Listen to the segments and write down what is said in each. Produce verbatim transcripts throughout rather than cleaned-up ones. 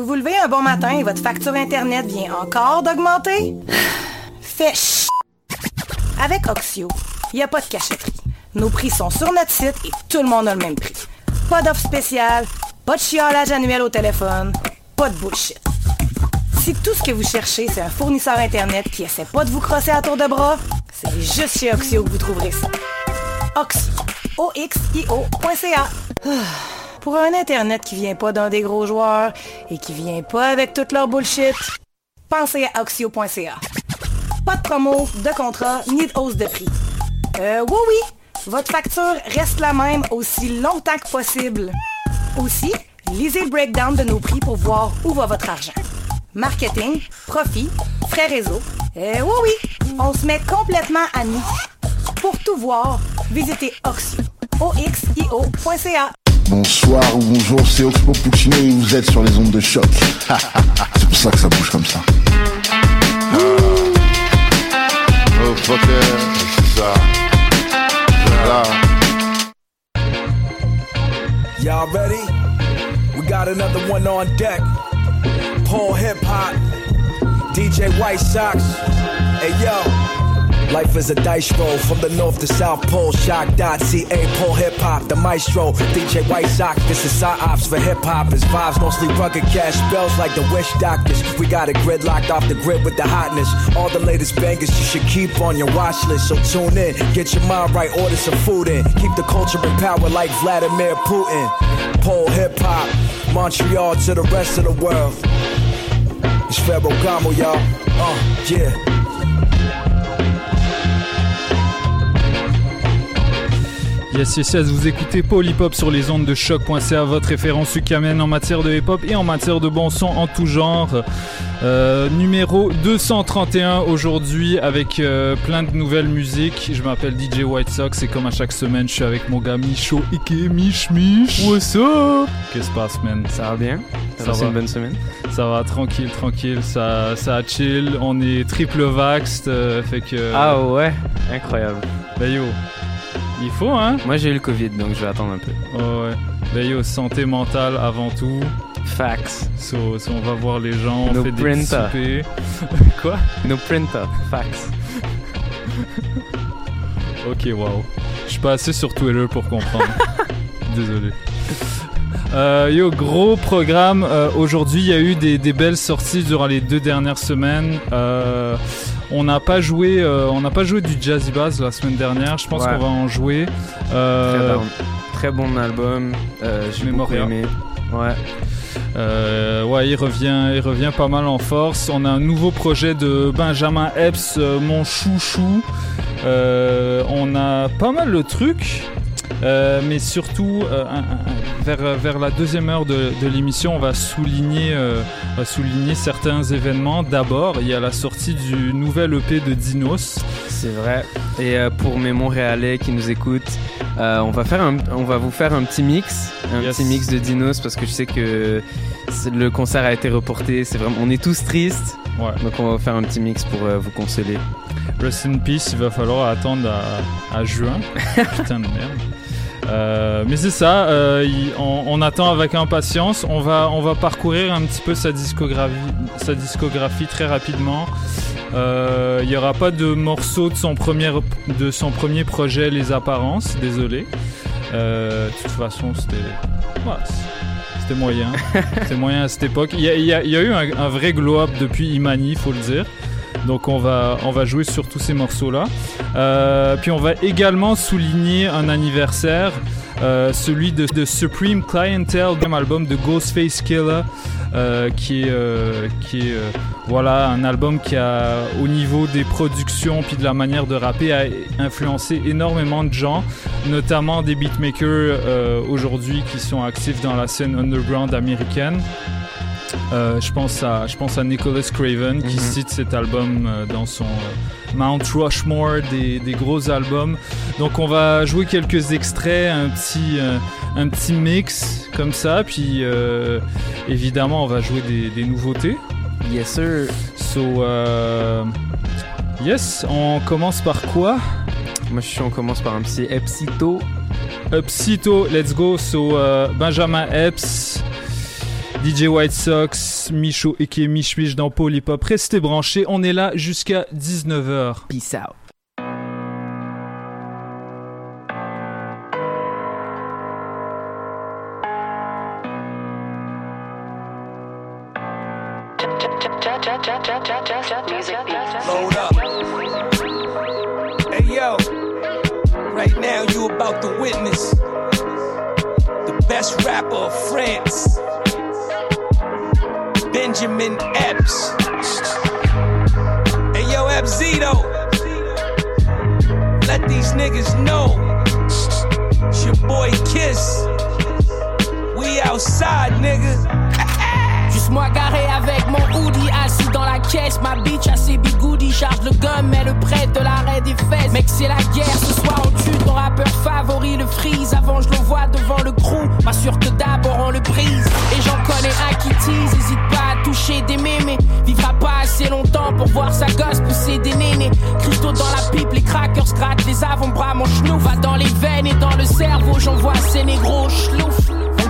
Vous vous levez un bon matin et votre facture Internet vient encore d'augmenter? Fait ch**! Avec Oxio, il n'y a pas de cachotterie. Nos prix sont sur notre site et tout le monde a le même prix. Pas d'offre spéciale, pas de chiolage annuel au téléphone, pas de bullshit. Si tout ce que vous cherchez, c'est un fournisseur Internet qui essaie pas de vous crosser à tour de bras, c'est juste chez Oxio que vous trouverez ça. Oxio, O X I O point C A. Pour un Internet qui vient pas d'un des gros joueurs et qui vient pas avec toute leur bullshit, pensez à Oxio point C A. Pas de promo, de contrat, ni de hausse de prix. Euh, oui, oui, votre facture reste la même aussi longtemps que possible. Aussi, lisez le breakdown de nos prix pour voir où va votre argent. Marketing, profit, frais réseau. Euh, oui, oui, on se met complètement à nous. Pour tout voir, visitez Oxio, O X I O point C A. Bonsoir ou bonjour, c'est Oxmo Puccino et vous êtes sur les ondes de choc. C'est pour ça que ça bouge comme ça. Ah. Oh fuck yeah, c'est ça. C'est là. Y'all ready? We got another one on deck. Paul Hip Hop, D J White Sox. Hey yo. Life is a dice roll, from the north to south pole, C H O Q dot C A, Paul Hip Hop, the maestro, D J White Sox, this is our ops for hip hop, his vibes mostly rugged cash, spells like the wish doctors, we got it gridlocked off the grid with the hotness, all the latest bangers you should keep on your watch list, so tune in, get your mind right, order some food in, keep the culture in power like Vladimir Putin, Paul Hip Hop, Montreal to the rest of the world, it's Ferro Gamo y'all, uh, yeah. Yes, yes, yes, vous écoutez Polypop sur les ondes de choc point C A, votre référence UKAMEN en matière de hip-hop et en matière de bon son en tout genre. Euh, numéro deux cent trente et un aujourd'hui avec euh, plein de nouvelles musiques. Je m'appelle D J White Sox et comme à chaque semaine, je suis avec mon gars Micho Ike, Mich Mich. What's up? Qu'est-ce qui se passe, man? Ça va bien? T'as passé une bonne semaine? Ça va, tranquille, tranquille, ça, ça chill. On est triple vaxxed, euh, fait que... Ah ouais? Incroyable. Bah yo. Il faut, hein? Moi, j'ai eu le Covid, donc je vais attendre un peu. Oh, ouais. Ben, yo, santé mentale avant tout. Facts. So, so on va voir les gens, on no fait printer. Des soupers. Quoi? No printer. Facts. Ok, wow. Je suis pas assez sur Twitter pour comprendre. Désolé. Euh, yo, gros programme. Euh, aujourd'hui, il y a eu des, des belles sorties durant les deux dernières semaines. Euh... On n'a pas joué, euh, on n'a pas joué du Jazzy Bazz la semaine dernière. Je pense ouais. qu'on va en jouer. Euh, très, bon, très bon album. Euh, j'ai Memoria. Beaucoup aimé. Ouais. Euh, ouais, il revient, il revient pas mal en force. On a un nouveau projet de Benjamin Epps, euh, mon chouchou. Euh, on a pas mal de trucs. Euh, mais surtout euh, un, un, vers, vers la deuxième heure de, de l'émission on va souligner, euh, on va souligner certains événements. D'abord il y a la sortie du nouvel E P de Dinos. C'est vrai. Et euh, pour mes Montréalais qui nous écoutent, euh, on, va faire un, on va vous faire un petit mix Un yes. petit mix de Dinos parce que je sais que le concert a été reporté. C'est vraiment, on est tous tristes ouais. Donc on va vous faire un petit mix pour euh, vous consoler. Rest in peace, il va falloir attendre à, à juin. Putain de merde. Euh, mais c'est ça, euh, y, on, on attend avec impatience. On va, on va parcourir un petit peu sa discographie, sa discographie très rapidement. Il euh, n'y aura pas de morceaux de son premier, de son premier projet, Les Apparences, désolé. Euh, de toute façon, c'était... Ouais, c'était moyen. C'était moyen à cette époque. Il y, y, y a eu un, un vrai glow-up depuis Imani, il faut le dire. Donc on va, on va jouer sur tous ces morceaux-là. Euh, puis on va également souligner un anniversaire, euh, celui de, de Supreme Clientele, deuxième album de Ghostface Killah, euh, qui est, euh, qui est euh, voilà, un album qui a, au niveau des productions puis de la manière de rapper, a influencé énormément de gens, notamment des beatmakers euh, aujourd'hui qui sont actifs dans la scène underground américaine. Euh, je pense à, je pense à Nicholas Craven qui mm-hmm. cite cet album euh, dans son euh, Mount Rushmore des, des gros albums. Donc on va jouer quelques extraits, un petit, euh, un petit mix comme ça. Puis euh, évidemment on va jouer des, des nouveautés. Yes sir. So euh, yes, on commence par quoi? Moi je suis, on commence par un petit Epsito. Epsito, let's go. So euh, Benjamin Epps. D J White Sox, Micho Ike, Michwich dans Polypop. Restez branchés, on est là jusqu'à dix-neuf heures. Peace out. Hold up. Hey yo, right now you about to witness the best rapper of France, Benjamin Epps. Hey yo, Epsito, let these niggas know it's your boy Kiss. We outside, nigga. Juste moi garé avec mon hoodie, assis dans la caisse. Ma bitch a ses bigoudis, charge le gun, mais le prêtre de l'arrêt des fesses. Mec, c'est la guerre, ce soir on tue ton rappeur favori, le freeze. Avant je l'envoie devant le crew, m'assure que d'abord on le brise. Et j'en connais un qui tease, hésite pas à toucher des mémés. Vivra pas assez longtemps pour voir sa gosse pousser des nénés. Cristaux dans la pipe, les crackers grattent les avant-bras, mon chenou va dans les veines et dans le cerveau, j'envoie ces négros chlouf.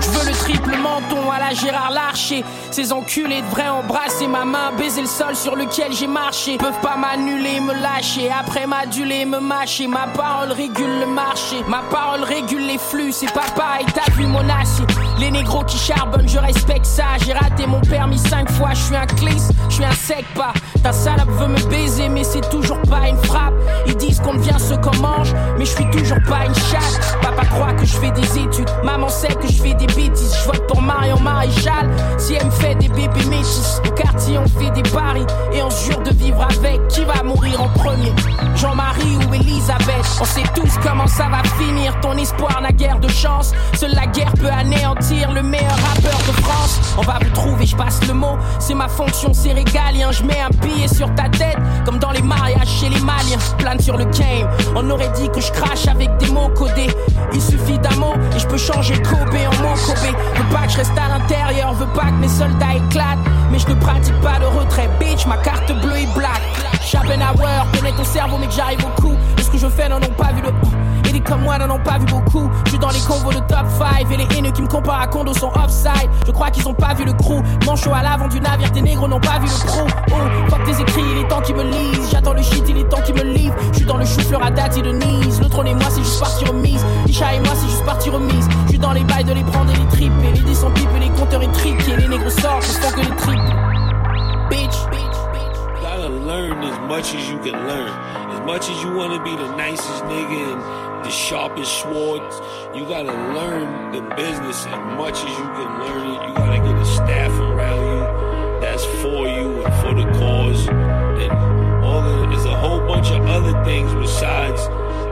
Je veux le triple menton à la Gérard Larcher. Ces enculés devraient embrasser ma main, baiser le sol sur lequel j'ai marché. Peuvent pas m'annuler, me lâcher, après m'aduler, me mâcher. Ma parole régule le marché, ma parole régule les flux. C'est pas pareil, t'as vu mon acier. Les négros qui charbonnent, je respecte ça. J'ai raté mon permis cinq fois, je suis un cliss, je suis un sec pas. Ta salope veut me baiser, mais c'est toujours pas une frappe. Ils disent qu'on devient ce qu'on mange, mais je suis toujours pas une chatte. Papa croit que je fais des études, maman sait que je fais des bêtises. Je vote pour Marion Maréchal si elle me fait des bébés métis. Au quartier on fait des paris et on se jure de vivre avec. Qui va mourir en premier, Jean-Marie ou Elisabeth? On sait tous comment ça va finir. Ton espoir n'a guère de chance, seule la guerre peut anéantir le meilleur rappeur de France. On va vous trouver, je passe le mot, c'est ma fonction, c'est régalien. Je mets un billet sur ta tête comme dans les mariages chez les Maliens. Plane sur le game, on aurait dit que je crache avec des mots codés. Il suffit d'un mot et je peux changer Kobe en mots. Veux pas que je reste à l'intérieur, veux pas que mes soldats éclatent, mais je ne pratique pas le retrait, bitch, ma carte bleue est black. Schopenhauer connaît ton cerveau mais que j'arrive au coup. Et ce que je fais n'en ont pas vu le coup, et les comme moi n'en ont pas vu beaucoup. Je suis dans les convos de top cinq, et les haineux qui me comparent à Kondo sont offside. Je crois qu'ils ont pas vu le crew, manchot à l'avant du navire, tes négros n'ont pas vu le pro. Oh, fuck tes écrits, il est temps qu'ils me lisent. J'attends le shit, il est temps qu'ils me livrent. Je suis dans le chou-fleur à date et de Nice. Le trône et moi c'est juste partie remise, Isha et moi c'est juste partie remise. Je suis dans les bails de les prendre et les tripes, et les dés sont pipes et les compteurs étriqués. Les négros sortent, ils font que les tripes. Bitch, bitch. Learn as much as you can learn. As much as you want to be the nicest nigga and the sharpest swords, you gotta learn the business as much as you can learn it. You gotta get a staff around you that's for you and for the cause. And all the, there's a whole bunch of other things besides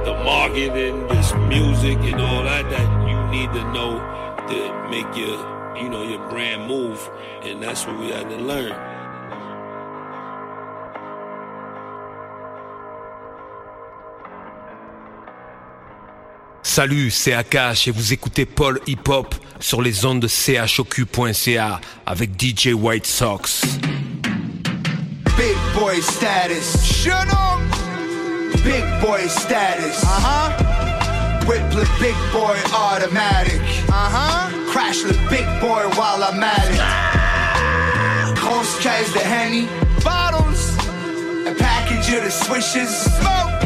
the marketing, this music and all that that you need to know to make your, you know, your brand move. And that's what we had to learn. Salut, c'est Akash et vous écoutez Paul Hip Hop sur les ondes de C H O Q point C A avec D J White Sox. Big boy status. Shut up. Big boy status. Uh-huh. Whip the big boy automatic. Uh-huh. Crash the big boy while I'm at it. Ah. Coast case the Henny. Bottles. A package of the swishes. Smoke.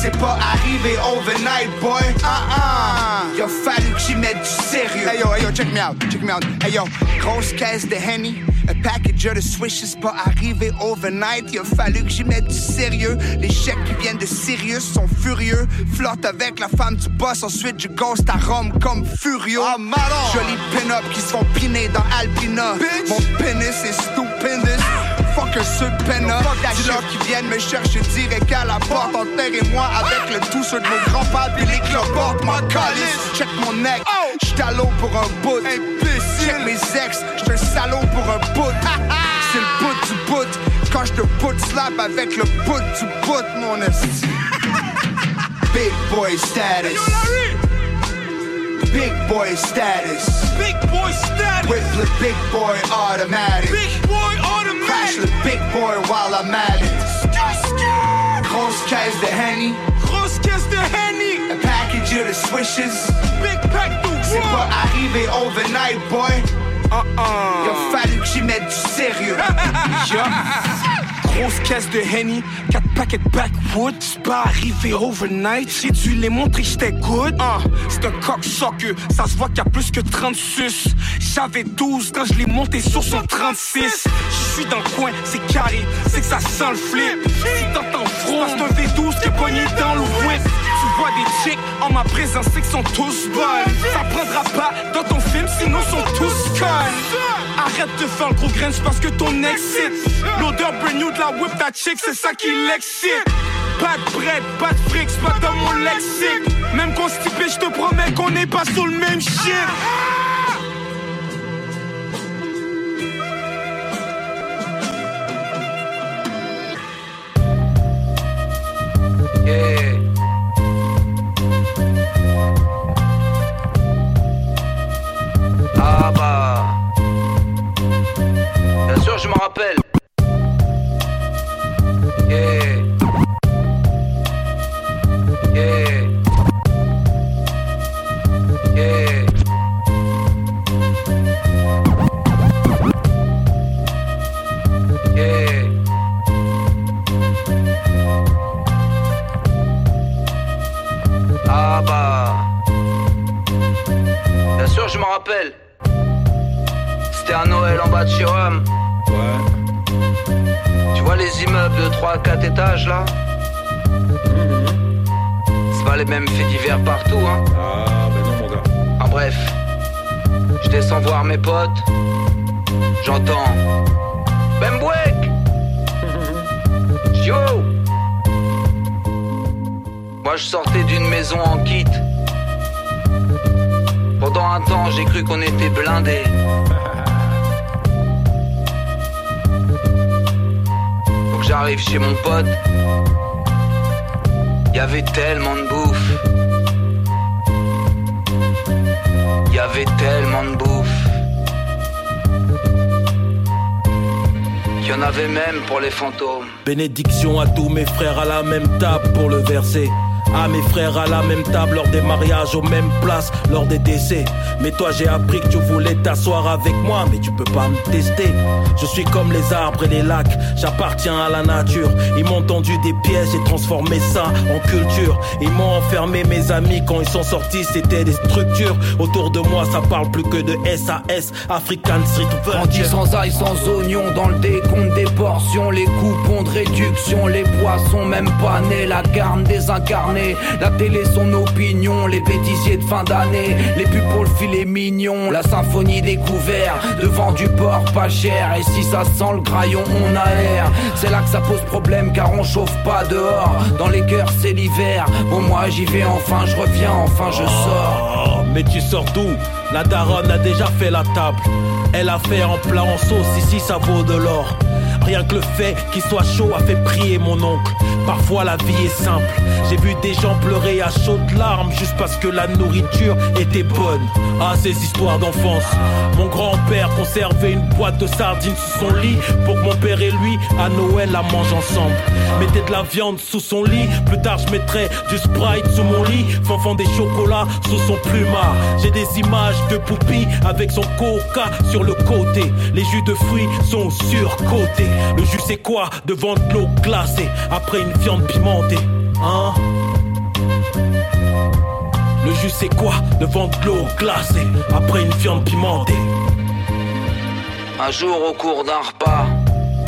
C'est pas arrivé overnight, boy. Uh-uh. Y'a fallu que j'y mette du sérieux. Hey yo, hey yo, check me out, check me out. Hey yo, grosse caisse de Henny, a package de swishes. Pas arrivé overnight, y'a fallu que j'y mette du sérieux. Les chèques qui viennent de Sirius sont furieux. Flotte avec la femme du boss, ensuite je ghost à Rome comme Furio. Oh, marron. Jolie pin-up qui se font piner dans Alpina. Bitch. Mon pénis est stupendous. Ah. Fuck ceux de Penna, dis-leur qu'ils viennent me chercher direct à la porte. En terre et moi avec le tout ceux de mon grand-père et les cloportes, ma calice. Check mon neck, j'suis à l'eau pour un bout. Check mes ex, j'suis un salaud pour un bout. C'est le bout du bout, quand j'te boot slap avec le bout du bout, mon esti. Big boy status. Big boy status. Big boy status. With the big boy automatic. Big boy automatic. Crash the big boy while I'm at it. Grosse caisse de Henny. Grosse caisse de Henny. A package of the swishes. Big pack to one. C'est pas arrivé overnight, boy. oh oh. Il a fallu que j'y mette du sérieux. Grosse caisse de Henny, quatre paquets de backwood. C'est pas arrivé overnight, j'ai dû les montrer j'étais good. uh, C'est un cocksucker, ça se voit qu'il y a plus que trente sus. J'avais douze quand je l'ai monté sur son trente-six. Je suis dans le coin, c'est carré, c'est que ça sent le flip. Si t'entends froid, c'est un V douze qui est pogné dans le whip. Tu vois des chicks en ma présence, c'est qu'ils sont tous bonnes. Ça prendra pas dans ton film, sinon sont tous connes. Arrête de faire le gros grinch parce que ton exit. L'odeur brand new de la whip, ta chick, c'est ça qui l'excite. Pas de bread, pas de frics, pas dans mon lexique. Même qu'on se type, je te promets qu'on n'est pas sur le même shit. Yeah. Ah bah, bien sûr je m'en rappelle. Yeah. Yeah. Yeah. Ah bah, bien sûr je m'en rappelle. C'était un Noël en bas de Chiram. Ouais. Tu vois les immeubles de trois à quatre étages là, mm-hmm. C'est pas les mêmes faits divers partout hein. Ah ben non mon gars. En bref, je descends voir mes potes. J'entends Bembouek. Yo. Moi je sortais d'une maison en kit. Pendant un temps j'ai cru qu'on était blindés. Donc j'arrive chez mon pote. Y'avait tellement de bouffe. Y'avait tellement de bouffe. Qu'il y en avait même pour les fantômes. Bénédiction à tous mes frères à la même table pour le verser. À mes frères à la même table, lors des mariages, aux mêmes places, lors des décès. Mais toi j'ai appris que tu voulais t'asseoir avec moi, mais tu peux pas me tester. Je suis comme les arbres et les lacs, j'appartiens à la nature. Ils m'ont tendu des pièges et transformé ça en culture. Ils m'ont enfermé mes amis, quand ils sont sortis c'était des structures. Autour de moi ça parle plus que de S A S, African Street Vulture. Grandis sans ail, sans oignon, dans le décompte des portions. Les coupons de réduction, les poissons même pas nés. La carne désincarnée, la télé son opinion, les bêtisiers de fin d'année, les pubs pour le filet mignon, la symphonie découverte devant du porc pas cher. Et si ça sent le graillon on aère. C'est là que ça pose problème car on chauffe pas dehors. Dans les cœurs c'est l'hiver. Bon moi j'y vais enfin, je reviens enfin, je sors. Oh, mais tu sors d'où? La daronne a déjà fait la table. Elle a fait un plat en sauce, ici ça vaut de l'or. Rien que le fait qu'il soit chaud a fait prier mon oncle. Parfois la vie est simple. J'ai vu des gens pleurer à chaudes larmes juste parce que la nourriture était bonne. Ah ces histoires d'enfance. Mon grand-père conservait une boîte de sardines sous son lit pour que mon père et lui à Noël la mangent ensemble. Mettait de la viande sous son lit. Plus tard je mettrais du Sprite sous mon lit. Fanfan des chocolats sous son plumard. J'ai des images de Poupie avec son coca sur le côté. Les jus de fruits sont surcotés. Le jus c'est quoi? Devant de l'eau glacée, après une viande pimentée, hein? Le jus c'est quoi? Devant de l'eau glacée, après une viande pimentée. Un jour au cours d'un repas,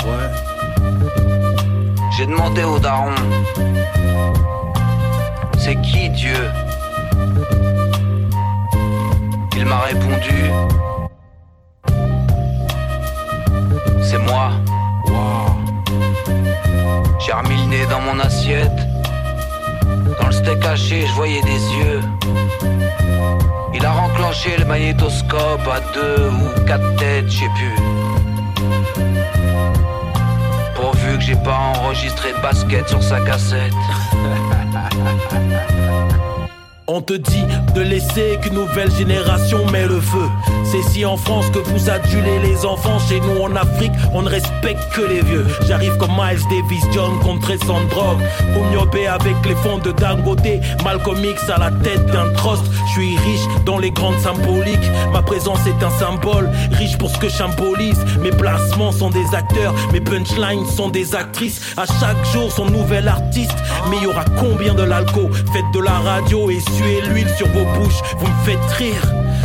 ouais, j'ai demandé au daron, c'est qui Dieu? Il m'a répondu, c'est moi. J'ai remis le nez dans mon assiette. Dans le steak haché, je voyais des yeux. Il a renclenché le magnétoscope à deux ou quatre têtes, je sais plus. Pourvu que j'ai pas enregistré basket sur sa cassette. On te dit de laisser qu'une nouvelle génération met le feu. C'est si en France que vous adulez les enfants. Chez nous en Afrique, on ne respecte que les vieux. J'arrive comme Miles Davis, John Contré sans drogue, Oumyobé avec les fonds de Dangote, Malcolm X à la tête d'un trust. Je suis riche dans les grandes symboliques. Ma présence est un symbole, riche pour ce que j'imbolise. Mes placements sont des acteurs, mes punchlines sont des actrices. À chaque jour son nouvel artiste. Mais il y aura combien de l'alco? Faites de la radio et suez l'huile sur vos bouches. Vous me faites rire.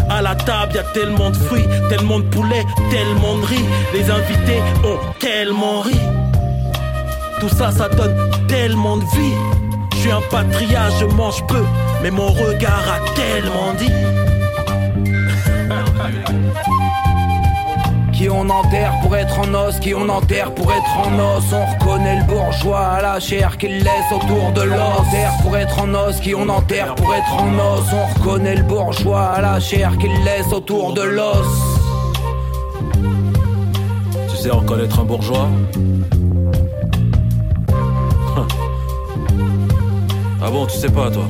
À la table y a tellement de fruits, tellement de poulets, tellement de riz. Les invités ont tellement ri. Tout ça, ça donne tellement de vie. Je suis un patriarche, je mange peu, mais mon regard a tellement dit. Qui on enterre pour être en os, qui on enterre pour être en os. On reconnaît le bourgeois à la chair qu'il laisse autour de l'os. On enterre pour être en os, qui on enterre pour être en os. On reconnaît le bourgeois à la chair qu'il laisse autour de l'os. Tu sais reconnaître un bourgeois ? Ah bon, tu sais pas, toi?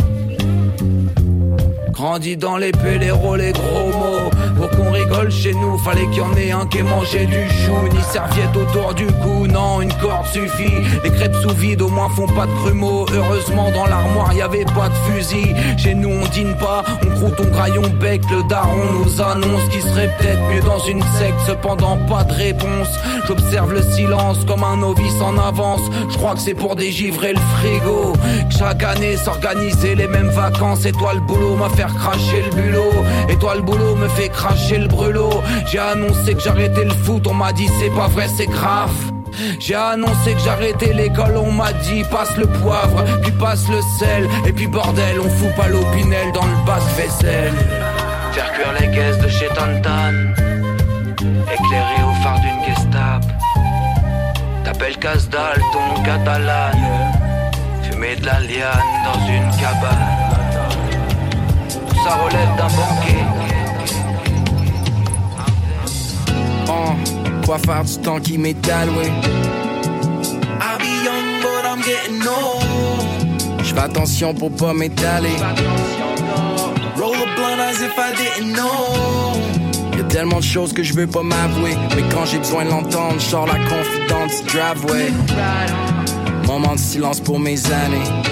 Grandi dans les péléros, les gros mots. Pour qu'on rigole chez nous, fallait qu'il y en ait un qui ait mangé du chou. Ni serviette autour du cou, non, une corde suffit. Les crêpes sous vide au moins font pas de grumeaux. Heureusement dans l'armoire y'avait pas de fusil. Chez nous on dîne pas, on croûte, on graille, on bec. Le daron nous annonce qu'il serait peut-être mieux dans une secte. Cependant pas de réponse, j'observe le silence comme un novice en avance. Je crois que c'est pour dégivrer le frigo. Chaque année s'organiser les mêmes vacances. Et toi le boulot m'a fait cracher le bulot, et toi le boulot me fait cracher le brûlot. J'ai annoncé que j'arrêtais le foot, on m'a dit c'est pas vrai, c'est grave. J'ai annoncé que j'arrêtais l'école, on m'a dit passe le poivre, puis passe le sel, et puis bordel, on fout pas l'opinel dans le basse-vaisselle. Faire cuire les caisses de chez Tantan, éclairé au phare d'une Gestapo. T'appelles Casdal, ton catalane, fumer de la liane dans une cabane. Ça relève d'un banquet. Oh, coiffeur du temps qui m'étale, ouais. I be young but I'm getting old. J'fais attention pour pas m'étaler. Roll a blunt as if I didn't know. Y'a tellement de choses que je veux pas m'avouer, mais quand j'ai besoin de l'entendre, j'sors la confidente du driveway. Moment de silence pour mes années.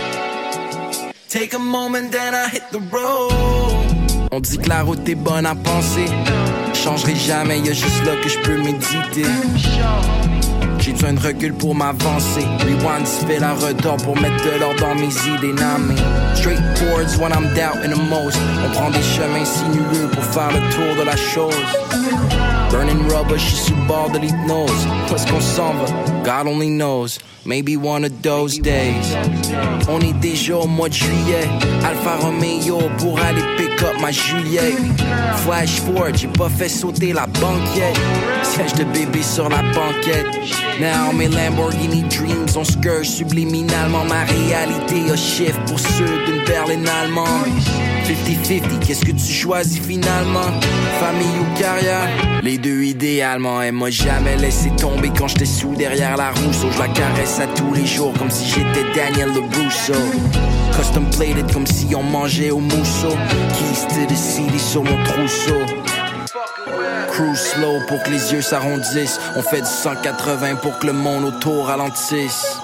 Take a moment then I hit the road. On dit que la route est bonne à penser. Changerai jamais, y'a juste là que je peux méditer. J'ai besoin de recul pour m'avancer. Rewind, fais la retard pour mettre de l'or dans mes idées. Namé. Straight towards when I'm doubting the most. On prend des chemins sinueux pour faire le tour de la chose. Burning rubber, je suis sous le bord de l'hypnose. Parce qu'on s'en va, God only knows. Maybe one of those days. On est déjà au mois de juillet. Alfa Romeo pour aller pick up ma Juliette. Flash forward, j'ai pas fait sauter la banquette. Siège de bébé sur la banquette. Now mes Lamborghini dreams on scourge subliminalement. Ma réalité a chiffre pour ceux d'une berline allemande. cinquante cinquante, qu'est-ce que tu choisis finalement? Famille ou carrière? Les deux idéalement. Elle m'a jamais laissé tomber quand j'étais sous derrière la roue. Je la caresse à tous les jours comme si j'étais Daniel LaRusso. Custom plated comme si on mangeait au mousseau. Keys to the city sur mon trousseau. Cruise slow pour que les yeux s'arrondissent. On fait du cent quatre-vingts pour que le monde autour ralentisse.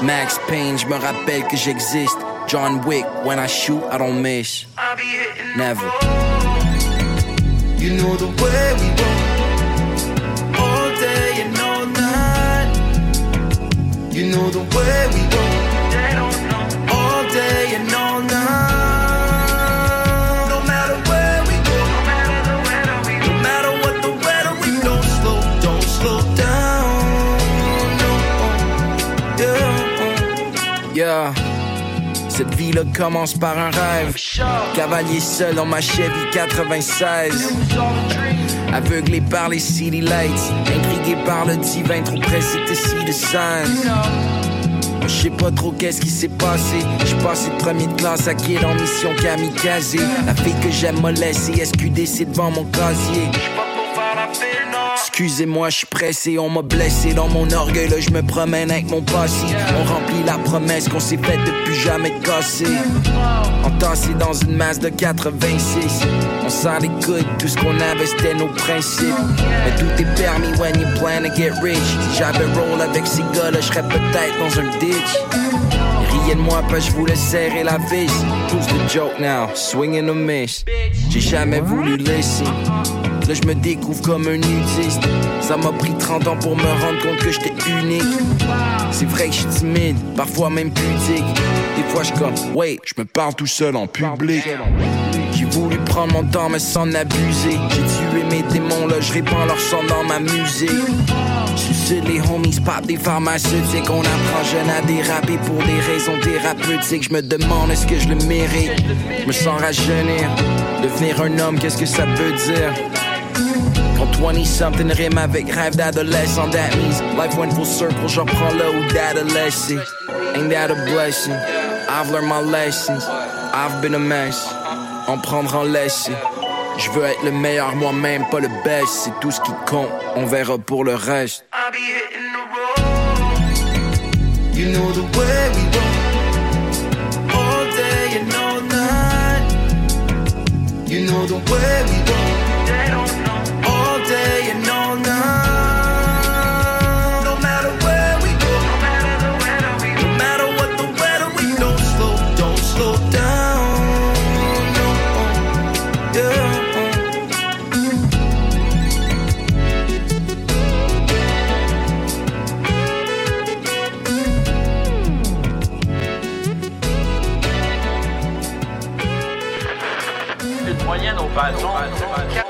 Max Payne, je me rappelle que j'existe. John Wick, when I shoot, I don't miss. Never. You know the way we walk, all day and all night. You know the way we walk, all day and all night. No matter where we go, no matter what the weather, we don't slow, don't slow down. No, yeah, yeah. Cette vie-là commence par un rêve. Cavalier seul dans ma Chevy quatre-vingt-seize. Aveuglé par les city lights. Intrigué par le divin, trop près c'était si de sens. Je sais pas trop qu'est-ce qui s'est passé. Je passais de premier de classe à kid en mission kamikaze. La fille que j'aime m'a laissé S Q D C devant mon casier. Excusez-moi, je suis pressé, on m'a blessé. Dans mon orgueil, là, je me promène avec mon passé. On remplit la promesse qu'on s'est faite depuis jamais de casser. Entassé dans une masse de quatre-vingt-six, on s'en dégoûte, tout ce qu'on avait c'était nos principes. Mais tout est permis when you plan to get rich. Si j'avais roll avec ces gars-là, je serais peut-être dans un ditch. Riez de moi, pas je voulais serrer la vis. Who's the joke now? Swinging a miss. J'ai jamais voulu laisser. Là, je me découvre comme un nudiste. Ça m'a pris trente ans pour me rendre compte que j'étais unique. C'est vrai que je suis timide, parfois même pudique. Des fois, je comme, wait, je me parle tout seul en public. J'ai voulu prendre mon temps, mais sans abuser. J'ai tué mes démons, là, je répands leur sang dans ma musique. Sucide les homies, pop des pharmaceutiques. On apprend jeune à déraper pour des raisons thérapeutiques. Je me demande est-ce que je le mérite. Je me sens rajeunir. Devenir un homme, qu'est-ce que ça veut dire? Quand vingt-something rime avec rêve d'adolescent, that means life went full circle, j'en prends là où d'adolescent. Ain't that a blessing? I've learned my lessons. I've been a mess. En prendre en laisser. Je veux être le meilleur moi-même, pas le best. C'est tout ce qui compte, on verra pour le reste. I'll be hitting the road. You know the way we roll. All day and all night. You know the way we roll. They don't know. All day and all night. No matter where we go. No matter the weather we go. No matter what the weather we go. Don't slow, don't slow down. No, yeah.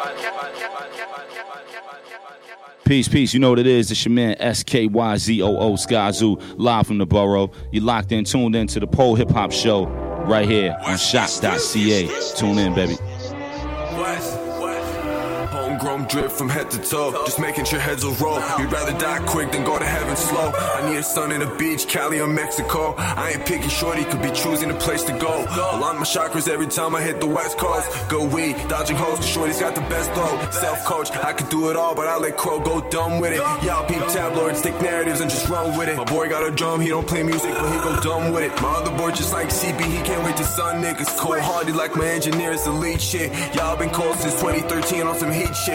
Peace, peace. You know what it is. It's your man S K Y Z O O Skyzoo, live from the borough. You're locked in, tuned in to the Paul Hip Hop Show right here on C H O Q dot C A. Tune in, baby. Homegrown drip from head to toe, just making sure heads will roll. You'd rather die quick than go to heaven slow. I need a sun in a beach, Cali or Mexico. I ain't picking shorty, could be choosing a place to go. Align my chakras every time I hit the west coast. Good weed, dodging hoes, cause shorty's got the best load. Self-coach, I could do it all, but I let Crow go dumb with it. Y'all peep tabloids, stick narratives and just run with it. My boy got a drum, he don't play music, but he go dumb with it. My other boy just like C B, he can't wait to sun niggas. Cold-hearted like my engineer, it's elite shit. Y'all been cold since twenty thirteen on some heat shit.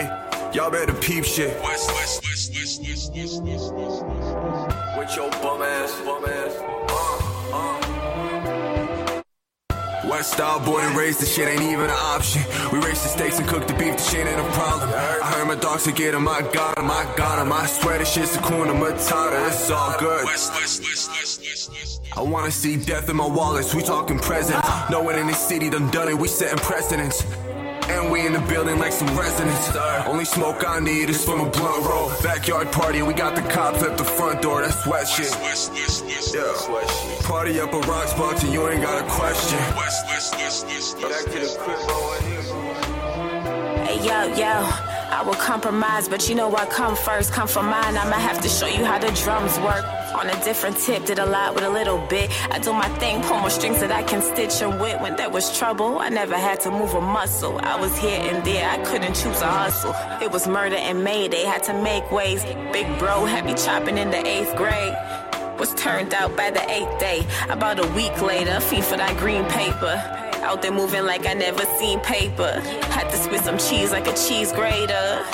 Y'all better peep shit. West, west, west, west, west, west, west, west, west. With your bum ass, bum ass. Uh, uh. West style boy and raised, the shit ain't even an option. We raise the steaks and cook the beef, the shit ain't a problem. I heard my dogs to get him, I got him, I got him. I swear this shit's a corner, Matata, it's all good. West, west, west, west, west, west. I wanna see death in my wallets, we talking presents. No one in this city done done it, we setting precedents. And we in the building like some residents. Only smoke I need is from a blunt roll. Backyard party and we got the cops at the front door. That's sweat shit. Yeah. Party up a rocks box and you ain't got a question. Back to the crib over here. Hey yo, yo. I will compromise, but you know I come first, come for mine. I'ma have to show you how the drums work. On a different tip, did a lot with a little bit. I do my thing, pull more strings that I can stitch and wit. When there was trouble, I never had to move a muscle. I was here and there, I couldn't choose a hustle. It was murder and mayday, had to make ways. Big bro had me chopping in the eighth grade. Was turned out by the eighth day. About a week later, feed for that green paper. Out there moving like I never seen paper. Had to spit some cheese like a cheese grater.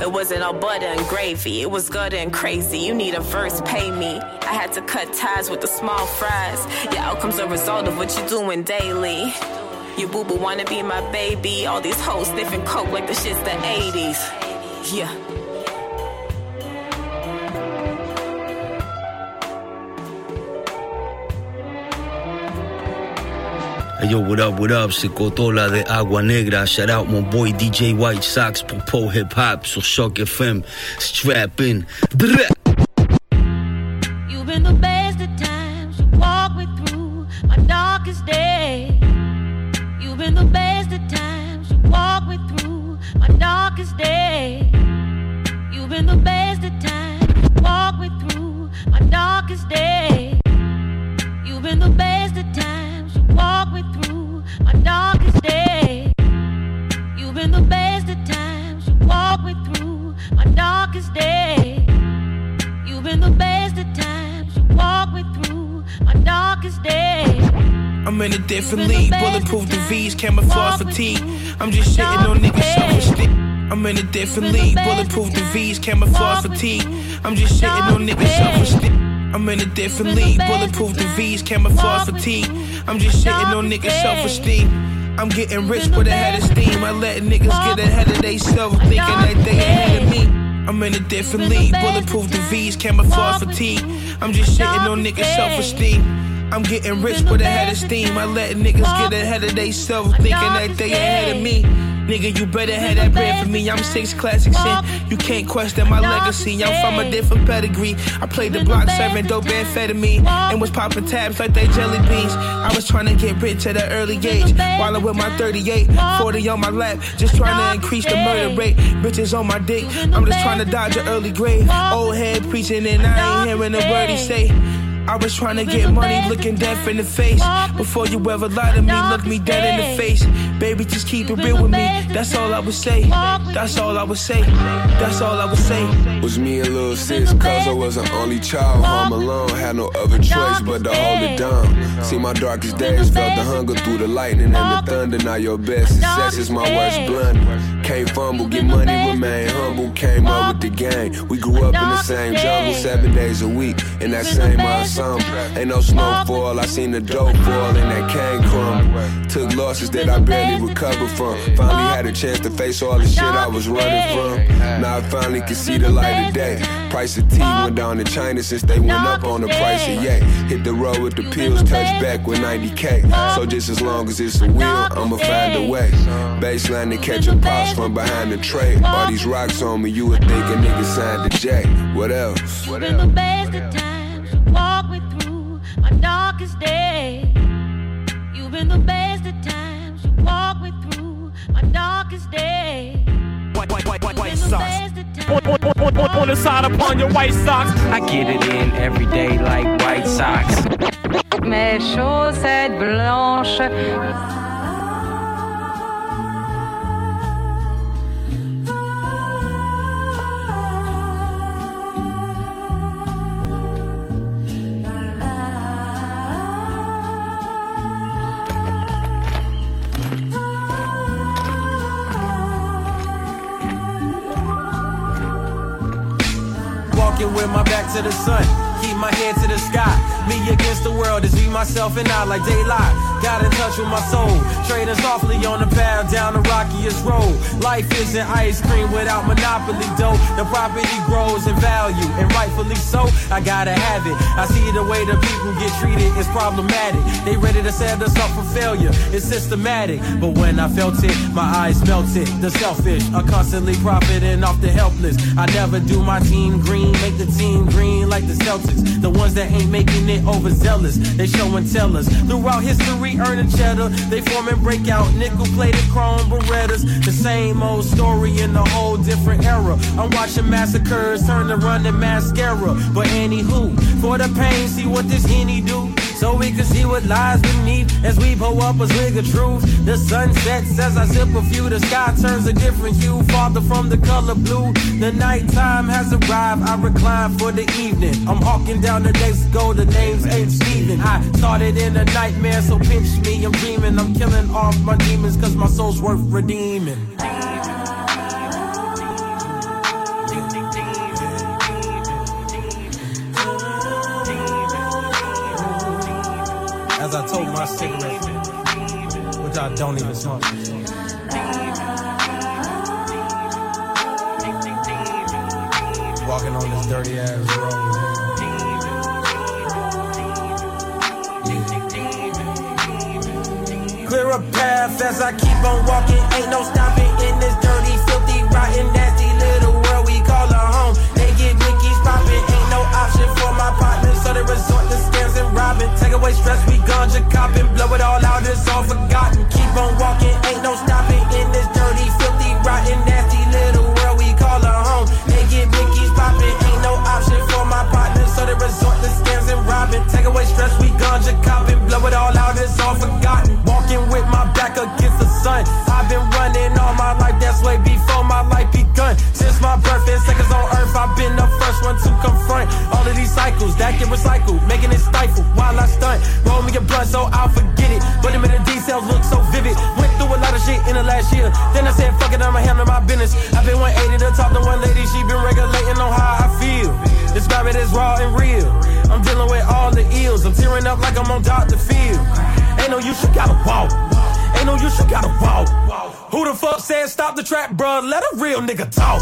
It wasn't all butter and gravy, it was gutter and crazy. You need a verse, pay me. I had to cut ties with the small fries. Your outcome's a result of what you're doing daily. Your boo-boo wanna be my baby. All these hoes sniffing coke like the shit's the eighties. Yeah. Yo, what up, what up, c'est Cotola de Agua Negra. Shout out mon boy D J White Sox pour Paul Hip Hop sur Choc F M. Strap in. You've been the best of times, you walk me through my darkest day. You've been the best of times, you walk me through my darkest day. You've been the best of times, you walk me through my darkest day. You've been the best of times. Walk me through my darkest day. You've been the best of times. You walk me through my darkest I'm in a different league. Bulletproof the V's, camouflage fatigue. I'm just shitting on niggas self-esteem. I'm in a different league. Bulletproof the V's, camouflage fatigue. I'm just shitting on niggas self-esteem. I'm in a different league. Bulletproof the V's, camouflage fatigue. I'm just shitting on niggas self-esteem. I'm getting rich with a head of steam. I let niggas get ahead of they self, thinking that they ahead of me. I'm in a different league. Bulletproof the V's, camouflage fatigue. I'm just shitting on niggas self-esteem. I'm getting rich with a head of steam. I let niggas get ahead of they self, thinking that they ahead of me. Nigga, you better have that bread for me. I'm six classics in. You can't question my legacy. I'm from a different pedigree. I played the block serving dope amphetamine and was popping tabs like they jelly beans. I was trying to get rich at an early age. While I'm with my thirty-eight, forty on my lap. Just trying to increase the murder rate. Bitches on my dick. I'm just trying to dodge an early grave. Old head preaching and I ain't hearing a word he say. I was trying to get money, looking death in the face. Before you ever lied to me, look me dead in the face. Baby, just keep it real with me. That's all I would say. That's all I would say. That's all I would say. Was me and little sis, cause I was an only child. Home alone, had no other choice but to hold it down. See my darkest days, felt the hunger through the lightning and the thunder. Now your best success is my worst blunder. Can't fumble, get money, remain humble. Came up with the gang. We grew up in the same jungle, seven days a week, in that same house. Ain't no snowfall, I seen the dope fall and that cane crumble. Took losses that I barely recovered from. Finally had a chance to face all the shit I was running from. Now I finally can see the light of day. Price of tea went down in China since they went up on the price of yay. Hit the road with the pills, touch back with ninety K. So just as long as it's a wheel, I'ma find a way. Baseline to catch a pops from behind the tray. All these rocks on me, you would think a nigga signed to J. What else? What else? Walk me through my darkest days. You've been the best at times. You walk me through my darkest days. White, white, white, white, white socks. On the side upon your white socks. I get it in every day like white socks. Mes chaussettes blanches. With my back to the sun, keep my head to the sky. Me against the world is me, myself, and I like daylight. Got in touch with my soul. Trading softly on the path down the rockiest road. Life isn't ice cream without monopoly dough. The property grows in value, and rightfully so. I gotta have it. I see the way the people get treated is problematic. They ready to set us up for failure. It's systematic. But when I felt it, my eyes melted. The selfish are constantly profiting off the helpless. I never do my team green. Make the team green like the Celtics. The ones that ain't making it overzealous. They show and tell us. Throughout history, earning cheddar. They form and break out nickel-plated chrome Berettas. The same old story in a whole different era. I'm watching massacres turn to running mascara. But anywho, for the pain, see what this henny do. So we can see what lies beneath as we pull up a swig of truth. The sun sets as I sip a few. The sky turns a different hue, farther from the color blue. The nighttime has arrived. I recline for the evening. I'm hawking down the next goal. The name's ain't Steven. I started in a nightmare, so pinch me. I'm dreaming. I'm killing off my demons because my soul's worth redeeming. I told my cigarette, which I don't even smoke. Walking on this dirty ass road. Clear a path as I keep on walking. Ain't no stopping in this dirty, filthy, rotten, nasty little world we call a home. They get Mickey's popping. Ain't no option for my partner, so they resort to scams and robbing. Take away stress, we ganja copping. Blow it all out, it's all forgotten. Keep on walking, ain't no stopping in this dirty, filthy, rotten, nasty little world we call a home. They get Mickey's popping. Ain't no option for my partner, so they resort to scams and robbing. Take away stress, we ganja copping. Blow it all out, it's all forgotten. Walking with my back against the sun. I've been time to confront all of these cycles that get recycled, making it stifle while I stunt. Roll me a blunt so I'll forget it, but the minute details look so vivid. Went through a lot of shit in the last year, then I said fuck it, I'ma handle my business. I've been one eighty to talk to one lady, she been regulating on how I feel. Describe it as raw and real. I'm dealing with all the ills. I'm tearing up like I'm on Doctor Phil. Ain't no use, you gotta walk. Ain't no use, you gotta walk. Who the fuck said stop the trap, bruh? Let a real nigga talk.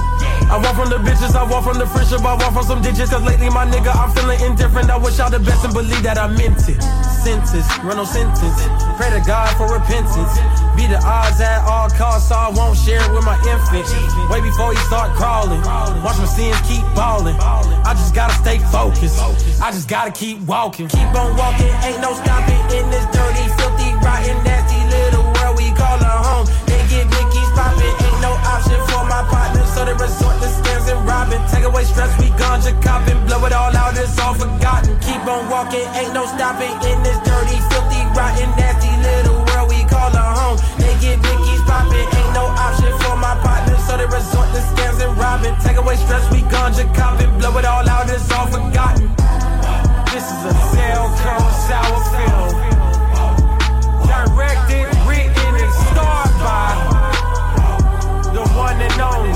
I walk from the bitches, I walk from the friendship, I walk from some digits. Cause lately, my nigga, I'm feeling indifferent. I wish y'all the best and believe that I meant it. Sentence, run no sentence. Pray to God for repentance. Be the odds at all costs, so I won't share it with my infant. Way before he start crawling, watch my sins keep balling. I just gotta stay focused, I just gotta keep walking. Keep on walking, ain't no stopping in this dirty, filthy, rotten, nasty little world we call a home. They get Mickey's poppin', ain't no option for my partner, so they resort to scams and robbing. Take away stress, we ganja copping, blow it all out, it's all forgotten. Keep on walking, ain't no stopping in this dirty, filthy, rotten, nasty little world we call a home. They get Mickey's poppin', ain't no option for my partner, so they resort to scams and robbing. Take away stress, we ganja copping, blow it all out, it's all forgotten. This is a cell cold sour film, directed, written, and starred by the one and only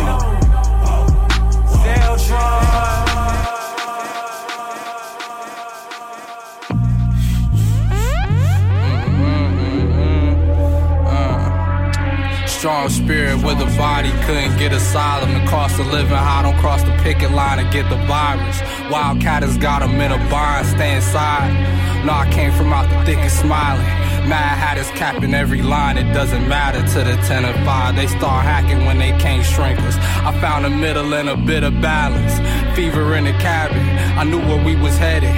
Zeltron. Strong spirit with a body, couldn't get asylum. It cost a living high, don't cross the picket line and get the virus. Wildcat has got him in a bind, stay inside. No, I came from out the thicket smiling. Mad Hatters capping every line, it doesn't matter to the ten and five. They start hacking when they can't shrink us. I found a middle and a bit of balance. Fever in the cabin, I knew where we was headed.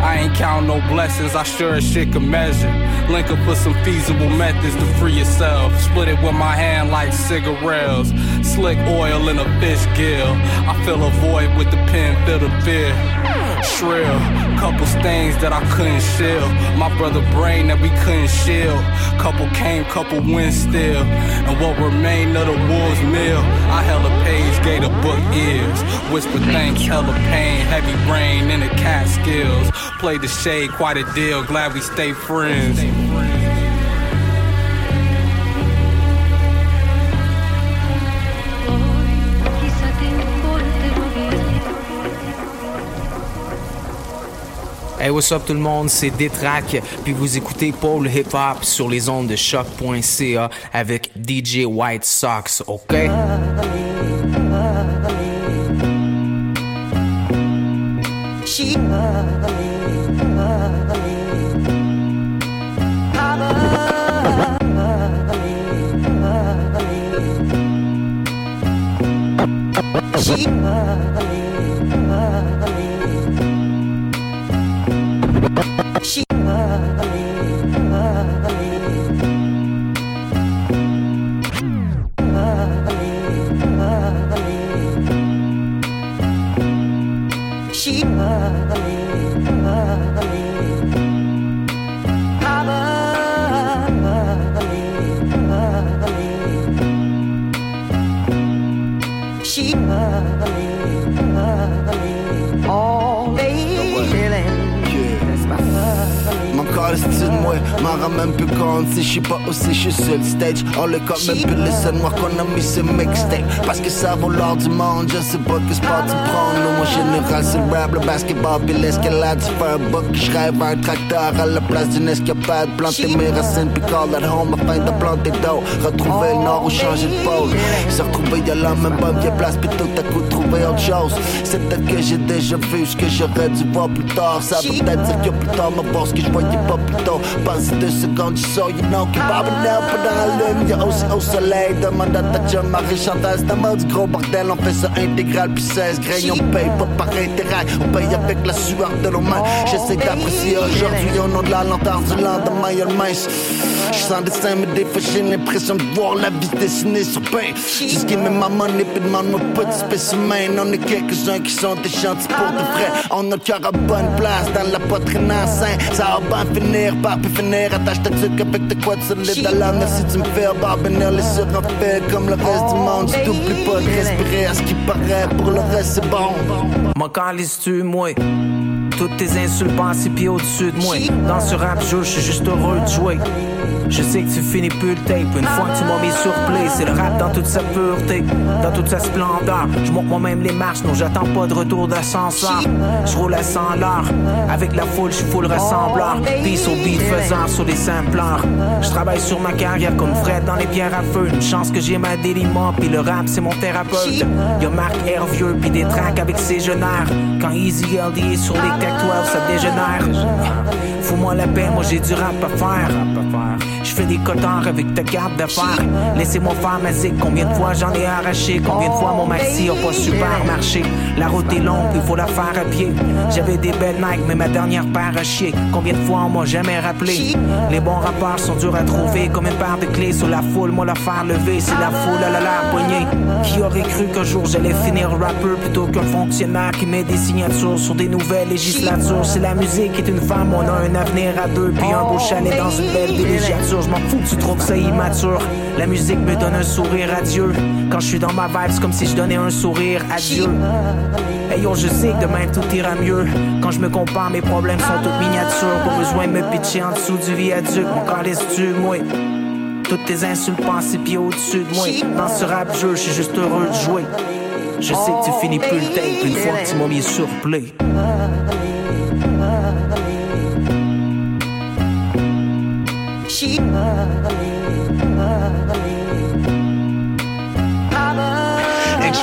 I ain't count no blessings, I sure as shit could measure. Link up with some feasible methods to free yourself. Split it with my hand like cigarettes. Slick oil in a fish gill. I fill a void with the pen, fill the fear. Shrill, couple stains that I couldn't shield. My brother brain that we couldn't shield. Couple came, couple went still. And what remained of the wolves meal. I hella page, gave the book ears. Whisper thanks, hella pain. Heavy brain in the cat skills. Played the shade, quite a deal. Glad we stay friends. Hey, what's up tout le monde, c'est Détrac, puis vous écoutez Paul Hip Hop sur les ondes de choc point c a avec D J White Sox, ok? She... She... She m'en rend même plus compte si je suis pas aussi, je suis sur le stage. On le compte même plus, laissez-moi qu'on a mis ce mixtape. Parce que ça vaut l'or du monde, je sais pas que sport tu prends. Nous, en général, c'est le rap, le basketball, puis l'escalade. Tu fais un book, je rêve un tracteur à la place d'une escapade. Planter mes racines, puis call at home afin de planter d'eau. Retrouver le nord ou changer de pôle. Se retrouver y'a la même bonne vieille place, puis tout à coup trouver autre chose. C'est peut-être que j'ai déjà vu ce que j'aurais dû voir plus tard. Ça veut peut-être dire que plus tard, me voir ce que je voyais pas plus tôt. Pense deux secondes, je sors, you know, qui va venir pendant la lune. Y'a aussi au soleil, demande à ta chum, Marie-Chantal. C'est un mot du gros bordel, on fait ça intégral, puis seize graines, on paye pas par intérêt. On paye avec la sueur de nos mains. J'essaie d'apprécier aujourd'hui au nom de la lenteur du lendemain, y'a le mince. J'suis sans dessin, mais des fois j'ai l'impression de voir la vie dessinée sur pain. Jusqu'à même ma monnaie, puis demande-moi pas de spécimen. domaine, on est quelques-uns qui sont des gentils pour de vrai. On a le cœur à bonne place, dans la poitrine enceinte. Ça va bien finir, par puis finir. Attache ta tuque avec de quoi de solide à l'âme. Si tu me fais barbenir, les sur en fait comme le reste du monde. Tu t'oublies pas de respirer à ce qui paraît, pour le reste c'est bon. Mon calice-tu, moi? Toutes tes insultes passent six pieds au-dessus de moi. Dans ce rap je suis juste heureux de jouer. Je sais que tu finis plus le tape. Une fois que tu m'as mis sur play, c'est le rap dans toute sa pureté, dans toute sa splendeur. Je monte moi-même les marches, non j'attends pas de retour d'ascenseur. Je roule à cent l'heure, avec la foule je fous le rassembleur. Peace au beat faisant sur les simpleurs. Je travaille sur ma carrière comme Fred dans les pierres à feu. Une chance que j'ai ma déliment, pis le rap c'est mon thérapeute. Y'a Marc Hervieux pis des tracks avec ses genères. Quand Easy L D est sur les T A C douze ça dégénère. Fous-moi la paix, moi j'ai du rap à faire. Je fais des cotards avec ta carte d'affaires. Laissez-moi faire ma zig, combien de fois j'en ai arraché. Combien de fois mon maxi a pas super marché. La route est longue, il faut la faire à pied. J'avais des belles Nike, mais ma dernière paire a chier. Combien de fois on m'a jamais rappelé. Les bons rappeurs sont durs à trouver, comme une paire de clés sur la foule, moi la faire lever. C'est la foule à la la poignée. Qui aurait cru qu'un jour j'allais finir rappeur plutôt qu'un fonctionnaire qui met des signatures sur des nouvelles législatures. Si la musique est une femme, on a un avenir à deux, puis un beau chalet dans une belle villégiature. Je m'en fous que tu trouves ça immature. La musique me donne un sourire à Dieu. Quand je suis dans ma vibe, c'est comme si je donnais un sourire à Dieu. Hey yo, je sais que demain tout ira mieux. Quand je me compare, mes problèmes sont toutes miniatures. Pas besoin de me pitcher en dessous du viaduc. Mon corps laisse-tu, moi. Toutes tes insultes passent six pieds au-dessus de moi. Dans ce rap jeu, je suis juste heureux de jouer. Je sais que tu finis plus le tape une fois que tu m'as mis sur play. She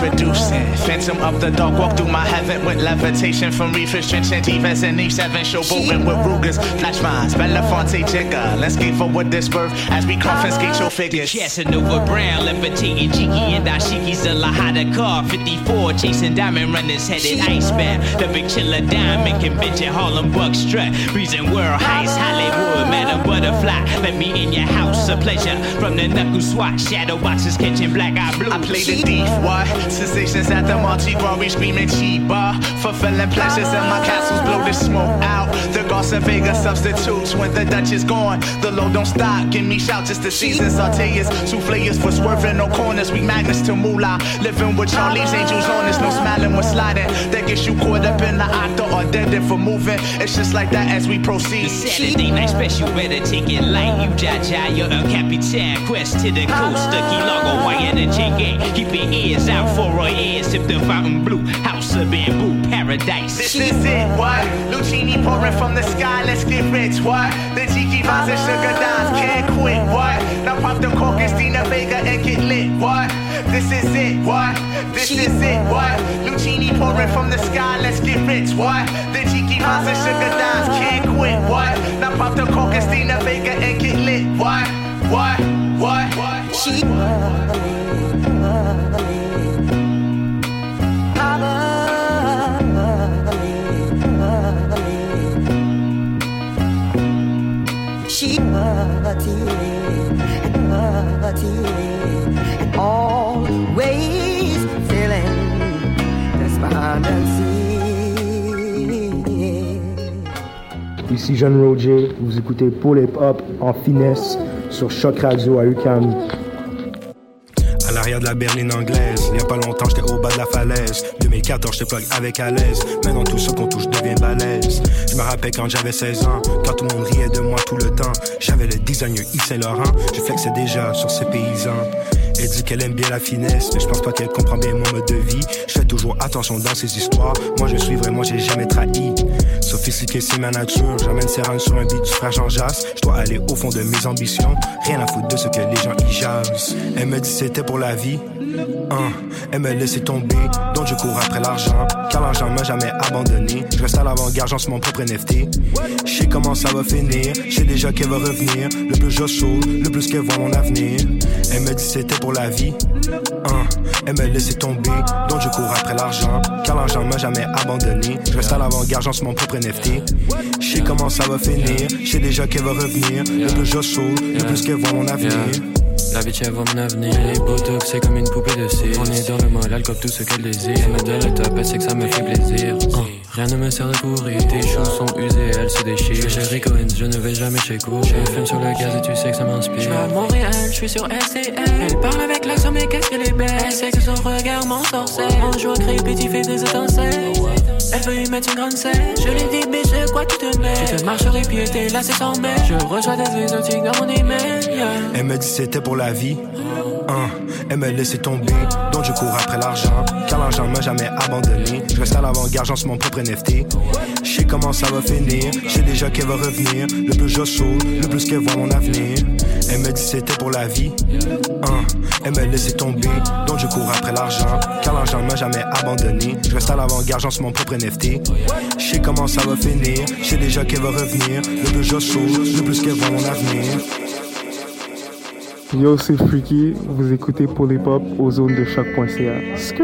introducing Phantom of the Dark, walk through my heaven with levitation from reefers, trenchant events and E seven showboating with Rugers, flash mines, Belafonte jigger. Let's get forward this birth as we confiscate your figures. Casanova Brown, levitating Jiggy and Dashiki's a Lahada car fifty-four, chasing diamond runners headed Iceman. The big chiller diamond convention, Harlem Buck strut, reason world heist, Hollywood, Madam Butterfly. Let me in your house, a pleasure from the knuckle swat, shadow boxes catching black eye blue. I play the thief, what? Sensations at the Mardi Gras, we screaming Chiba. Fulfilling pleasures in my castles, blow the smoke out. The Garza Vega substitutes when the Dutch is gone. The load don't stop, give me shout just the seasons. Sauteas, two flayers for swerving no corners. We magnets to moolah, living with Charlie's angels on us. No smiling when sliding, that gets you caught up in the octa or dead if for moving. It's just like that as we proceed. The Saturday night special, better take it light. You jaja, you're El Capitan. Quest to the coast, the Key Largo, wire the J K. Keep your ears out. For our ears, sip the fountain blue, house of bamboo, paradise. This is it, what? Lucini pouring from the sky, let's get rich, what? The Jiki vines and sugar dimes, can't quit, what? Now pop the cork and Stina Vega and get lit, what? This is it, what? This is it, what? Lucini pouring from the sky, let's get rich, what? The Jiki vines and sugar dimes, can't quit, what? Now pop the cork and Stina Vega and get lit, what? What? What? What? What? Always feeling despondency. Ici John Roger, vous écoutez Paul Hip Hop en finesse sur Choc Radio à U K A M E N. L'arrière de la berline anglaise, il y a pas longtemps j'étais au bas de la falaise. Deux mille quatorze j'étais plug avec à l'aise. Maintenant tout ce qu'on touche devient balèze. Je me rappelle quand j'avais seize ans, quand tout le monde riait de moi tout le temps. J'avais le designer Yves Saint Laurent, je flexais déjà sur ces paysans. Elle dit qu'elle aime bien la finesse, mais je pense pas qu'elle comprend bien mon mode de vie. Je fais toujours attention dans ces histoires, moi je suis vraiment, j'ai jamais trahi. Sophistiqué c'est ma nature, j'emmène ses rangs sur un beat du frère Jean-Jas. Je dois aller au fond de mes ambitions, rien à foutre de ce que les gens y jasent. Elle me dit c'était pour la vie, hein. Elle me laissait tomber, donc je cours après l'argent, car l'argent m'a jamais abandonné. Je reste à l'avant-garde, j'en suis mon propre N F T. Je sais comment ça va finir, je sais déjà qu'elle va revenir. Le plus je saute, le plus qu'elle voit mon avenir. Elle me dit c'était pour la vie, hein. Elle me laissait tomber, donc je cours après l'argent, car l'argent m'a jamais abandonné. Je reste à l'avant-garde, j'en suis mon propre N F T. Je sais comment ça va finir, je sais déjà qu'elle va revenir. Le plus je saute, le plus qu'elle voit mon avenir. La bitch elle voit mon avenir. Les botox c'est comme une poupée de cire. On est dans le mal, elle cope tout ce qu'elle désire. Elle me donne le top, elle sait que ça me fait plaisir. uh. Rien ne me sert de courir, tes choses sont usées, elles se déchirent. Je chérie Cohen, je ne vais jamais chez Cour. Je fume sur le gaz et tu sais que ça m'inspire. Je vais à Montréal, je suis sur S C L. Elle parle avec l'accent mais qu'est-ce qu'elle est belle. Elle sait que son regard m'ensorcelle. On joue au crépit, tu fais des étincelles. Elle veut y mettre une grande selle. Je lui dis bitch, de quoi tu te mets. Tu te marches sur les pieds, t'es là c'est sans mèche. Je reçois des exotiques dans mon email. yeah. Elle me dit c'était pour la vie. Hein, elle me laissait tomber, donc je cours après l'argent. Car l'argent m'a jamais abandonné. Je reste à l'avant-garde, j'en suis mon propre N F T. Je sais comment ça va finir, je sais déjà qu'elle va revenir. Le plus je saute, le plus qu'elle voit mon avenir. Elle me dit c'était pour la vie. Hein, elle me laissait tomber, donc je cours après l'argent. Car l'argent m'a jamais abandonné. Je reste à l'avant-garde, j'en suis mon propre N F T. Je sais comment ça va finir, je sais déjà qu'elle va revenir. Le plus je saute, le plus qu'elle voit mon avenir. Yo, c'est Freaky, vous écoutez Polypop aux zones de C H O Q point C A. Skrrr!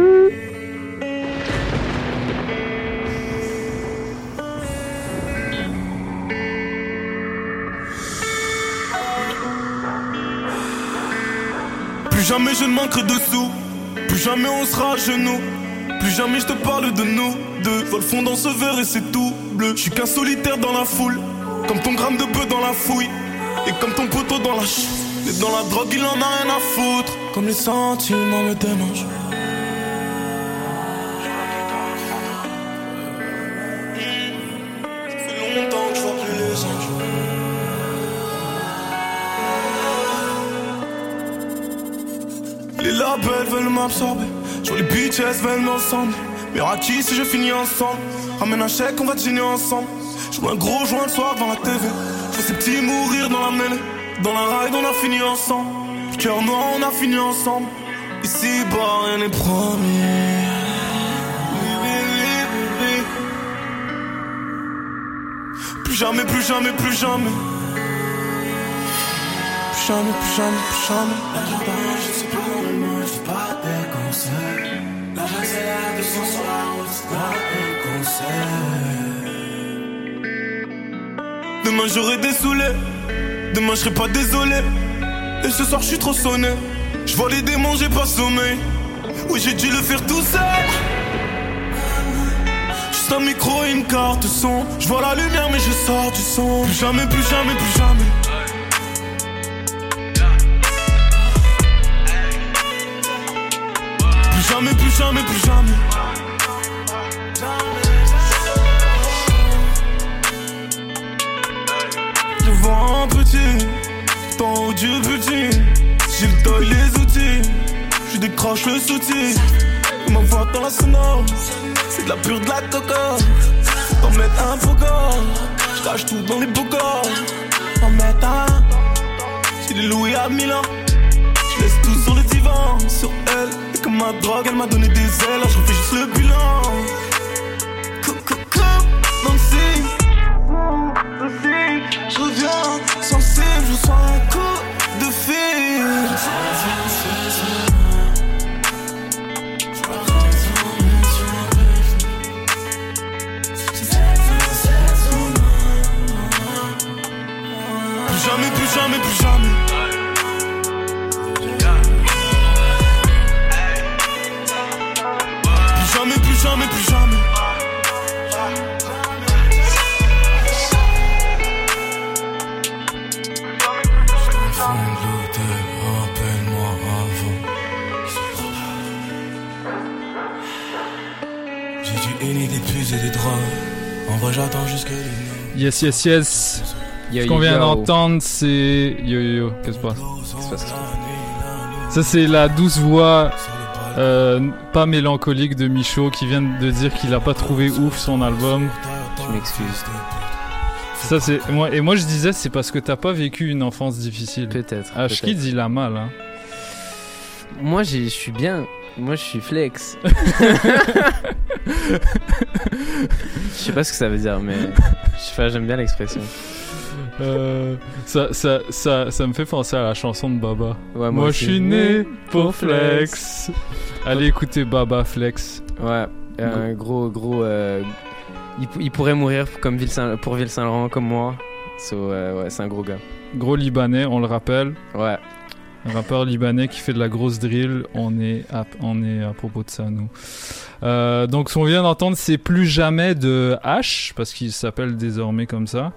Plus jamais je ne manquerai de sous, plus jamais on sera à genoux, plus jamais je te parle de nous deux. Vol fond dans ce verre et c'est tout bleu. Je suis qu'un solitaire dans la foule, comme ton gramme de bœuf dans la fouille, et comme ton poteau dans la chou. Mais dans la drogue il en a rien à foutre. Comme les sentiments me démangent. Ça fait longtemps que je vois plus les anges. Les labels veulent m'absorber, sur les bitches veulent m'ensemble. Mais à qui si je finis ensemble? Ramène un chèque, on va dîner ensemble. Je vois un gros joint le soir devant la T V. Je vois ces petits mourir dans la mêlée. Dans la ride on a fini ensemble, le cœur noir on a fini ensemble. Ici bas rien n'est promis. Plus jamais, plus jamais, plus jamais. Plus jamais, plus jamais, plus jamais. Je sais plus où me je pas des conseils. La j'accélère de son soir, c'est pas des conseils. Demain j'aurai des saoulés. Demain je serai pas désolé. Et ce soir je suis trop sonné. Je vois les démons, j'ai pas sommeil. Oui j'ai dû le faire tout seul. Juste un micro et une carte son. Je vois la lumière mais je sors du son. Plus jamais, plus jamais, plus jamais. Plus jamais, plus jamais, plus jamais. Un petit, tant haut du petit. J'ai le toit les outils, je décroche le soutien. Il m'envoie dans la sonore, c'est de la pure de la coca. Faut t'en mettre un faux corps, je crache tout dans les beaux corps. Faut t'en mettre un, j'ai des loués à Milan. Je laisse tout sur le divan, sur elle. Et comme ma drogue, elle m'a donné des ailes, je refais juste le bilan. Je reviens sensible, je sens un coup de fil. Plus jamais, plus jamais, plus jamais. Plus jamais, plus jamais, plus jamais. Yes, yes, yes. Yo, ce qu'on vient yo. d'entendre, c'est yo yo yo. Qu'est-ce qui se passe? Ça, c'est la douce voix euh, pas mélancolique de Micho qui vient de dire qu'il a pas trouvé ouf son album. Je m'excuse. Ça, c'est moi, et moi je disais, c'est parce que t'as pas vécu une enfance difficile. Peut-être. Ah, Kids, il a mal. Hein. Moi, je suis bien. Moi, je suis flex. Je sais pas ce que ça veut dire, mais je sais pas, j'aime bien l'expression. Euh, ça, ça, ça, ça me fait penser à la chanson de Baba. Ouais, moi, moi je suis né pour flex. flex. Allez écouter Baba Flex. Ouais, un gros, gros. Euh, il, il pourrait mourir comme Ville Saint, pour Ville-Saint-Laurent, comme moi. So, euh, ouais, c'est un gros gars. Gros Libanais, on le rappelle. Ouais. Un rappeur libanais qui fait de la grosse drill, on est à, on est à propos de ça, nous. Euh, donc, ce qu'on vient d'entendre, c'est Plus Jamais de H, parce qu'il s'appelle désormais comme ça,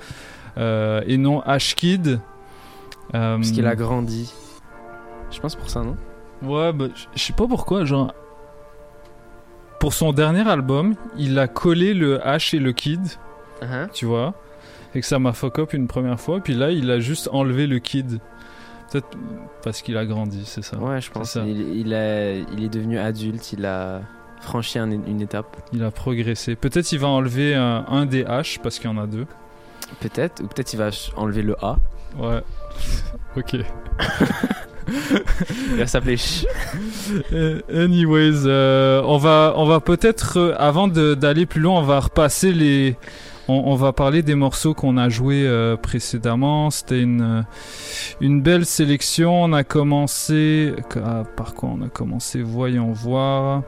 euh, et non H-Kid. Euh, parce qu'il a grandi. Je pense pour ça, non? Ouais, bah, je sais pas pourquoi, genre... Pour son dernier album, il a collé le H et le Kid, uh-huh. tu vois, et que ça m'a fuck up une première fois, puis là, il a juste enlevé le Kid. Peut-être parce qu'il a grandi, c'est ça. Ouais, je pense. Il, il, a, il est devenu adulte, il a franchi un, une étape. Il a progressé. Peut-être qu'il va enlever un, un des H parce qu'il y en a deux. Peut-être, ou peut-être il va enlever le A. Ouais, ok. Il va s'appeler Ch. Anyways, euh, on, va, on va peut-être, euh, avant de, d'aller plus loin, on va repasser les... On, on va parler des morceaux qu'on a joués euh, précédemment. C'était une, une belle sélection. On a commencé... Ah, par quoi on a commencé? Voyons voir.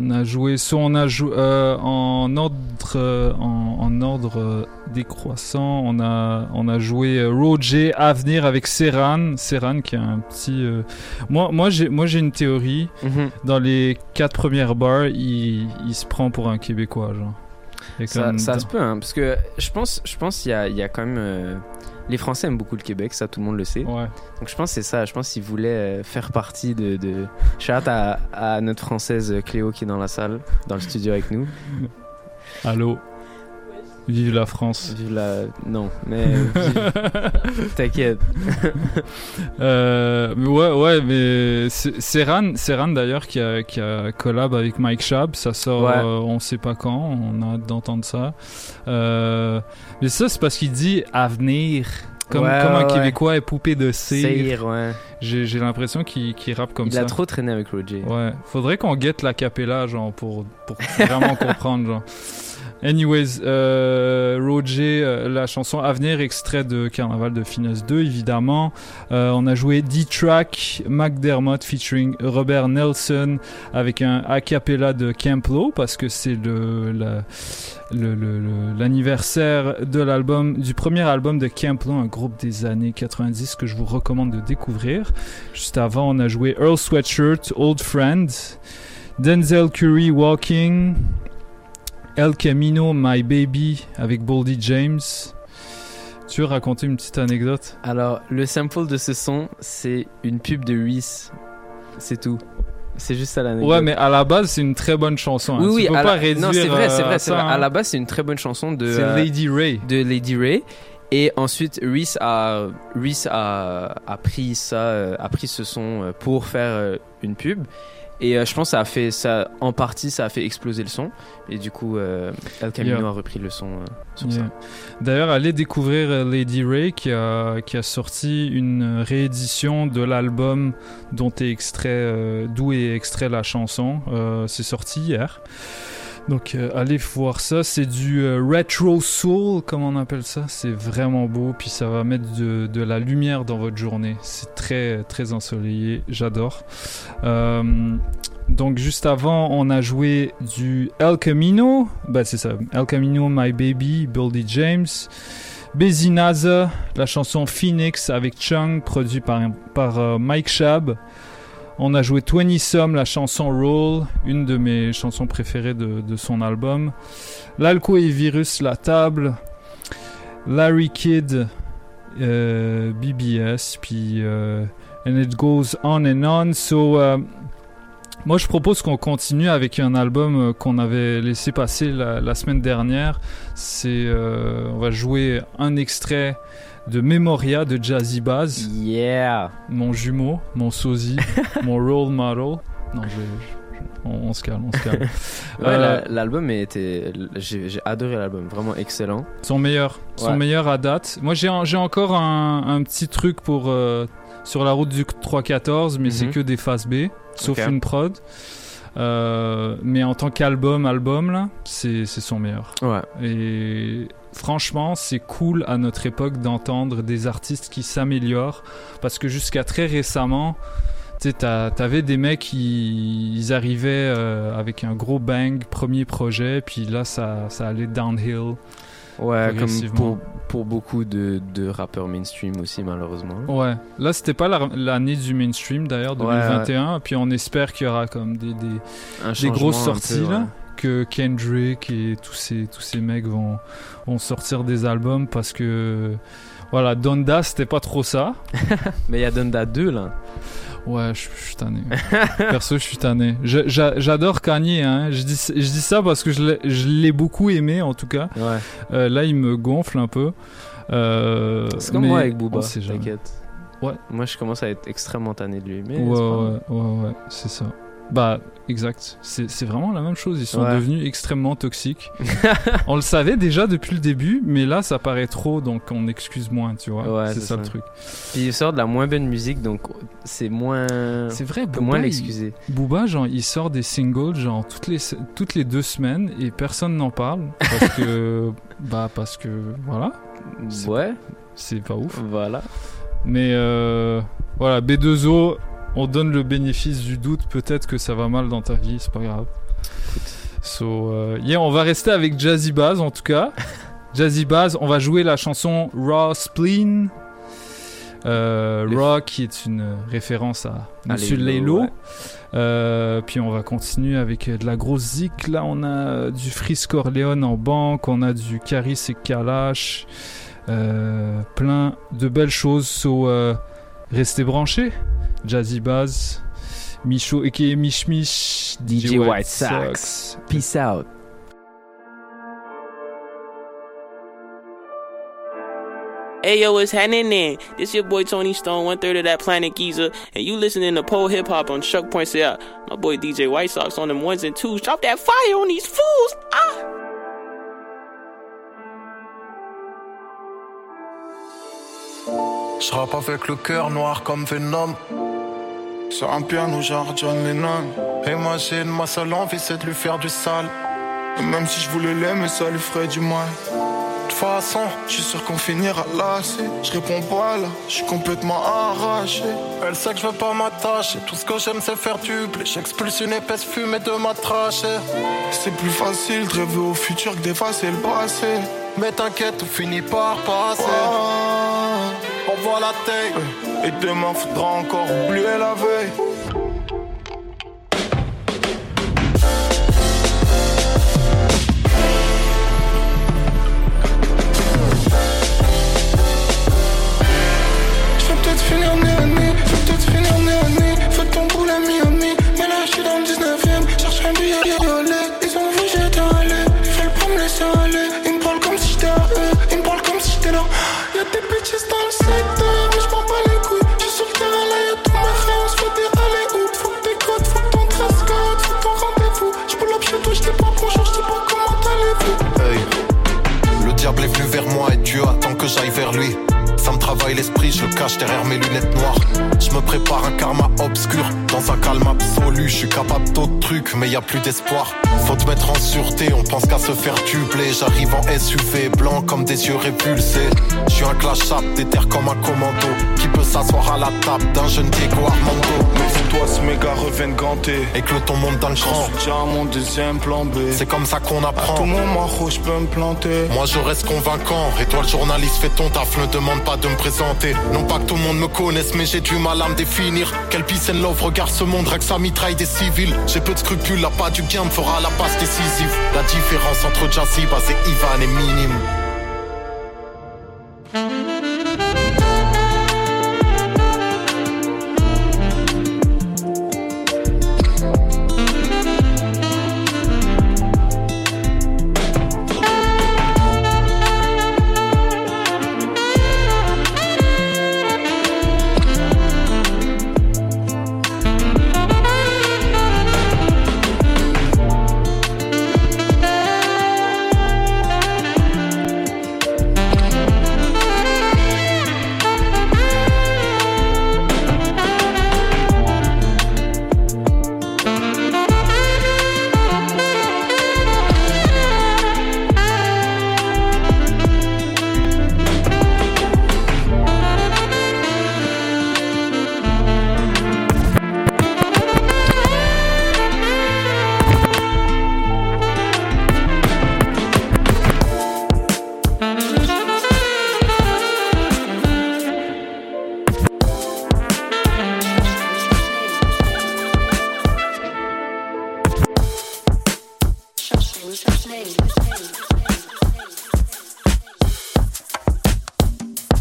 On a joué... So, on a joué euh, en ordre, euh, en, en ordre euh, décroissant. On a, on a joué euh, Roger Avenir avec Serran. Serran qui a un petit... Euh... Moi, moi, j'ai, moi, j'ai une théorie. Mm-hmm. Dans les quatre premières bars, il, il se prend pour un Québécois. Genre. Et ça, ça se peut, hein, parce que je pense je pense qu'il y a, il y a quand même... Euh... Les Français aiment beaucoup le Québec, ça tout le monde le sait. Ouais. Donc je pense que c'est ça, je pense qu'ils voulaient faire partie de... de... Shout out à, à notre Française Cléo qui est dans la salle, dans le studio avec nous. Allô. Vive la France. Vive la... Non, mais... Vive... T'inquiète. euh, ouais, ouais, mais... Serran, Serran d'ailleurs, qui a, qui a collab avec Mike Schaab. Ça sort, ouais. euh, on sait pas quand. On a hâte d'entendre ça. Euh, mais ça, c'est parce qu'il dit « avenir ». Comme, ouais, comme un ouais. Québécois est poupée de cire. Cire, ouais. J'ai, j'ai l'impression qu'il, qu'il rappe comme Il ça. Il a trop traîné avec Roger. Ouais. Faudrait qu'on guette l'acapella, genre, pour, pour vraiment comprendre, genre. Anyways, euh, Roger, euh, la chanson Avenir, extrait de Carnaval de Finesse deux, évidemment. Euh, on a joué D-Track, McDermott featuring Robert Nelson avec un a cappella de Camplo, parce que c'est le, la, le, le, le, l'anniversaire de l'album, du premier album de Camplo, un groupe des années quatre-vingt-dix que je vous recommande de découvrir. Juste avant, on a joué Earl Sweatshirt, Old Friend, Denzel Curry, Walking... El Camino, My Baby, avec Boldy James. Tu veux raconter une petite anecdote? Alors, le sample de ce son, c'est une pub de Reese. C'est tout. C'est juste ça l'anecdote. Ouais, mais à la base, c'est une très bonne chanson. Hein. Oui, oui. Tu peux pas la... réduire. Non, c'est vrai, c'est vrai. C'est ça, vrai. Hein. À la base, c'est une très bonne chanson de. C'est euh, Lady Ray. De Lady Ray. Et ensuite, Reese a Reese a a pris ça, a pris ce son pour faire une pub. Et euh, je pense que ça a fait, ça, en partie, ça a fait exploser le son. Et du coup, euh, El Camino yeah. a repris le son euh, sur yeah. ça. D'ailleurs, allez découvrir Lady Ray qui a, qui a sorti une réédition de l'album dont est extrait, euh, d'où est extrait la chanson. Euh, c'est sorti hier. Donc, euh, allez voir ça. C'est du euh, retro soul, comme on appelle ça. C'est vraiment beau. Puis ça va mettre de, de la lumière dans votre journée. C'est très, très ensoleillé. J'adore. Euh, donc, juste avant, on a joué du El Camino. Bah, c'est ça. El Camino, My Baby, Boldy James. Bezinaza, la chanson Phoenix avec Chung, produit par, par euh, Mike Schaab. On a joué vingt Some, la chanson Roll, une de mes chansons préférées de, de son album. L'Alco et Virus, La Table. Larry Kidd, euh, B B S, puis euh, And It Goes On and On. So, euh, moi, je propose qu'on continue avec un album qu'on avait laissé passer la, la semaine dernière. C'est, euh, on va jouer un extrait de Memoria de Jazzy Bazz. Yeah. Mon jumeau, mon sosie, mon role model. Non, je, je, je, on, on se calme, on se calme. Ouais, euh, la, l'album était... J'ai, j'ai adoré l'album, vraiment excellent. Son meilleur, ouais. son meilleur à date. Moi, j'ai, j'ai encore un, un petit truc pour euh, sur la route du trois cent quatorze, mais mm-hmm. c'est que des phases B, sauf okay. une prod. Euh, mais en tant qu'album, album, là, c'est, c'est son meilleur. Ouais. Et... Franchement, c'est cool à notre époque d'entendre des artistes qui s'améliorent parce que jusqu'à très récemment, tu sais, t'avais des mecs qui ils arrivaient euh, avec un gros bang, premier projet, puis là ça, ça allait downhill. Ouais, comme pour, pour beaucoup de, de rappeurs mainstream aussi, malheureusement. Ouais, là, c'était pas la, l'année du mainstream, d'ailleurs, deux mille vingt et un. Ouais, ouais. Puis on espère qu'il y aura comme des, des, des grosses sorties, peu, là. Ouais. Que Kendrick et tous ces, tous ces mecs vont, vont sortir des albums parce que... Voilà, Donda, c'était pas trop ça. Mais il y a Donda deux, là. Ouais, je, je suis tanné. Perso, je suis tanné. Je, j'a, j'adore Kanye, hein. Je dis, je dis ça parce que je l'ai, je l'ai beaucoup aimé, en tout cas. Ouais. Euh, là, il me gonfle un peu. Euh, c'est comme moi avec Booba, t'inquiète. Ouais. Moi, je commence à être extrêmement tanné de lui. Mais ouais, ouais, ouais, ouais, c'est ça. Bah, exact. C'est, c'est vraiment la même chose. Ils sont ouais. devenus extrêmement toxiques. On le savait déjà depuis le début, mais là, ça paraît trop, donc on excuse moins, tu vois. Ouais, c'est, c'est ça, ça le truc. Puis ils sortent de la moins bonne musique, donc c'est moins... C'est vrai, Booba, moins l'excuser. Il... Booba, genre, il sort des singles, genre, toutes les, toutes les deux semaines, et personne n'en parle, parce que... bah, parce que... Voilà. C'est ouais. Pas, c'est pas ouf. Voilà. Mais, euh... voilà, B deux O... On donne le bénéfice du doute, peut-être que ça va mal dans ta vie, c'est pas grave. Écoute. So, euh, yeah, on va rester avec Jazzy Bazz en tout cas. Jazzy Bazz, on va jouer la chanson Raw Spleen. Euh, Raw qui est une référence à Monsieur Lelo. Ouais. Euh, puis on va continuer avec de la grosse zik. Là, on a du Freeze Corleone en banque, on a du Caris et Kalash. Euh, plein de belles choses. So, euh, restez branchés. Jazzy Bazz, Micho Ike, Mich Mich, D J, D J White, White Sox. Sox. Peace out. Hey yo, what's happening? This your boy Tony Stone, one third of that planet geezer, and you listening to Paul Hip Hop on C H O Q point C A. My boy D J White Sox on them ones and twos. Drop that fire on these fools! Ah. J'rappe avec le cœur noir comme Venom. Sur un piano genre John Lennon. Et moi j'ai une ma seule envie c'est de lui faire du sale. Et même si je voulais l'aimer ça lui ferait du mal. De toute façon j'suis sûr qu'on finira lâché. J'réponds pas là, j'suis complètement arraché. Elle sait que j'veux pas m'attacher. Tout ce que j'aime c'est faire du blé. J'expulse une épaisse fumée de ma trachée. C'est plus facile de rêver au futur que d'effacer le passé. Mais t'inquiète tout finit par passer. Oh. On voit la tête et demain faudra encore oublier la veille. Je vais peut-être finir néo-né, je vais peut-être finir néo-né. Faut ton boule à Miami, mais là je suis dans le dix-neuvième. Cherche un billet violet, ils ont vu j'étais allé. Ils veulent pas me laisser aller, ils me parlent comme si j'étais à eux. Ils me parlent comme si j'étais là. Y'a des bitches dans le secteur, mais j'm'en bats les couilles. J'suis sur le terrain, là y'a tout marré, on s'fait des alley-oops. Faut que tes codes, faut que ton dress-code, faut ton rendez-vous. J'pull up chez toi, j't'ai pas bonjour, j't'ai pas comment t'allez-vous. Hey, le diable est venu vers moi et Dieu attend que j'aille vers lui. Ça me travaille l'esprit, je cache derrière mes lunettes noires. Je me prépare un karma obscur, dans un calme absolu. Je suis capable d'autres trucs, mais y a plus d'espoir. Faut te mettre en sûreté, on pense qu'à se faire tubler. J'arrive en S U V, blanc comme des yeux répulsés. Je suis un clash-up, déterre comme un commando. Qui peut s'asseoir à la table d'un jeune Diego Armando. Mais c'est toi, ce méga reviennent ganter. Et que le ton monte dans le cran. Je suis déjà à mon deuxième plan B. C'est comme ça qu'on apprend. À tout moment, je peux me planter. Moi, je reste convaincant. Et toi, le journaliste, fais ton taf, ne demande pas de me présenter. Non pas que tout le monde me connaisse, mais j'ai du mal à me définir. Quel peace and love, regarde ce monde, règle ça mitraille des civils. J'ai peu de scrupules, la passe du gain me fera la passe décisive. La différence entre Jazzy Bazz et Ivan est minime.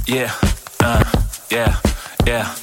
Yeah, uh, yeah, yeah.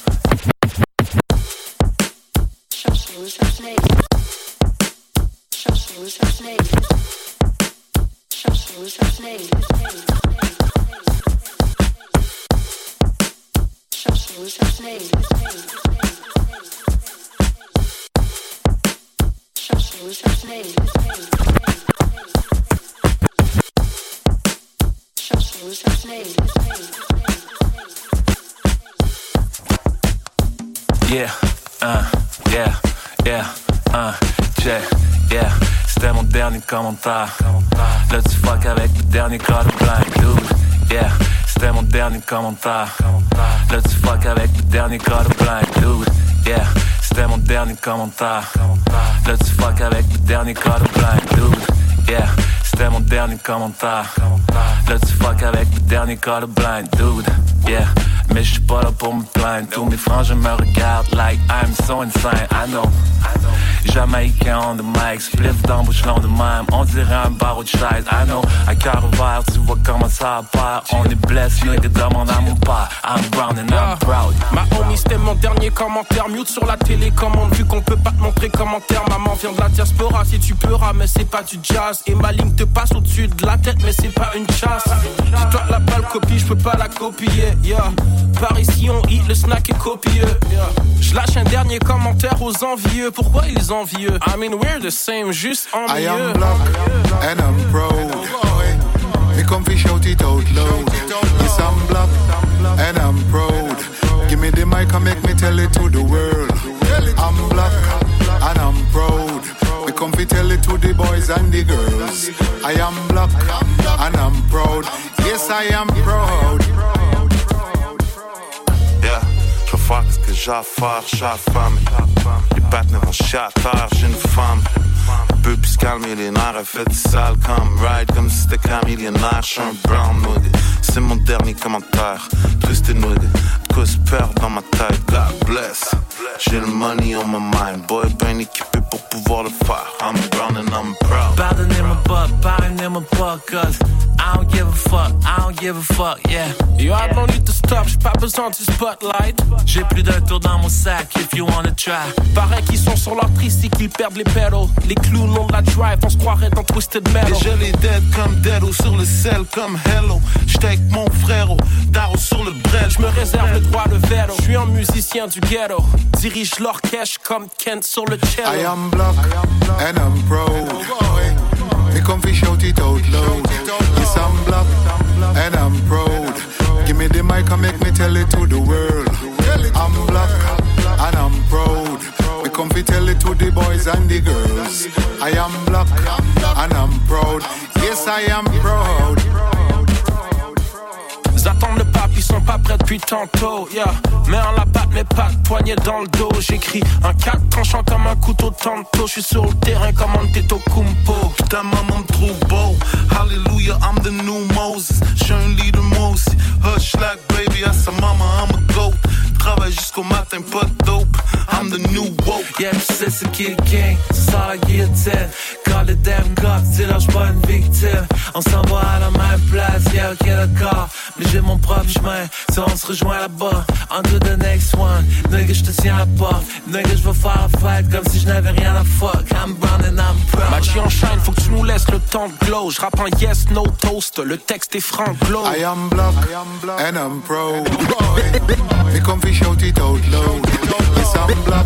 Yeah, uh, yeah, yeah, uh, check, yeah. C'était mon dernier commentaire. Là tu fuck avec le dernier corps de blind dude. Yeah, c'était mon dernier commentaire. Là tu fuck avec le dernier corps de blind dude. Yeah, c'était mon dernier commentaire. Là tu fuck avec le dernier corps de blind dude. Yeah, c'était mon dernier commentaire. Là tu fuck avec le dernier corps de blind dude. Yeah. Mais j'suis pas là pour me plaindre. Tous mes frangins me regardent like I'm so insane. I know, I know. Jamaïcain on the mic, spliff dans bouche long de même. On dirait un barreau de chaise. I know, à cœur ouvert, tu vois comment ça part. On est blessé, nigga, demande à mon père. I'm brown and I'm proud. Ma homie, c'était mon dernier commentaire. Mute sur la télécommande, vu qu'on peut pas te montrer commentaire. Maman vient de la diaspora, si tu pleuras, mais c'est pas du jazz. Et ma ligne te passe au-dessus de la tête, mais c'est pas une chasse. Dis-toi la balle copie, j'peux pas la copier, yeah. Par ici on hit, le snack est copieux, yeah. Je lâche un dernier commentaire aux envieux. Pourquoi ils envieux? I mean we're the same, juste envieux. I am black and I'm proud. Me comfy shout it out loud. Yes I'm black and I'm proud. Give me the mic and make me tell it to the world. I'm black and I'm proud. Me comfy tell it to the boys and the girls. I am black and I'm proud. Yes I am proud. Fuck ce que j'ai à faire, j'ai à femme. Les pattes ne vont chier à terre, j'ai une femme. Un peu plus calme, millénaire, elle fait du sale comme ride. Comme si c'était quand millionnaire, j'suis un brown nude. C'est mon dernier commentaire, triste et nude. Cause peur dans ma tête, God bless. J'ai le money on my mind, boy bien équipé pour pouvoir le faire. I'm brown and I'm proud. Pardonnez-moi pas, pardonnez-moi pas, cause I don't give a fuck, I don't give a fuck, yeah. Yo, I don't need to stop, j'ai pas besoin du spotlight. J'ai plus d'un tour dans mon sac, if you wanna try. Pareil qu'ils sont sur leur tricycle, ils perdent les pédales. Les clous l'ont de la drive, on se croirait dans Twisted Metal. Et je les dead comme Dedo, sur le sel comme Hello. J'étais avec mon frérot, Daro sur le brel. J'me réserve le droit, le vélo. J'suis un musicien du ghetto, dirige l'orchestre comme Kent sur le cello. I am black, and I'm proud. Me comfy shout it out loud. Yes I'm black, and I'm proud. Give me the mic and make me tell it to the world. I'm black and I'm proud. We come to tell it to the boys and the girls. I am black and I'm proud. Yes, I am proud. Ils attendent le pape, ils sont pas prêts depuis tantôt, yeah. Mets en la patte, mes pattes, poignées dans le dos. J'écris un quatre tranchant comme un couteau tantôt. J'suis sur le terrain comme Antetokounmpo. Putain, maman me trouve beau. Hallelujah, I'm the new Moses. J'suis un leader moi aussi. Hush like baby, à sa maman, I'm a goat. Travaille jusqu'au matin, pas de dope. I'm the new woke. Yeah, tu sais c'est qui le king, c'est ça la guillotine. Quand les damn cops, dis leur j'pas une victime. On s'en va à la même place, yeah, ok d'accord. Mais j'ai mon propre chemin, si on se rejoint là-bas. On do the next one, nigga j'te tiens à la porte. Nigga j'veux faire la fête comme si j'n'avais rien à fuck. I'm brown and I'm proud. Matchy enchaîne, faut que tu nous laisses le temps de glow. J'rappe un yes, no toast, le texte est franc-glow. I am black, I am black, and I'm proud. Be comfy, shout it out loud. Yes I'm black,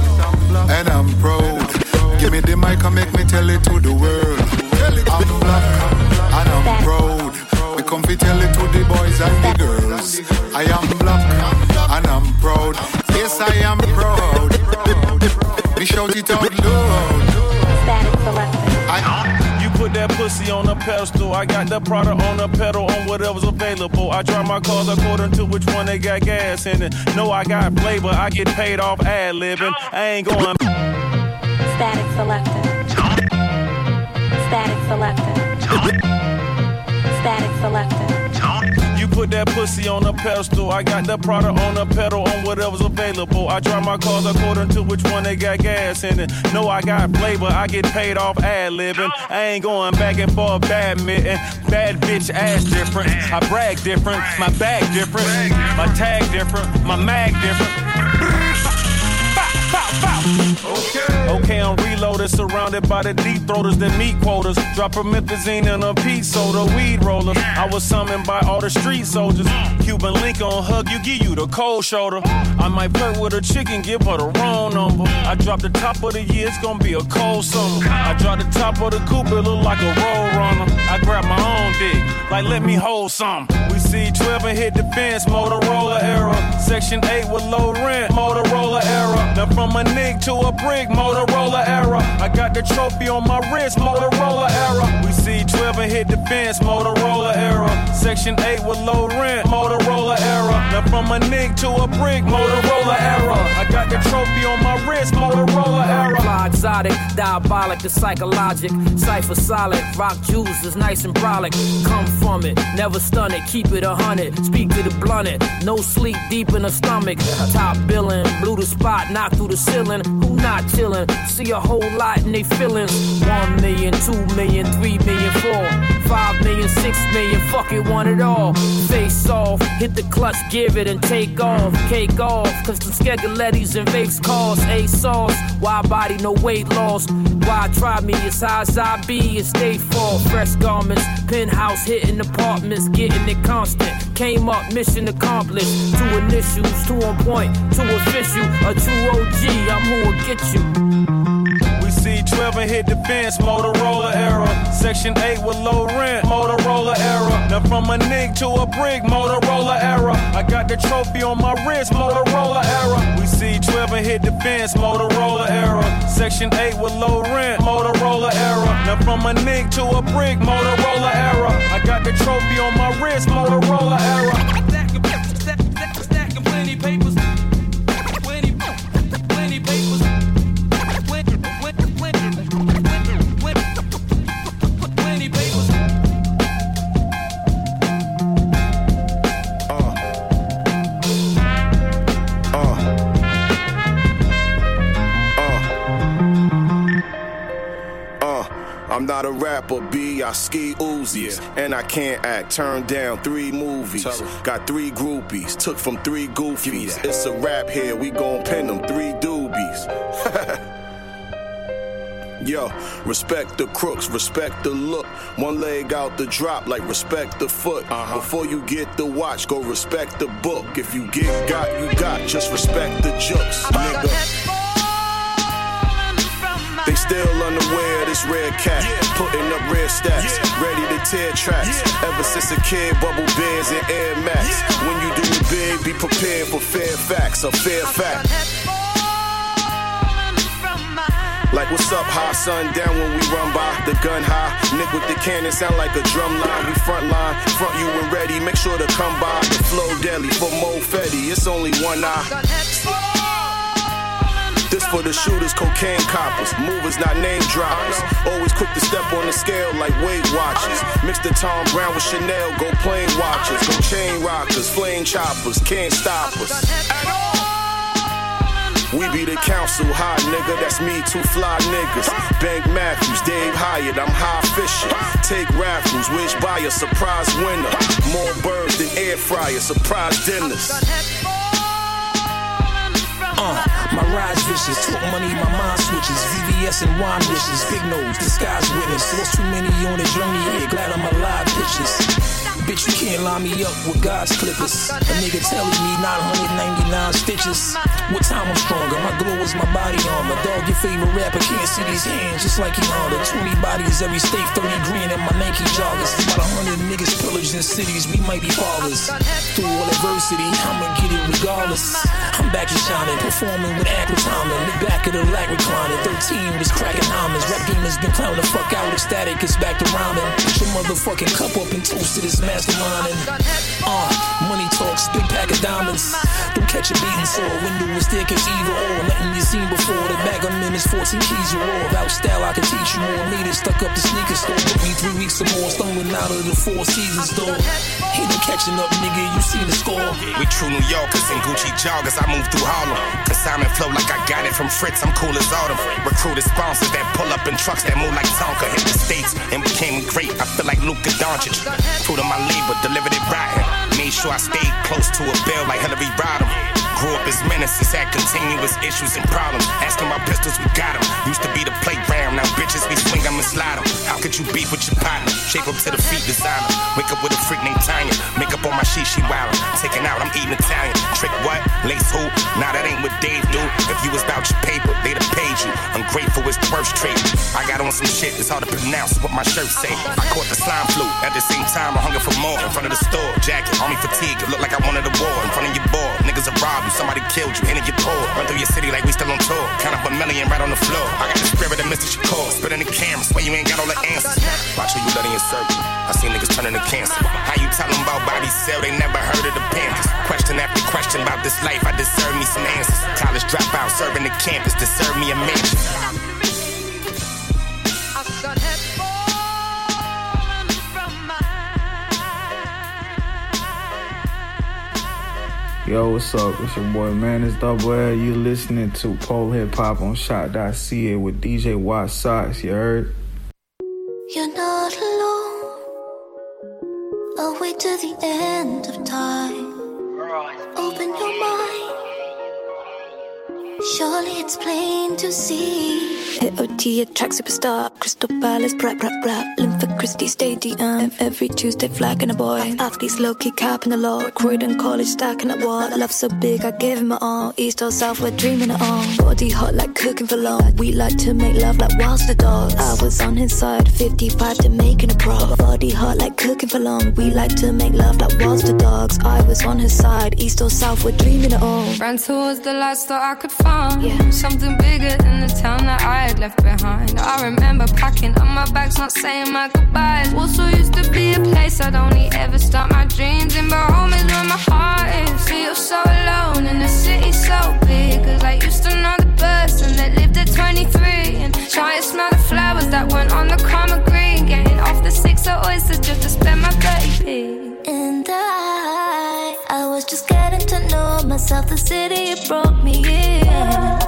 and I'm proud. Give me the mic and make me tell it to the world. I'm black, and I'm proud. We come to tell it to the boys and the girls. I am black and I'm proud. Yes, I am proud. We shout it out loud. I- Put that pussy on a pedestal. I got that product on a pedal on whatever's available. I drive my cars according to which one they got gas in it. No, I got flavor. I get paid off ad-libbing. I ain't going. Static selector. Static selector. Static selector. put that pussy on a pedestal. I got that Prada on a pedal on whatever's available. I drive my cars according to which one they got gas in it. No, I got flavor. I get paid off ad-libbing. I ain't going back and forth badminton. Bad bitch ass different. I brag different. My bag different. My tag different. My mag different. Okay. Okay, I'm reloaded, surrounded by the deep throaters, the meat quoters. Drop promethazine and a pea soda, weed roller. I was summoned by all the street soldiers. Cuban link on hug, you give you the cold shoulder. I might flirt with a chick and give her the wrong number. I drop the top of the year, it's gonna be a cold summer. I drop the top of the coupe, it look like a road runner. I grab my own dick, like let me hold some. We see twelve and hit the fence, Motorola era. Section eight with low rent, Motorola era. Now from a nigga to a brick, Motorola era. I got the trophy on my wrist, Motorola era. We see twelve and hit the fence, Motorola era. Section eight with low rent, Motorola era. Now from a nigga to a brick, Motorola era. I got the trophy on my wrist, Motorola era. Exotic, diabolic, the psychologic, cipher solid, rock juice is nice and brolic. Come from it, never stun it, keep it a hundred. Speak to the blunted, no sleep deep in the stomach. Top billing, blew the spot, knocked through the ceiling. Who not chillin'? See a whole lot in they feelings. One million, two million, three million, four, five million, six million. Fuck it, want it all. Face off, hit the clutch, give it and take off. Cake off, cause some skegalettis and vapes cost a sauce. Wide body, no weight loss. Why try me? It's high as I be. It's day fall. Fresh garments, penthouse, hitting apartments, getting it constant. Came up, mission accomplished. Two initials, two on point, two official, a true O G. I'm who will get you. We see twelve and hit the fence, Motorola era. Section eight with low rent, Motorola era. Now from a nig to a brick, Motorola era. I got the trophy on my wrist, Motorola era. We see twelve and hit the fence, Motorola era. Section eight with low rent, Motorola era. Now from a nig to a brick, Motorola era. I got the trophy on my wrist, Motorola era. Stacking, stacking, stacking, stacking plenty papers. I'm not a rapper, B, I ski Uzis, yeah. And I can't act, turned down three movies, got three groupies, took from three goofies, it's a rap here, we gon' pin them three doobies. Yo, respect the crooks, respect the look. One leg out the drop, like respect the foot. Uh-huh. Before you get the watch, go respect the book. If you get got, you got, just respect the jokes, nigga. They still unaware of this red cat, yeah. Putting up red stacks, yeah. Ready to tear tracks, yeah. Ever since a kid, bubble bears and Air Max, yeah. When you do it big, be prepared for fair facts, a fair fact. Like what's up, high sun down when we run by, the gun high, Nick with the cannon sound like a drum line, we front line, front you and ready, make sure to come by, the flow deadly for Mo Fetty, it's only one eye. This for the shooters, cocaine coppers, movers, not name droppers. Always quick to step on the scale like Weight Watchers. Mix the Tom Brown with Chanel, go plane watchers, go chain rockers, flame choppers, can't stop us. At all. We be the council, high nigga, that's me, two fly niggas. Bank Matthews, Dave Hyatt, I'm high fishing. Take raffles, wish by a surprise winner. More birds than air fryer, surprise dinners. Uh, my ride's vicious, talk money, my mind switches. V V S and wine wishes, big nose, disguise witness. Lost too many on the journey, yeah, glad I'm alive, bitches. Bitch, you can't line me up with God's clippers. A nigga telling me nine hundred ninety-nine stitches. What time I'm stronger, my glow is my body armor. Dog, your favorite rapper can't see these hands, just like he Honda. twenty bodies, every stake, thirty grand in my Nike joggers. About a hundred niggas pillaged in cities, we might be fathers. Through all adversity, I'ma get it regardless. I'm back and shining, performing with aqua timing, the back of the lack reclining. Thirteen was cracking almonds. Rap game has been clowning the fuck out. Ecstatic, it's back to rhyming. Put your motherfucking cup up and toast to this masterminding. Uh, money talks, big pack of diamonds. Don't catch a beating saw, window was thick as either or. Nothing you seen before, the bag of minutes, fourteen keys you roll. About style, I can teach you more. Made it stuck up the sneaker store. Took me three weeks or more, stumbling out of the Four Seasons door. Ain't no catching up, nigga, you see the score. We true New Yorkers and Gucci joggers, I move through Harlem. Consignment flow like I got it from Fritz, I'm cool as autumn. Recruited sponsors that pull up in trucks that move like Tonka. Hit the States and became great, I feel like Luka Doncic. Fruit of my labor, delivered it rotten. Made sure I stayed close to a bell like Hillary Rodham. Grew up as menaces, had continuous issues and problems. Asking my pistols, we got them. Used to be the playground, now bitches we swing them and slide them. How could you beef with your partner? Shake up to the feet, designer. Wake up with a freak named Tanya. Make up on my sheet, she wildin'. Taking out, I'm eating Italian. Trick what? Lace who? Nah, that ain't what Dave do. If you was about your paper, they'd have paid you. Ungrateful is the worst trait. I got on some shit, it's hard to pronounce what my shirt say. I caught the slime flu. At the same time, I hunger for more. In front of the store, jacket, army fatigue. It looked like I wanted a war. In front of your board, niggas are robbed. Somebody killed you, and it get poor. Run through your city like we still on tour. Count up a million right on the floor. I got the spirit of Mister Shakur. Spit in the camera, swear you ain't got all the answers. Watch who you let in your circle. I seen niggas turning to cancer. How you tellin' about body cell? They never heard of the Panthers. Question after question about this life. I deserve me some answers. College dropout, serving the campus. Deserve me a mansion. Yo, what's up? It's your boy, man. It's Double L. You listening to Paul Hip Hop on C H O Q dot C A with D J White Sox. You heard? You're not alone. I'll wait till the end of time. Open your mind. Surely it's plain to see. K O T attract superstar. Crystal Palace, rap, rap, rap. Linford Christie Stadium. Every Tuesday flagging a boy. Athletes low-key capping the law. Croydon College stacking up what. Love so big, I give him it all. East or South, we're dreaming it all. Body hot like cooking for long. We like to make love like whilst the dogs. I was on his side, fifty-five to making a prop. Body hot like cooking for long. We like to make love like whilst the dogs. I was on his side, east or south, we're dreaming it all. Ran towards the last thought I could find. Yeah. Something bigger than the town that I left behind. I remember packing up my bags, not saying my goodbyes. Also used to be a place I'd only ever start my dreams in, but home is where my heart is. Feel so alone in a city so big, cause I used to know the person that lived at twenty-three and try and smell the flowers that weren't on the common green. Getting off the six of oysters just to spend my thirty p. And I, I was just getting to know myself. The city, it broke me in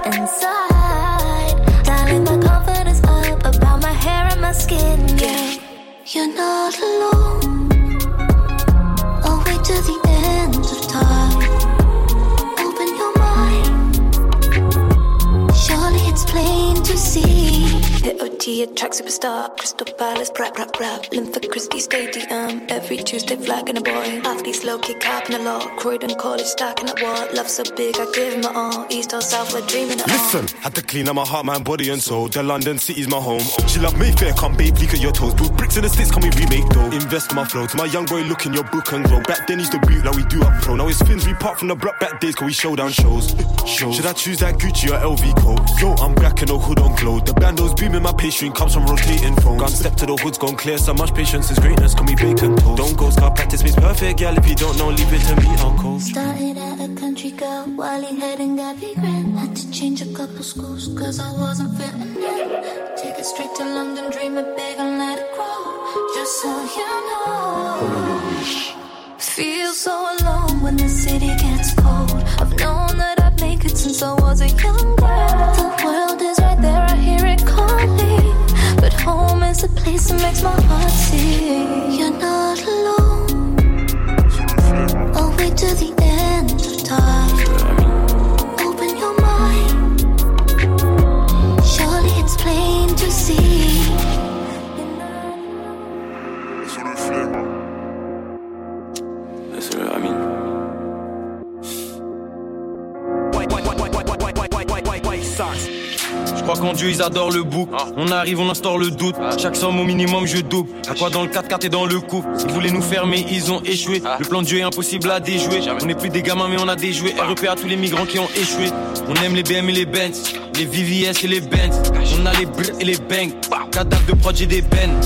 inside. Dialing my confidence up about my hair and my skin, yeah. You're not alone. I'll wait till the end of time. Open your mind. Surely it's plain to see. K O T attract superstar. Crystal Palace, rap, rap, rap. Linford Christie Stadium. Every Tuesday flagging a boy. Athletes low-key capping a lot. Croydon College stacking up what. Love so big, I give him it all. East or South, we're dreaming it all. Listen, had to clean up my heart, mind, body and soul. The London city's my home. She love Mayfair, come babe, leak at your toes. Put bricks in the sticks, come we remake though. Invest in my flow, to my young boy look in your book and grow. Back then used to boot like we do up pro. Now his fins we part from the block back days, cause we showdown shows. shows. Should I choose that Gucci or L V coat? Yo, I'm black and no hood on glow. The bandos booming my pastry comes from rotating phones. Gun step to the hood's gone clear. So much patience is greatness, can we bake and toast? Don't go scar, practice makes perfect. Girl, if you don't know, leave it to me, I'll call. Started at a country girl, wildly heading got regret. Had to change a couple schools, cause I wasn't fitting it. Take it straight to London, dream it big and let it grow. Just so you know. Feel so alone when the city gets cold. I've known that I'd make it since I was a young girl. The world is right there, I hear it calling, but home is the place that makes my heart sing. You're not alone. I'll wait till the end of time. Open your mind. Surely it's plain to see. That's what I mean. Je crois qu'en Dieu ils adorent le bouc. On arrive, on instaure le doute. Chaque somme au minimum je double. À quoi dans le quatre-quatre et dans le coup. Ils voulaient nous fermer, ils ont échoué. Le plan de Dieu est impossible à déjouer. On n'est plus des gamins mais on a déjoué. R E P à tous les migrants qui ont échoué. On aime les B M et les Benz, les V V S et les Benz. On a les bl et les bangs. Cadavre de prod, j'ai des bennes.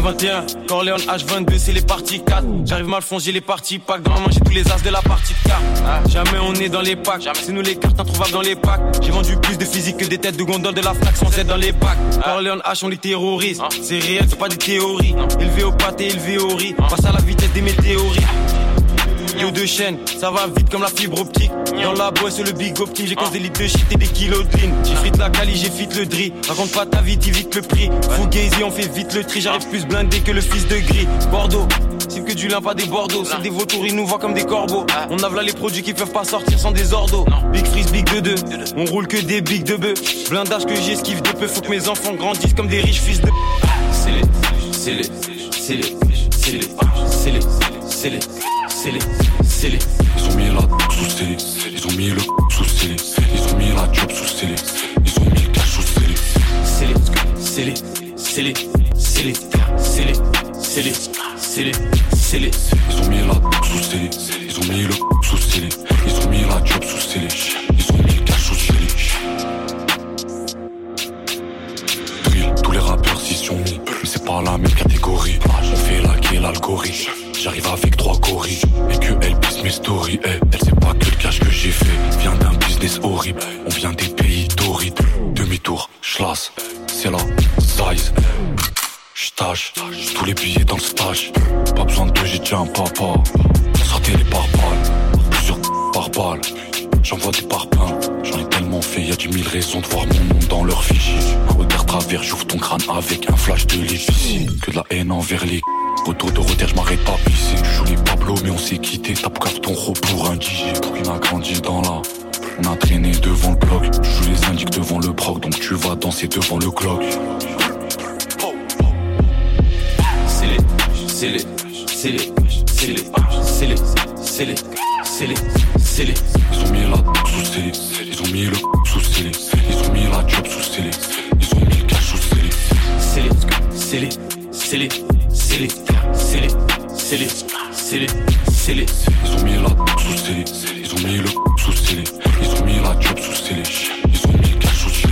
vingt et un, Corleone H vingt-deux, c'est les parties quatre. J'arrive mal fond, j'ai les parties packs. Dans la main, j'ai tous les as de la partie quatre. Ah. Jamais on est dans les packs. Jamais. C'est nous les cartes introuvables dans les packs. J'ai vendu plus de physique que des têtes de gondole de la flaque sans être dans les packs. Ah. Corleone H, on les terrorise. Ah. C'est réel, c'est pas des théories. Non. Élevé au pâté, élevé au riz. Ah. Passe à la vitesse des météorites. Yo de chaîne, ça va vite comme la fibre optique. Dans la boîte sur le big op team, j'ai causé des litres de shit et des kilos de lean. J'ai frite la cali, j'ai fit le dri. Raconte pas ta vie, dis vite le prix. Fugazi, on fait vite le tri. J'arrive plus blindé que le fils de gris. Bordeaux, c'est que du lin, pas des Bordeaux. C'est des vautours, ils nous voient comme des corbeaux. On a là les produits qui peuvent pas sortir sans des ordos. Big freeze, big de deux. On roule que des big de bœuf. Blindage que j'esquive de peu. Faut que mes enfants grandissent comme des riches fils de. C'est les, c'est les, c'est les, c'est les, c'est les, c'est les. C'est les, c'est les. Ils ont mis la dope sous scellé. Ils ont mis le sous scellé. Ils ont mis la job sous scellé. Ils ont mis le cash sous scellé. C'est les, c'est les, c'est les, c'est les, c'est les, c'est les, c'est les, c'est les. Ils ont mis la dope sous scellé. Ils ont mis le sous scellé. Ils ont mis la job sous scellé. Ils ont mis le cash sous scellé. Drill, tous les rappeurs s'y sont mis. Mais c'est pas la même catégorie. On fait laquer l'algorithme. J'arrive avec trois coris et que elle pisse mes stories. Elle, elle sait pas que le cash que j'ai fait vient d'un business horrible. On vient des pays torrides. Demi-tour, j'lasse, c'est la size. J'tâche, tous les billets dans le stage. Pas besoin de deux, j'ai déjà un papa. Sortez les pare-balles, plusieurs pare-balles. J'envoie des parpaings, j'en ai tellement fait. Y'a dix mille raisons de voir mon nom dans leur fichier. Un regard travers, j'ouvre ton crâne avec un flash de l'épicine. Que de la haine envers les... Retour de retard, je m'arrête pas pisser. Tu joues les Pablo mais on s'est quitté. Tape cave ton robe pour un D J. Pour qu'il m'a grandi dans la... On a traîné devant le bloc. Tu joues les indiques devant le proc. Donc tu vas danser devant le clock. C'est les, c'est les, c'est les, c'est les, c'est les, c'est les, c'est les, c'est les. Ils ont mis la dope sous scellé. Ils ont mis le sous scellé. Ils ont mis la job sous scellé. Ils ont mis le cash sous scellé. C'est les, c'est les, c'est les, c'est les, c'est les, c'est les, c'est les, c'est les. Ils ont mis la dope sous scellé. Ils ont mis le sous scellé. Ils ont mis la job sous scellé. Ils ont mis le cash sous scellé.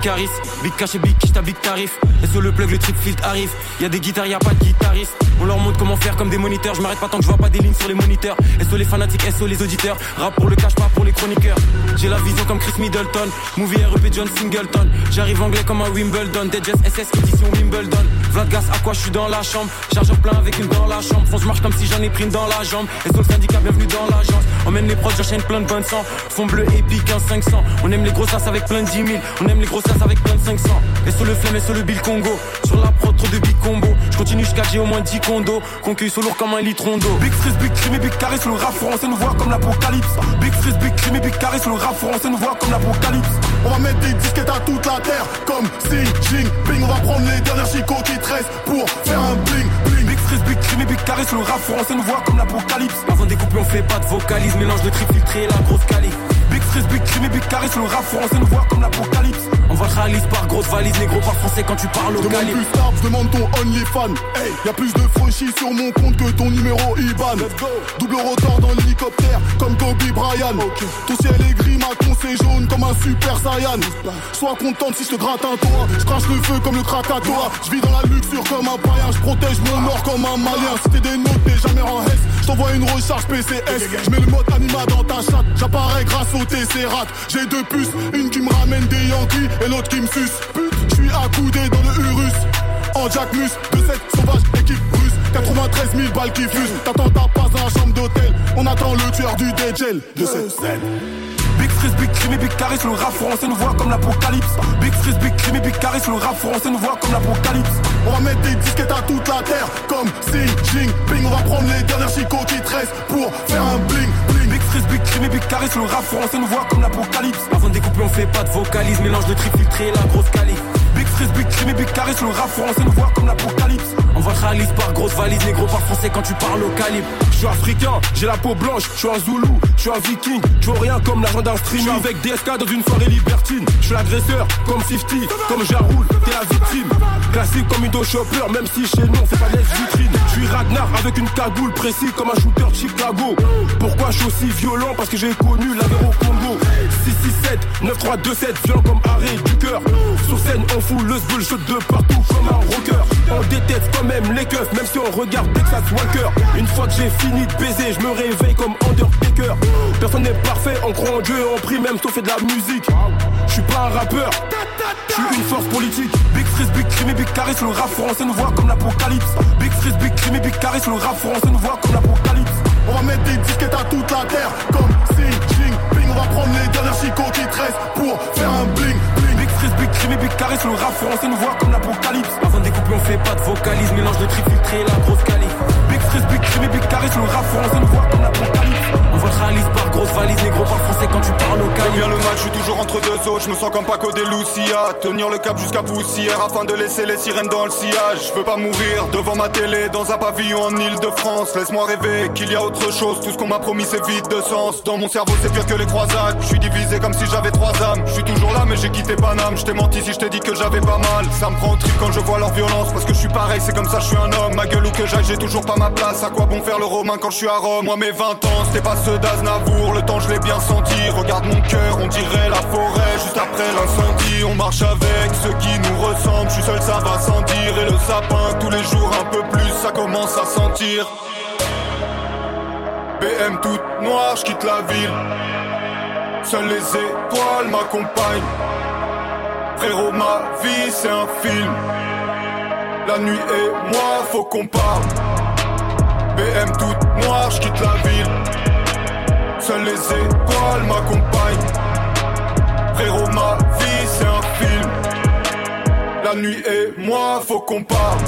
Caris, big cash et big quitte à big tarif. Et sur le plug le trip field arrive. Y'a des guitares, y'a pas de guitariste. On leur montre comment faire comme des moniteurs. Je m'arrête pas tant que je vois pas des lignes sur les moniteurs. S O les fanatiques, S O les auditeurs. Rap pour le cash, pas pour les chroniqueurs. J'ai la vision comme Chris Middleton. Movie R E P John Singleton. J'arrive anglais comme un Wimbledon. Dead Jazz S S édition Wimbledon. Vladgas à quoi je suis dans la chambre. Chargeur plein avec une dans la chambre. Fonce marche comme si j'en ai pris une dans la jambe. S O le syndicat, bienvenue dans l'agence. Emmène les proches, j'enchaîne plein de bonnes sang. Fond bleu épique, quinze cinq cents. On aime les grosses as avec plein de dix mille. On aime les grosses as avec plein de cinq cents. Et sur le flemme et sur le Bill Congo. Sur la prod, trop de big combo. Je continue jusqu'à j'ai au moins dix condos. Concueille sur lourd comme un litron d'eau. Big freeze, big crime et big carré sur le rap français nous voit comme l'apocalypse. Big freeze, big crime et big carré sur le rap français nous voit comme l'apocalypse. On va mettre des disquettes à toute la terre comme Xi Jinping. On va prendre les dernières chicots qui tressent pour faire un bling bling. Big freeze, big crime et big carré sur le rap français nous voit comme l'apocalypse. Avant de découper on fait pas de vocalise. Mélange de trip filtré et la grosse cali. Big freeze, big crime et big carré sur le rap français nous voit comme l'apocalypse. On va réaliser par grosse valise, négro par français quand tu parles au calibre. Demande plus tard, demande ton OnlyFans. Hey, y'a plus de franchise sur mon compte que ton numéro I B A N. Let's go. Double rotor dans l'hélicoptère, comme Kobe Bryant. Okay. Ton ciel est gris, ma con c'est jaune comme un super Saiyan. Sois contente si je te gratte un toit. Je crache le feu comme le Krakatoa. Je vis dans la luxure comme un païen. Je protège mon mort comme un malien. Si t'es des notes, t'es jamais en S. Je t'envoie une recharge P C S. Je mets le mode anima dans ta chatte. J'apparais grâce au Tesseract. J'ai deux puces, une qui me ramène des Yankees et l'autre qui me suce. Pute, je suis accoudé dans le Urus. En Jackmus, de cette sauvage équipe russe. quatre-vingt-treize mille balles qui fusent. T'attends ta passe dans la chambre d'hôtel. On attend le tueur du D J L de cette scène. Big Freeze, Big Crime et Big Caris, le rap français nous voit comme l'apocalypse. Big Freeze, Big Crime et Big Caris, le rap français nous voit comme l'apocalypse. On va mettre des disquettes à toute la terre, comme Xi Jinping. On va prendre les dernières chicots qui tressent pour faire un bling bling. Big Freeze, Big Crime et Big Caris, le rap français nous voit comme l'apocalypse. Avant de découper, on fait pas de vocalise, mélange de tri filtré et la grosse calife. Big Freeze, Big Crime et Big Caris, le rap français nous voit comme l'apocalypse. On va te réaliser par grosse valise, négro par français quand tu parles au calibre. Je suis africain, j'ai la peau blanche, je suis un zoulou, je suis un viking, je vois rien comme l'argent d'un streamer. Je suis avec D S K dans une soirée libertine, je suis l'agresseur comme cinquante, comme Jaroul, t'es la victime. Classique comme Udo Chopper, même si chez nous on fait pas de vitrine. Je suis Ragnar avec une cagoule précise comme un shooter de Chicago. Pourquoi je suis aussi violent? Parce que j'ai connu la guerre au Congo. six six sept, neuf trois deux sept, violent comme arrêt du cœur. Sur scène on fout le sbull, shot de partout comme un rocker. On déteste quand même les keufs, même si on regarde Texas Walker. Une fois que j'ai fini de baiser, je me réveille comme Undertaker. Personne n'est parfait, on croit en Dieu et on prie même si on fait de la musique. Je suis pas un rappeur, je suis une force politique. Big Freeze, Big Crime et Big Caris, le rap français nous voit comme l'apocalypse. Big Freeze, Big Crime et Big Caris, le rap français nous voit comme l'apocalypse. On va mettre des disquettes à toute la terre, comme Xi Jinping. On va prendre les dernières chicots qui tressent pour faire un bling bling. Big Freeze, Big Crime et Big Caris, le rap français nous voit comme l'apocalypse. Avant de découper, on fait pas de vocalise, mélange de tri filtré et la grosse calife. Big Freeze, Big Crime et Big Caris, le rap français nous voit comme l'apocalypse. On va te réaliser par grosse valise, négro par français quand tu parles au calme. J'aime bien le match, je suis toujours entre deux autres, je me sens comme Paco de Lucia. Tenir le cap jusqu'à poussière afin de laisser les sirènes dans le sillage. Je veux pas mourir devant ma télé dans un pavillon en Île-de-France. Laisse-moi rêver qu'il y a autre chose, tout ce qu'on m'a promis c'est vide de sens. Dans mon cerveau c'est pire que les croisades, je suis divisé comme si j'avais trois âmes. Je suis toujours là mais j'ai quitté Paname, je t'ai menti si je t'ai dit que j'avais pas mal. Ça me prend au trip quand je vois leur violence, parce que je suis pareil, c'est comme ça je suis un homme. Ma gueule ou que j'aille, j'ai toujours pas ma place. À quoi bon faire le romain quand je suis à Rome? Moi mes vingt ans, c'était pas d'Aznavour, le temps je l'ai bien senti. Regarde mon cœur, on dirait la forêt juste après l'incendie. On marche avec ceux qui nous ressemblent, je suis seul ça va sans dire. Et le sapin tous les jours un peu plus, ça commence à sentir. B M toute noire, je quitte la ville. Seules les étoiles m'accompagnent. Frérot, ma vie c'est un film. La nuit et moi, faut qu'on parle. B M toute noire, je quitte la ville. Seules les étoiles m'accompagnent. Frérot, ma vie c'est un film. La nuit et moi, faut qu'on parle.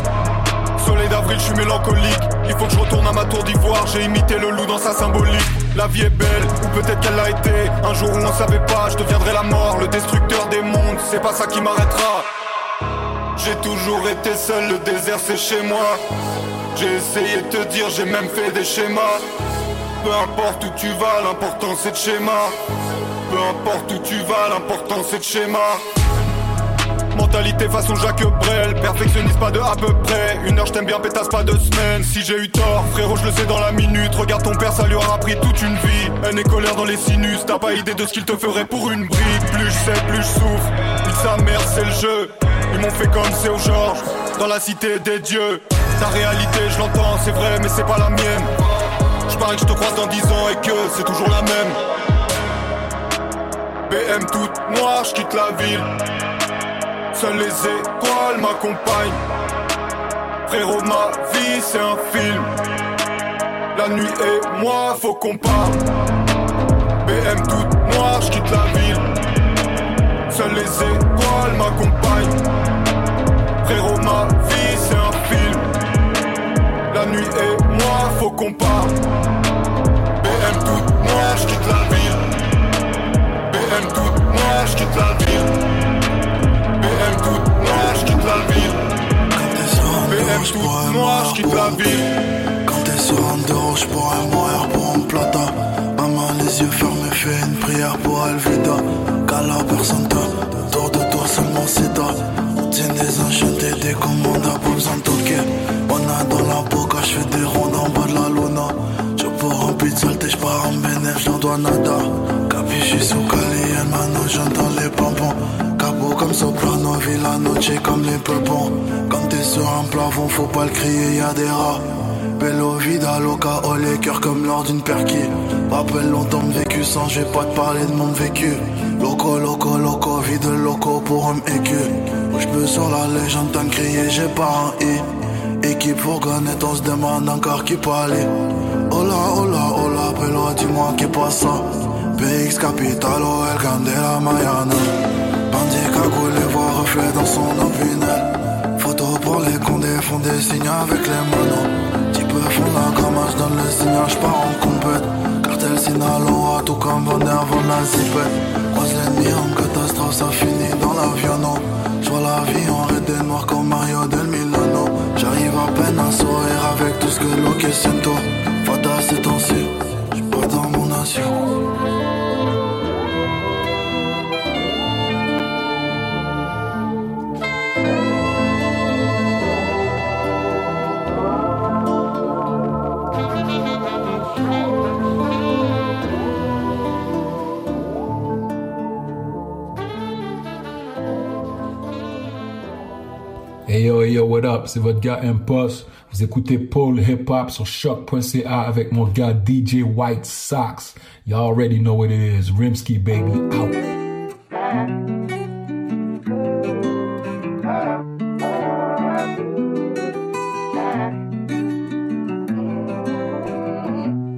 Soleil d'avril, je suis mélancolique. Il faut que je retourne à ma tour d'ivoire. J'ai imité le loup dans sa symbolique. La vie est belle, ou peut-être qu'elle l'a été. Un jour où on savait pas, je deviendrai la mort, le destructeur des mondes, c'est pas ça qui m'arrêtera. J'ai toujours été seul, le désert c'est chez moi. J'ai essayé de te dire, j'ai même fait des schémas. Peu importe où tu vas, l'important c'est de schéma. Peu importe où tu vas, l'important c'est de schéma. Mentalité façon Jacques Brel, perfectionniste pas de à peu près. Une heure je t'aime bien, pétasse pas deux semaines. Si j'ai eu tort, frérot je le sais dans la minute. Regarde ton père, ça lui aura pris toute une vie. Haine et colère dans les sinus, t'as pas idée de ce qu'il te ferait pour une brique. Plus je sais, plus je souffre, il sa mère c'est le jeu. Ils m'ont fait comme c'est au Georges, dans la cité des dieux. Ta réalité je l'entends, c'est vrai mais c'est pas la mienne. Je parie que je te croise dans dix ans et que c'est toujours la même. B M toute noire, je quitte la ville. Seules les étoiles m'accompagnent. Frérot, ma vie c'est un film. La nuit et moi, faut qu'on parle. B M toute noire, je quitte la ville. Seules les étoiles m'accompagnent. Frérot, ma vie c'est un film. La nuit et moi, faut qu'on parle. B M toute noire, je quitte la ville. B M toute noire, je quitte la ville. B M toute noire, je quitte la ville. B M toute noire, je quitte la ville. Quand t'es sur un dehors, je pourrais mourir pour un plata. Maman, les yeux fermés, fais une prière pour Alvida. Kala, personne t'a. Autour de toi, seulement c'est toi. Des enchantés, des commandes à pas besoin de toquer. On a dans la boca, je fais des rondes en bas de la luna. Je pour un pizza, je pars en bénéf, j'en dois nada. Capiche sous Cali, mano, j'entends les pompons. Cabo comme soprano, villa noche comme les peupons. Quand t'es sur un plafond, faut pas le crier, y'a des rats. Bello vida loca, oh les cœurs comme lors d'une perquie. Rappelle longtemps vécu sans, j'ai pas te parler de mon vécu. Loco, loco, loco, vie de loco pour un écu. J'peux sur la légende, t'en crier, j'ai pas un i. équipe fourgonnette, on se demande encore qui parlait. Hola, hola, hola, pelo, dis-moi qui passe ça. P X Capital, oh, El Candela, Mayana. Bandit cagoulé, voit reflet dans son opinel. Photo pour les condés, font des signes avec les manos. Petit peu font la gamme, j'donne le signal, j'pars en compète. Cartel Sinaloa, tout comme Bonheur, vole la zipette. Croise l'ennemi en catastrophe, ça finit dans l'avion, non. J'vois la vie en raid des noirs comme Mario Del Milano. J'arrive à peine à sourire avec tout ce que l'eau que siento. Fata c'est dansé, j'pars dans mon nation. Hey yo, hey yo, what up? C'est votre gars Impost. Vous écoutez Paul Hip Hop sur C H O Q point C A avec mon gars D J White Sox. You already know what it is. Rimsky baby out.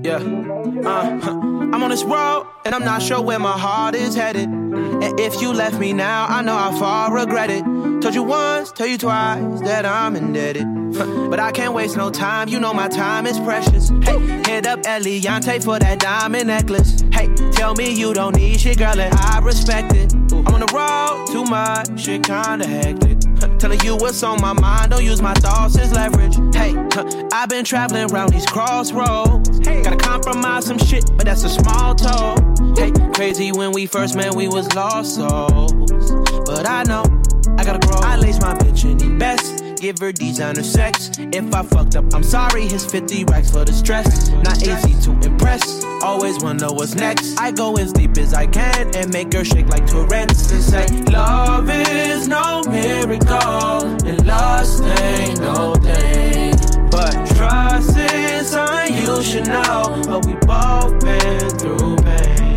Yeah. Uh, I'm on this road and I'm not sure where my heart is headed. And if you left me now, I know how far I regret it. Told you once, tell you twice that I'm indebted. But I can't waste no time, you know my time is precious. Hey, hit up Eliante for that diamond necklace. Hey, tell me you don't need shit, girl, and I respect it. I'm on the road too much, shit kinda hectic. Telling you what's on my mind, don't use my thoughts as leverage. Hey, I've been traveling around these crossroads. Gotta compromise some shit, but that's a small toe. Hey, crazy when we first met, we was lost souls. But I know I gotta grow. I lace my bitch in the best, give her designer sex. If I fucked up, I'm sorry, here's fifty racks for the stress. Not easy to impress, always wanna know what's next. I go as deep as I can and make her shake like Tourette's. And say, love is no miracle, and lust ain't no thing. But trust is something you should know, but we both been through pain.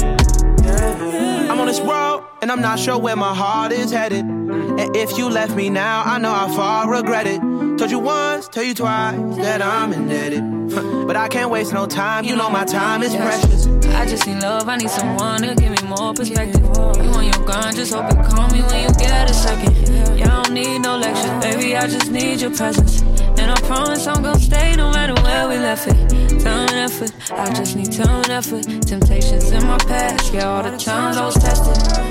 Yeah. I'm on this road, and I'm not sure where my heart is headed. And if you left me now, I know how far I regret it. Told you once, tell you twice that I'm indebted. But I can't waste no time, you know my time is precious. I just need love, I need someone to give me more perspective. You on your grind, just hope you call me when you get a second. Yeah, I don't need no lectures, baby, I just need your presence. And I promise I'm gon' stay no matter where we left it. Time and effort, I just need time and effort. Temptations in my past, yeah, all the times I was tested.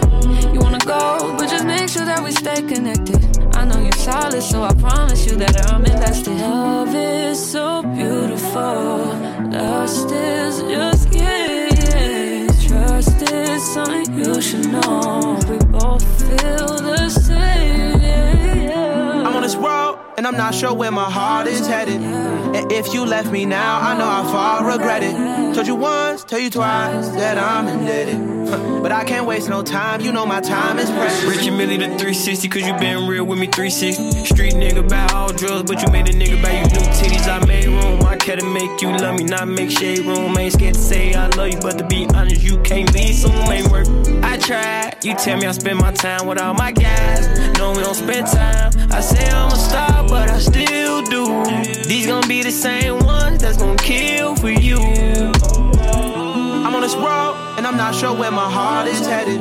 You wanna go, but just make sure that we stay connected. I know you're solid, so I promise you that I'm invested. Love is so beautiful, lust is just games. Trust is something you should know, we both feel the same, yeah, yeah. I'm on this road, and I'm not sure where my heart is headed. And if you left me now, I know how far I regret it. Told you once, tell you twice that I'm indebted. But I can't waste no time, you know my time is precious. Rich and Millie the three sixty, cause you been real with me three sixty. Street nigga buy all drugs, but you made a nigga buy you new titties. I made room, I care to make you love me, not make shade room. I ain't scared to say I love you, but to be honest, you can't leave, so it ain't work. I tried, you tell me I spend my time with all my guys. No, we don't spend time, I say I'm a star, but I still do. These gon' be the same ones that's gon' kill for you. I'm on this road, and I'm not sure where my heart is headed.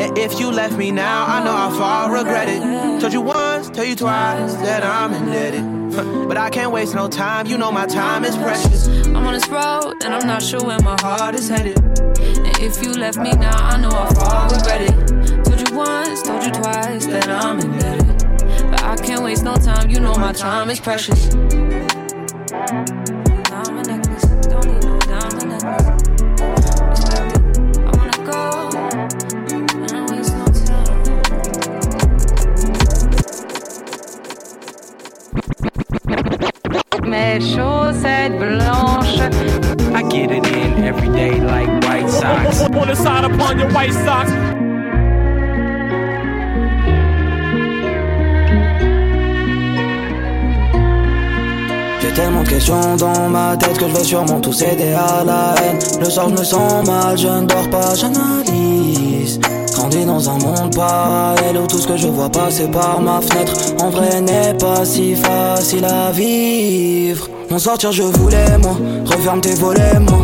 And if you left me now, I know how far I regret it. Told you once, tell you twice that I'm indebted. But I can't waste no time, you know my time is precious. I'm on this road, and I'm not sure where my heart is headed. And if you left me now, I know how far I regret it. Told you once, told you twice that I'm indebted. I can't waste no time, you know my time is precious. Diamond necklace, don't need no diamond necklace. Respect it, I wanna go, I don't waste no time. Mes chaussettes blanches. I get it in every day like White Sox. On the side upon your White Sox. Tellement de questions dans ma tête que je vais sûrement tous céder à la haine. Le soir je me sens mal, je ne dors pas, j'analyse. Quand vit dans un monde parallèle où tout ce que je vois passer par ma fenêtre en vrai n'est pas si facile à vivre. M'en sortir je voulais moi, referme tes volets moi.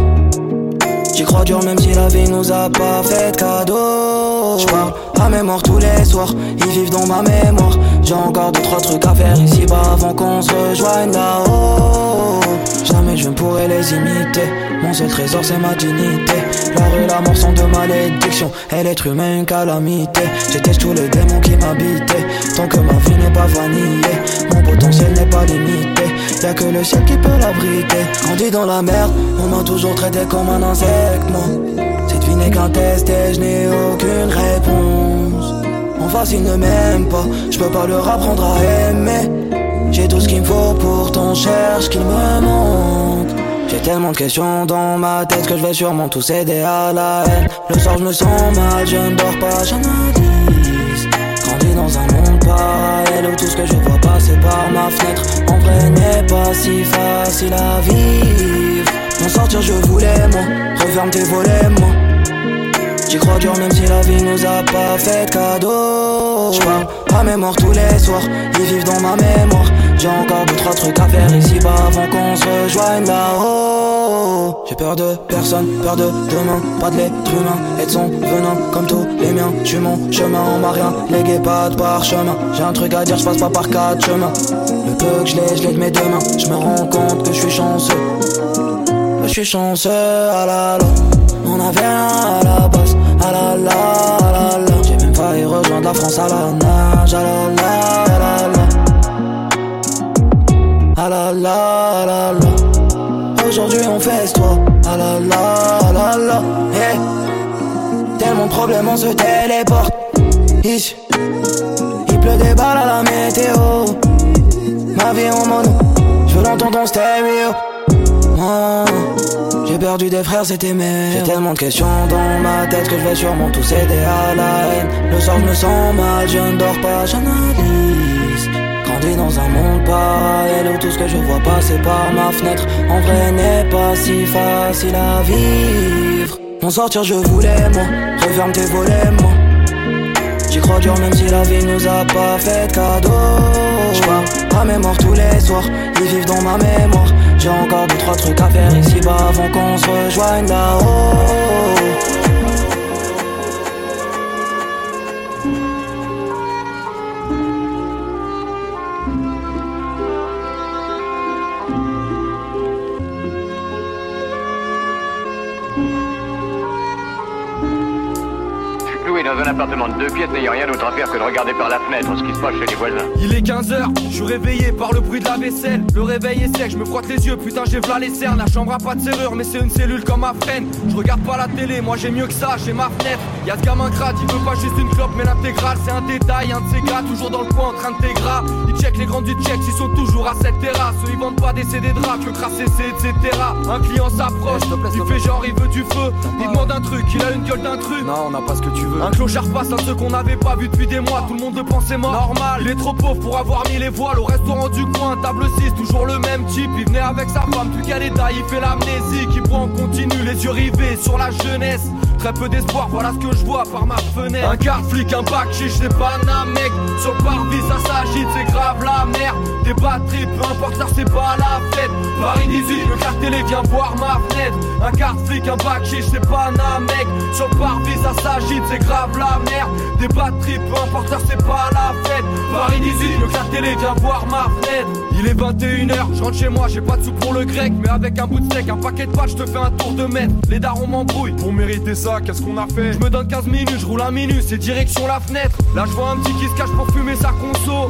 J'y crois dur même si la vie nous a pas fait de cadeau. J'parle à mémoire tous les soirs, ils vivent dans ma mémoire. J'ai encore deux trois trucs à faire ici-bas avant qu'on se rejoigne là-haut. Jamais je ne pourrai les imiter, mon seul trésor c'est ma dignité. La rue, la mort sont de malédiction, et l'être humain une calamité. J'étais tous les démons qui m'habitaient, tant que ma vie n'est pas vanillée. Mon potentiel n'est pas limité, y'a que le ciel qui peut l'abriter. Grandi dans la merde, on m'a toujours traité comme un insecte. Moi, cette vie n'est qu'un test et je n'ai aucune réponse. Mon facile ne m'aime pas, je peux pas leur apprendre à aimer. J'ai tout ce qu'il me faut, pourtant cherche qu'il me manque. J'ai tellement de questions dans ma tête que je vais sûrement tout céder à la haine. Le soir je me sens mal, je ne dors pas, j'analyse. Grandi dans un monde parallèle où tout ce que je vois passer par ma fenêtre en vrai n'est pas si facile à vivre. M'en sortir je voulais moi, referme tes volets moi. J'y crois dur même si la vie nous a pas fait de cadeau. J'parle à mémoire tous les soirs, ils vivent dans ma mémoire. J'ai encore deux trois trucs à faire ici-bas avant qu'on se rejoigne là-haut. J'ai peur de personne, peur de demain, pas de l'être humain et de son venin comme tous les miens. J'suis mon chemin, on m'a rien légué, pas de parchemin. J'ai un truc à dire, j'passe pas par quatre chemins. Le peu que j'l'ai, j'l'ai de mes deux mains. J'me rends compte que j'suis chanceux, j'suis chanceux à la la. On avait rien à la base, à la la, à la la. J'ai même failli rejoindre la France à la nage, à la la, à la la, à la la, à la la. Aujourd'hui on fait toi, à la la, à la la. Hey. Tellement de problèmes on se téléporte. Ici, il pleut des balles à la météo. Ma vie en mono, je veux l'entendre en stéréo. Ah. J'ai perdu des frères, c'était mes. J'ai tellement de questions dans ma tête que je vais sûrement tout céder à la haine. Le soir je me sens mal, je ne dors pas, j'analyse. Grandi dans un monde parallèle où tout ce que je vois passer par ma fenêtre en vrai n'est pas si facile à vivre. M'en sortir je voulais moi, referme tes volets moi. J'y crois dur même si la vie nous a pas fait de cadeau. J'parle à mémoire tous les soirs, ils vivent dans ma mémoire. J'ai encore deux trois trucs à faire ici-bas avant qu'on se rejoigne là-haut. Dans un appartement de deux pièces n'ayant rien d'autre à faire que de regarder par la fenêtre ce qui se passe chez les voisins. Il est quinze heures, je suis réveillé par le bruit de la vaisselle. Le réveil est sec, je me frotte les yeux, putain j'ai v'là les cernes. La chambre a pas de serrure mais c'est une cellule comme ma freine. Je regarde pas la télé, moi j'ai mieux que ça, j'ai ma fenêtre. Y'a ce gamin crade, il veut pas juste une clope mais l'intégrale c'est un détail. Un de ces gars toujours dans le coin en train de t'égras. Ils checkent les grands du check, ils sont toujours à cette terrasse. Eux ils vendent pas des C D de rap, que crasser c'est et cetera. Un client s'approche, il fait genre il veut du feu. Il demande un truc, il a une gueule d'intrus. Non on a pas ce que tu veux. Un clochard passe à ceux qu'on n'avait pas vu depuis des mois. Tout le monde le pensait mort, normal. Il est trop pauvre pour avoir mis les voiles. Au restaurant du coin, table six, toujours le même type. Il venait avec sa femme, plus qu'à l'état, il fait l'amnésie. Qui prend en continu, les yeux rivés sur la jeunesse. Très peu d'espoir, voilà ce que je vois par ma fenêtre. Un quart flic, un bac chiche, c'est pas un mec. Sur le parvis, ça s'agite, c'est grave la merde. Des batteries, peu importe, ça c'est pas la fête. Paris dix-huit, le quart télé, viens voir ma fenêtre. Un quart flic, un bac chiche, c'est pas un mec. Sur le parvis, ça s'agite, c'est grave la merde. Des batteries, peu importe, ça c'est pas la fête. Paris dix-huit, le quart télé, viens voir ma fenêtre. Il est vingt et une heures, je rentre chez moi, j'ai pas de sous pour le grec. Mais avec un bout de steak, un paquet de pâtes, je te fais un tour de mètre. Les darons m'embrouillent pour mériter ça. Qu'est-ce qu'on a fait? Je me donne quinze minutes, je roule un minute, c'est direction la fenêtre. Là je vois un petit qui se cache pour fumer sa conso.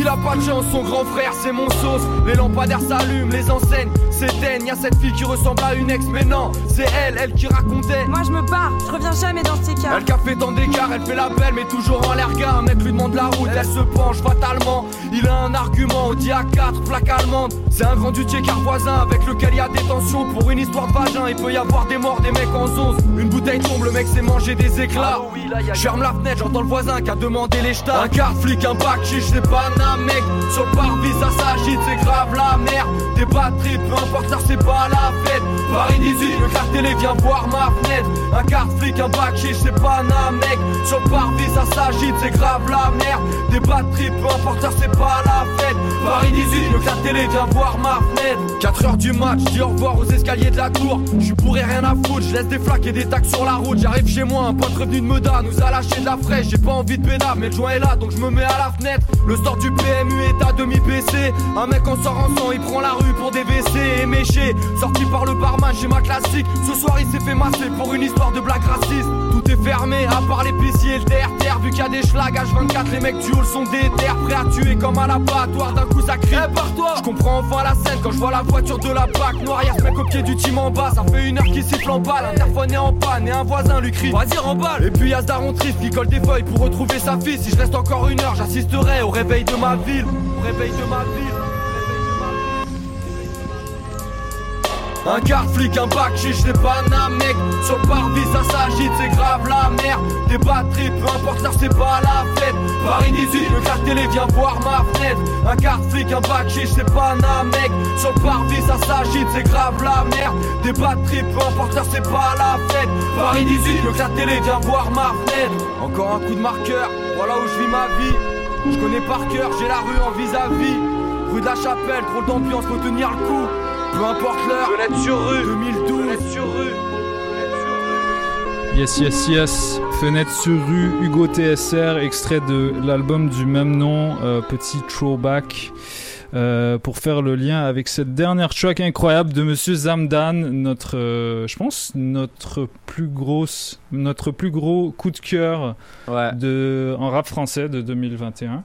Il a pas de chance, son grand frère c'est mon sauce. Les lampadaires s'allument, les enseignes s'éteignent. Y'a cette fille qui ressemble à une ex, mais non, c'est elle, elle qui racontait. Moi je me barre, je reviens jamais dans ces cas. Elle café dans des cars, elle fait la belle, mais toujours en l'air gars. Un mec lui demande la route, elle se penche fatalement. Il a un argument, Audi A quatre, plaque allemande. C'est un grand dutier car voisin avec lequel y'a des tensions. Pour une histoire de vagin, il peut y avoir des morts, des mecs en zonze. Une bouteille tombe, le mec s'est mangé des éclats. Oh oui, là, y a... J'ferme la fenêtre, j'entends le voisin qui a demandé les jetas. Un quart flic, un bac chiche, c'est pas un mec. Sur le parvis, ça s'agite, c'est grave la merde. Des batteries, peu importe, ça c'est pas la fête. Paris d'ici, le quart télé vient voir ma fenêtre. Un quart flic, un bac, j'ai chez Pana, mec. Sur le parvis, ça s'agite, c'est grave la merde. Des batteries, peu importe, ça c'est pas la fête. Paris d'ici, le quart télé vient voir ma fenêtre. quatre heures du match, dis au revoir aux escaliers de la tour. J'suis bourré, rien à foutre, j'laisse des flaques et des tacs sur la route. J'arrive chez moi, un pote revenu de Meda nous a lâché de la fraîche. J'ai pas envie de bédard, mais le joint est là, donc j'me mets à la fenêtre. Le sort du P M U est à demi-baissé. Un mec en sort en sang, il prend la rue pour des W C et méché. Sorti par le barman chez ma classique. Ce soir il s'est fait masser pour une histoire de blague raciste. Tout est fermé à part l'épicier et le T R T R. Vu qu'il y a des schlags H vingt-quatre, les mecs du hall sont des terres. Prêts à tuer comme à l'abattoir, d'un coup ça crie par toi. Je comprends enfin la scène quand je vois la voiture de la P A C noire. Y'a ce mec au pied du team en bas. Ça fait une heure qu'il siffle en balle. Interphone est en panne et un voisin lui crie vas-y remballe. Et puis y'a ce daron triste qui colle des feuilles pour retrouver sa fille. Si je reste encore une heure j'assisterai au réveil de ma ville. Au réveil de ma ville. Un quart flic, un bac, chiche, les panas, mec. Sur le parvis, ça s'agite, c'est grave la merde. Des batteries, peu importe, ça c'est pas la fête. Paris dix-huit, le quart télé vient voir ma fenêtre. Un quart flic, un bac, chiche, les panas, mec. Sur le parvis, ça s'agite, c'est grave la merde. Des batteries, peu importe, ça c'est pas la fête. Paris dix-huit, le quart télé vient voir ma fenêtre. Encore un coup de marqueur, voilà où je vis ma vie. Je connais par cœur, j'ai la rue en vis-à-vis. Rue de la Chapelle, trop d'ambiance, faut tenir le coup. Peu importe l'heure, fenêtre sur rue, deux mille douze, fenêtre sur rue. Yes, yes, yes, fenêtre sur rue, Hugo T S R, extrait de l'album du même nom, euh, petit throwback, euh, pour faire le lien avec cette dernière track incroyable de Monsieur Zamdan, notre, euh, je pense, notre plus grosse, notre plus gros coup de cœur ouais. de, en rap français de deux mille vingt et un.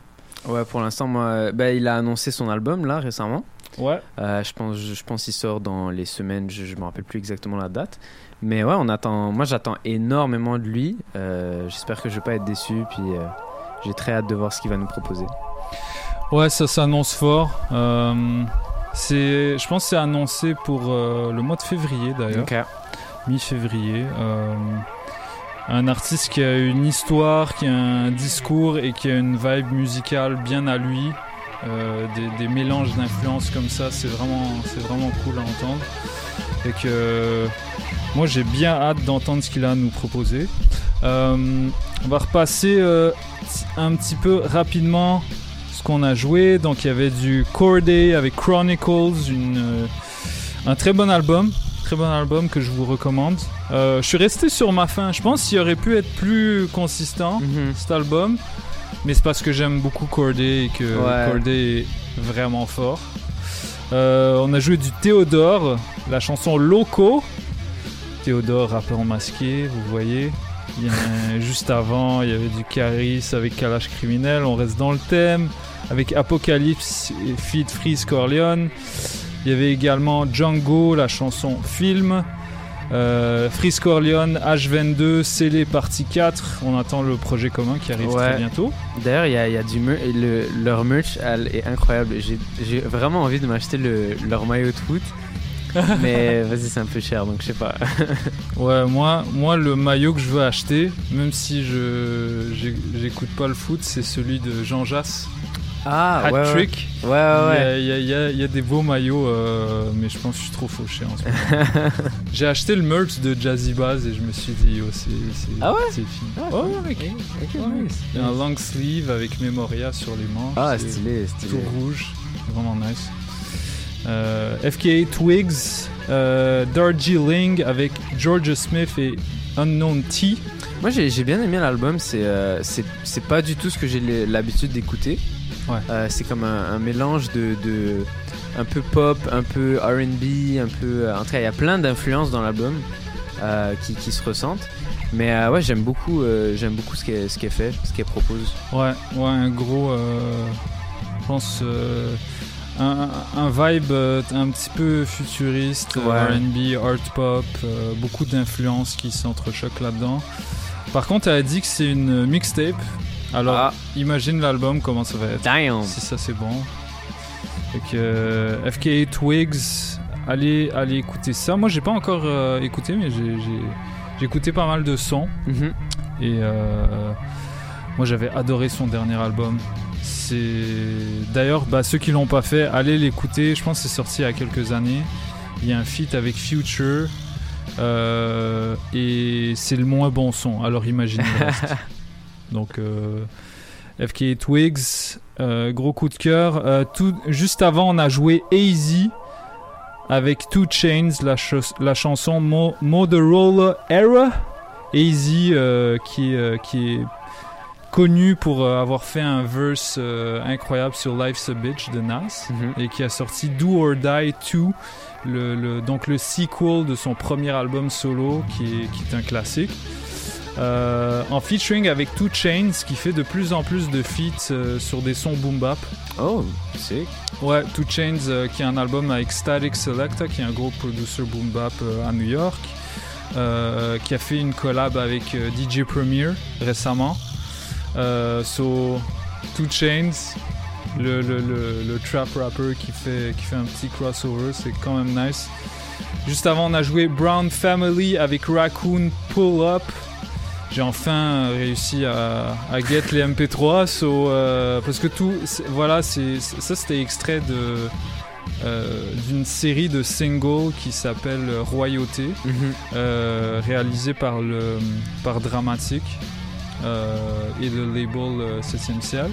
Ouais, pour l'instant, moi, bah, il a annoncé son album là récemment. Ouais. Euh, je pense, je, je pense qu'il sort dans les semaines. Je ne me rappelle plus exactement la date. Mais ouais, on attend. Moi, j'attends énormément de lui. Euh, j'espère que je vais pas être déçu. Puis euh, j'ai très hâte de voir ce qu'il va nous proposer. Ouais, ça s'annonce fort. Euh, c'est, je pense, que c'est annoncé pour euh, le mois de février d'ailleurs. Okay. Mi-février. Euh, un artiste qui a une histoire, qui a un discours et qui a une vibe musicale bien à lui. Euh, des, des mélanges d'influences comme ça, c'est vraiment, c'est vraiment cool à entendre. Et que euh, moi j'ai bien hâte d'entendre ce qu'il a à nous proposer. Euh, on va repasser euh, un petit peu rapidement ce qu'on a joué. Donc il y avait du Cordé avec Chronicles, une, euh, un très bon album, très bon album que je vous recommande. Euh, je suis resté sur ma faim. Je pense qu'il aurait pu être plus consistant mm-hmm. cet album. Mais c'est parce que j'aime beaucoup Cordé et que ouais. Cordé est vraiment fort. Euh, on a joué du Théodore, la chanson Loco. Théodore, rappeur masqué, vous voyez. Il y a, juste avant, il y avait du Caris avec Kalash Criminel. On reste dans le thème. Avec Apocalypse et feat Freeze Corleone. Il y avait également Django, la chanson Film. Euh, Freeze Corleone, H vingt-deux, Scellé partie quatre. On attend le projet commun qui arrive ouais. très bientôt. D'ailleurs, il y a, y a du mer- le, leur merch elle est incroyable. J'ai, j'ai vraiment envie de m'acheter le, leur maillot de foot, mais vas-y, c'est un peu cher, donc je sais pas. ouais, moi, moi, le maillot que je veux acheter, même si je j'ai, j'écoute pas le foot, c'est celui de Jean Jass. Ah, ouais, trick. Ouais, ouais, ouais. Il y a, il y a, il y a des beaux maillots, euh, mais je pense que je suis trop fauché en ce moment. J'ai acheté le merch de Jazzy Bazz et je me suis dit, oh, c'est, c'est, ah ouais c'est fini. Ah, oh, ouais, mec. Okay. Ouais, nice. Il y a un long sleeve avec Memoria sur les manches. Ah, stylé, stylé. Tout rouge. Vraiment nice. Euh, F K A Twigs, euh, Darjeeling avec Georgia Smith et Unknown T. Moi, j'ai, j'ai bien aimé l'album. C'est, euh, c'est, c'est pas du tout ce que j'ai l'habitude d'écouter. Ouais. Euh, c'est comme un, un mélange de, de un peu pop, un peu R and B, un peu. En tout cas, il y a plein d'influences dans l'album euh, qui, qui se ressentent. Mais euh, ouais, j'aime beaucoup, euh, j'aime beaucoup ce qu'elle, ce qu'elle fait, ce qu'elle propose. Ouais, ouais, un gros, euh, je pense, euh, un, un vibe euh, un petit peu futuriste, ouais. R and B, art pop, euh, beaucoup d'influences qui s'entrechoquent là-dedans. Par contre, elle a dit que c'est une mixtape. Alors, ah. imagine l'album, comment ça va être. Damn. Si ça c'est bon. Donc, euh, F K A Twigs, allez, allez écouter ça. Moi, j'ai pas encore euh, écouté, mais j'ai, j'ai, j'ai écouté pas mal de sons. Mm-hmm. Et euh, moi, j'avais adoré son dernier album. C'est... D'ailleurs, bah, ceux qui l'ont pas fait, allez l'écouter. Je pense que c'est sorti il y a quelques années. il y a un feat avec Future euh, et c'est le moins bon son, alors imaginez le reste. Donc euh, F K A Twigs, euh, gros coup de cœur. Euh, tout, juste avant on a joué A Z avec Two Chains, la, ch- la chanson Mo- Motorola Era. A Z euh, qui, euh, qui est connu pour euh, avoir fait un verse euh, incroyable sur Life's a Bitch de Nas, mm-hmm. et qui a sorti Do or Die deux, le, le, donc le sequel de son premier album solo qui est, qui est un classique, euh, en featuring avec Two Chains qui fait de plus en plus de feats euh, sur des sons boom bap. Oh, sick. Ouais, Two Chains euh, qui a un album avec Static Selecta qui est un gros producer boom bap euh, à New York. Euh, qui a fait une collab avec euh, D J Premier récemment. Euh, so, Two Chains, le, le, le, le trap rapper qui fait, qui fait un petit crossover, c'est quand même nice. Juste avant, on a joué Brown Family avec Raccoon Pull Up. J'ai enfin réussi à, à get les M P trois, so, euh, parce que tout, c'est, voilà, c'est, c'est, ça c'était extrait de. Euh, d'une série de singles qui s'appelle Royauté, mm-hmm. euh, réalisée par, le, par Dramatic euh, et le label euh, septième Ciel.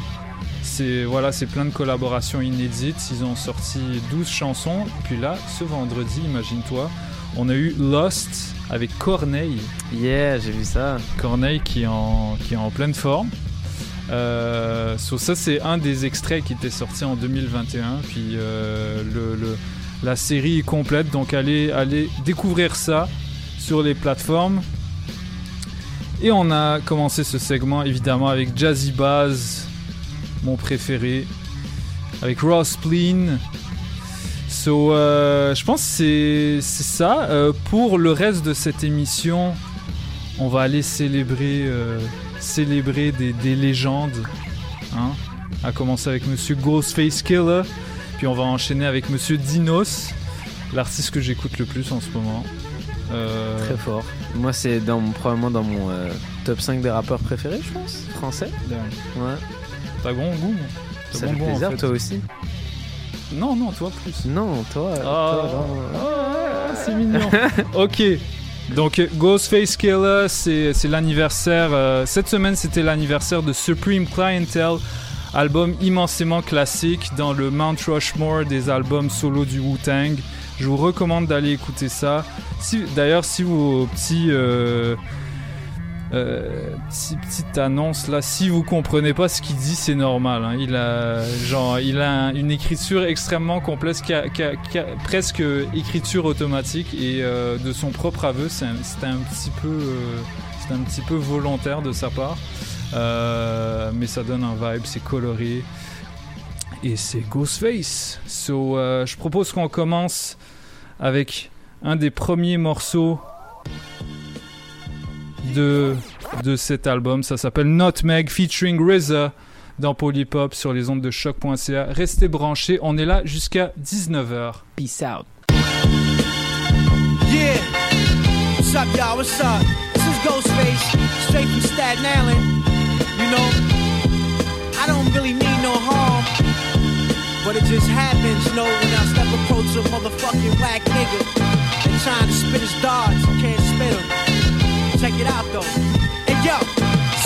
C'est, voilà, c'est plein de collaborations inédites. Ils ont sorti douze chansons. Puis là, ce vendredi, imagine-toi, on a eu Lost avec Corneille. Yeah, j'ai vu ça. Corneille qui est en, qui est en pleine forme. Euh, so ça c'est un des extraits qui était sorti en deux mille vingt et un, puis euh, le, le, la série est complète, donc allez, allez découvrir ça sur les plateformes. Et on a commencé ce segment évidemment avec Jazzy Bazz, mon préféré, avec Raw Spleen. So euh, je pense que c'est, c'est ça euh, pour le reste de cette émission. On va aller célébrer euh, célébrer des, des légendes, hein, à commencer avec Monsieur Ghostface Killah, puis on va enchaîner avec Monsieur Dinos, l'artiste que j'écoute le plus en ce moment. Euh... Très fort. Moi, c'est dans mon, probablement dans mon euh, top cinq des rappeurs préférés, je pense, français. Ouais. Ouais. T'as bon goût. T'as Ça bon fait goût, plaisir, en fait. Toi aussi. Non, non, toi plus. Non, toi. Oh, toi genre... oh c'est mignon. Ok. Donc Ghostface Killah, c'est, c'est l'anniversaire, euh, cette semaine c'était l'anniversaire de Supreme Clientele, album immensément classique dans le Mount Rushmore des albums solo du Wu-Tang. Je vous recommande d'aller écouter ça. Si, d'ailleurs si vos petits, euh, euh, petits, petites annonces là, si vous comprenez pas ce qu'il dit, c'est normal, hein. Il a, genre, il a un, une écriture extrêmement complexe, qui a, qui a, qui a, presque écriture automatique, et euh, de son propre aveu, c'est un, c'est un petit peu, euh, c'est un petit peu volontaire de sa part, euh, mais ça donne un vibe, c'est coloré et c'est Ghostface. So, euh, je propose qu'on commence avec un des premiers morceaux De, de cet album, ça s'appelle Nutmeg featuring R Z A dans Polypop sur les ondes de choc point c a. Restez branchés, on est là jusqu'à dix-neuf heures. Peace out. Yeah, what's up y'all, what's up? This is Ghostface, straight from Staten Island. You know, I don't really mean no harm, but it just happens, you know, when I step approach a motherfucking whack nigga and trying to spit his darts, I can't spit him. Check it out though. And yo,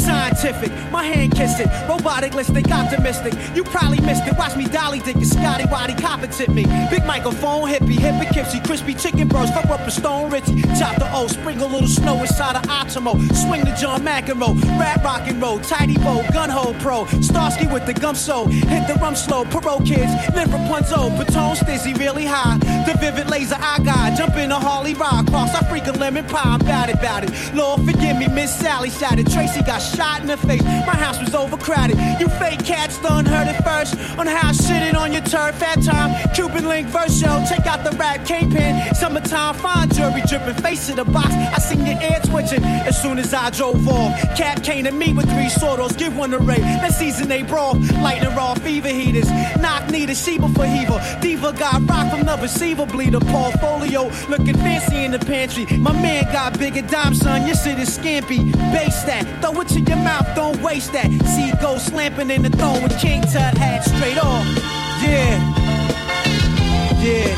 scientific, my hand kissing, robotic, listic, optimistic. You probably missed it. Watch me dolly dick and Scotty Waddy coppin' tip me. Big microphone, hippie, hippie, kipsy, crispy chicken burst. Fuck up a stone Richie. Chop the O, sprinkle a little snow inside of Optimo. Swing the John McEnroe, rap rock and roll, tidy bow, gun hole pro. Starsky with the gum soul, hit the rum slow. Parole kids, live Rapunzel, Patone stizzy really high. The vivid laser eye guy, jump in a Harley ride cross. I freak a lemon pie, I'm bout it, bout it. Lord forgive me, Miss Sally shouted. Tracy got shot in the face, my house was overcrowded. You fake cats done heard it first on how I shitted on your turf at time. Cuban link verse show, check out the rap kingpin. Summertime fine jewelry dripping, face of the box. I seen your air twitching as soon as I drove off. Cap came to me with three swordos, give one to Ray. Let's season they brawl, lightning raw fever heaters. Knock needed Sheba for Heva. Diva got rock from the receiver bleeder. Portfolio looking fancy in the pantry. My man got bigger dime, son. Your shit is scampy. Base that, throw it to your mouth, don't waste that. See ghost slamping in the throne with King Tut hat straight off. Yeah, yeah.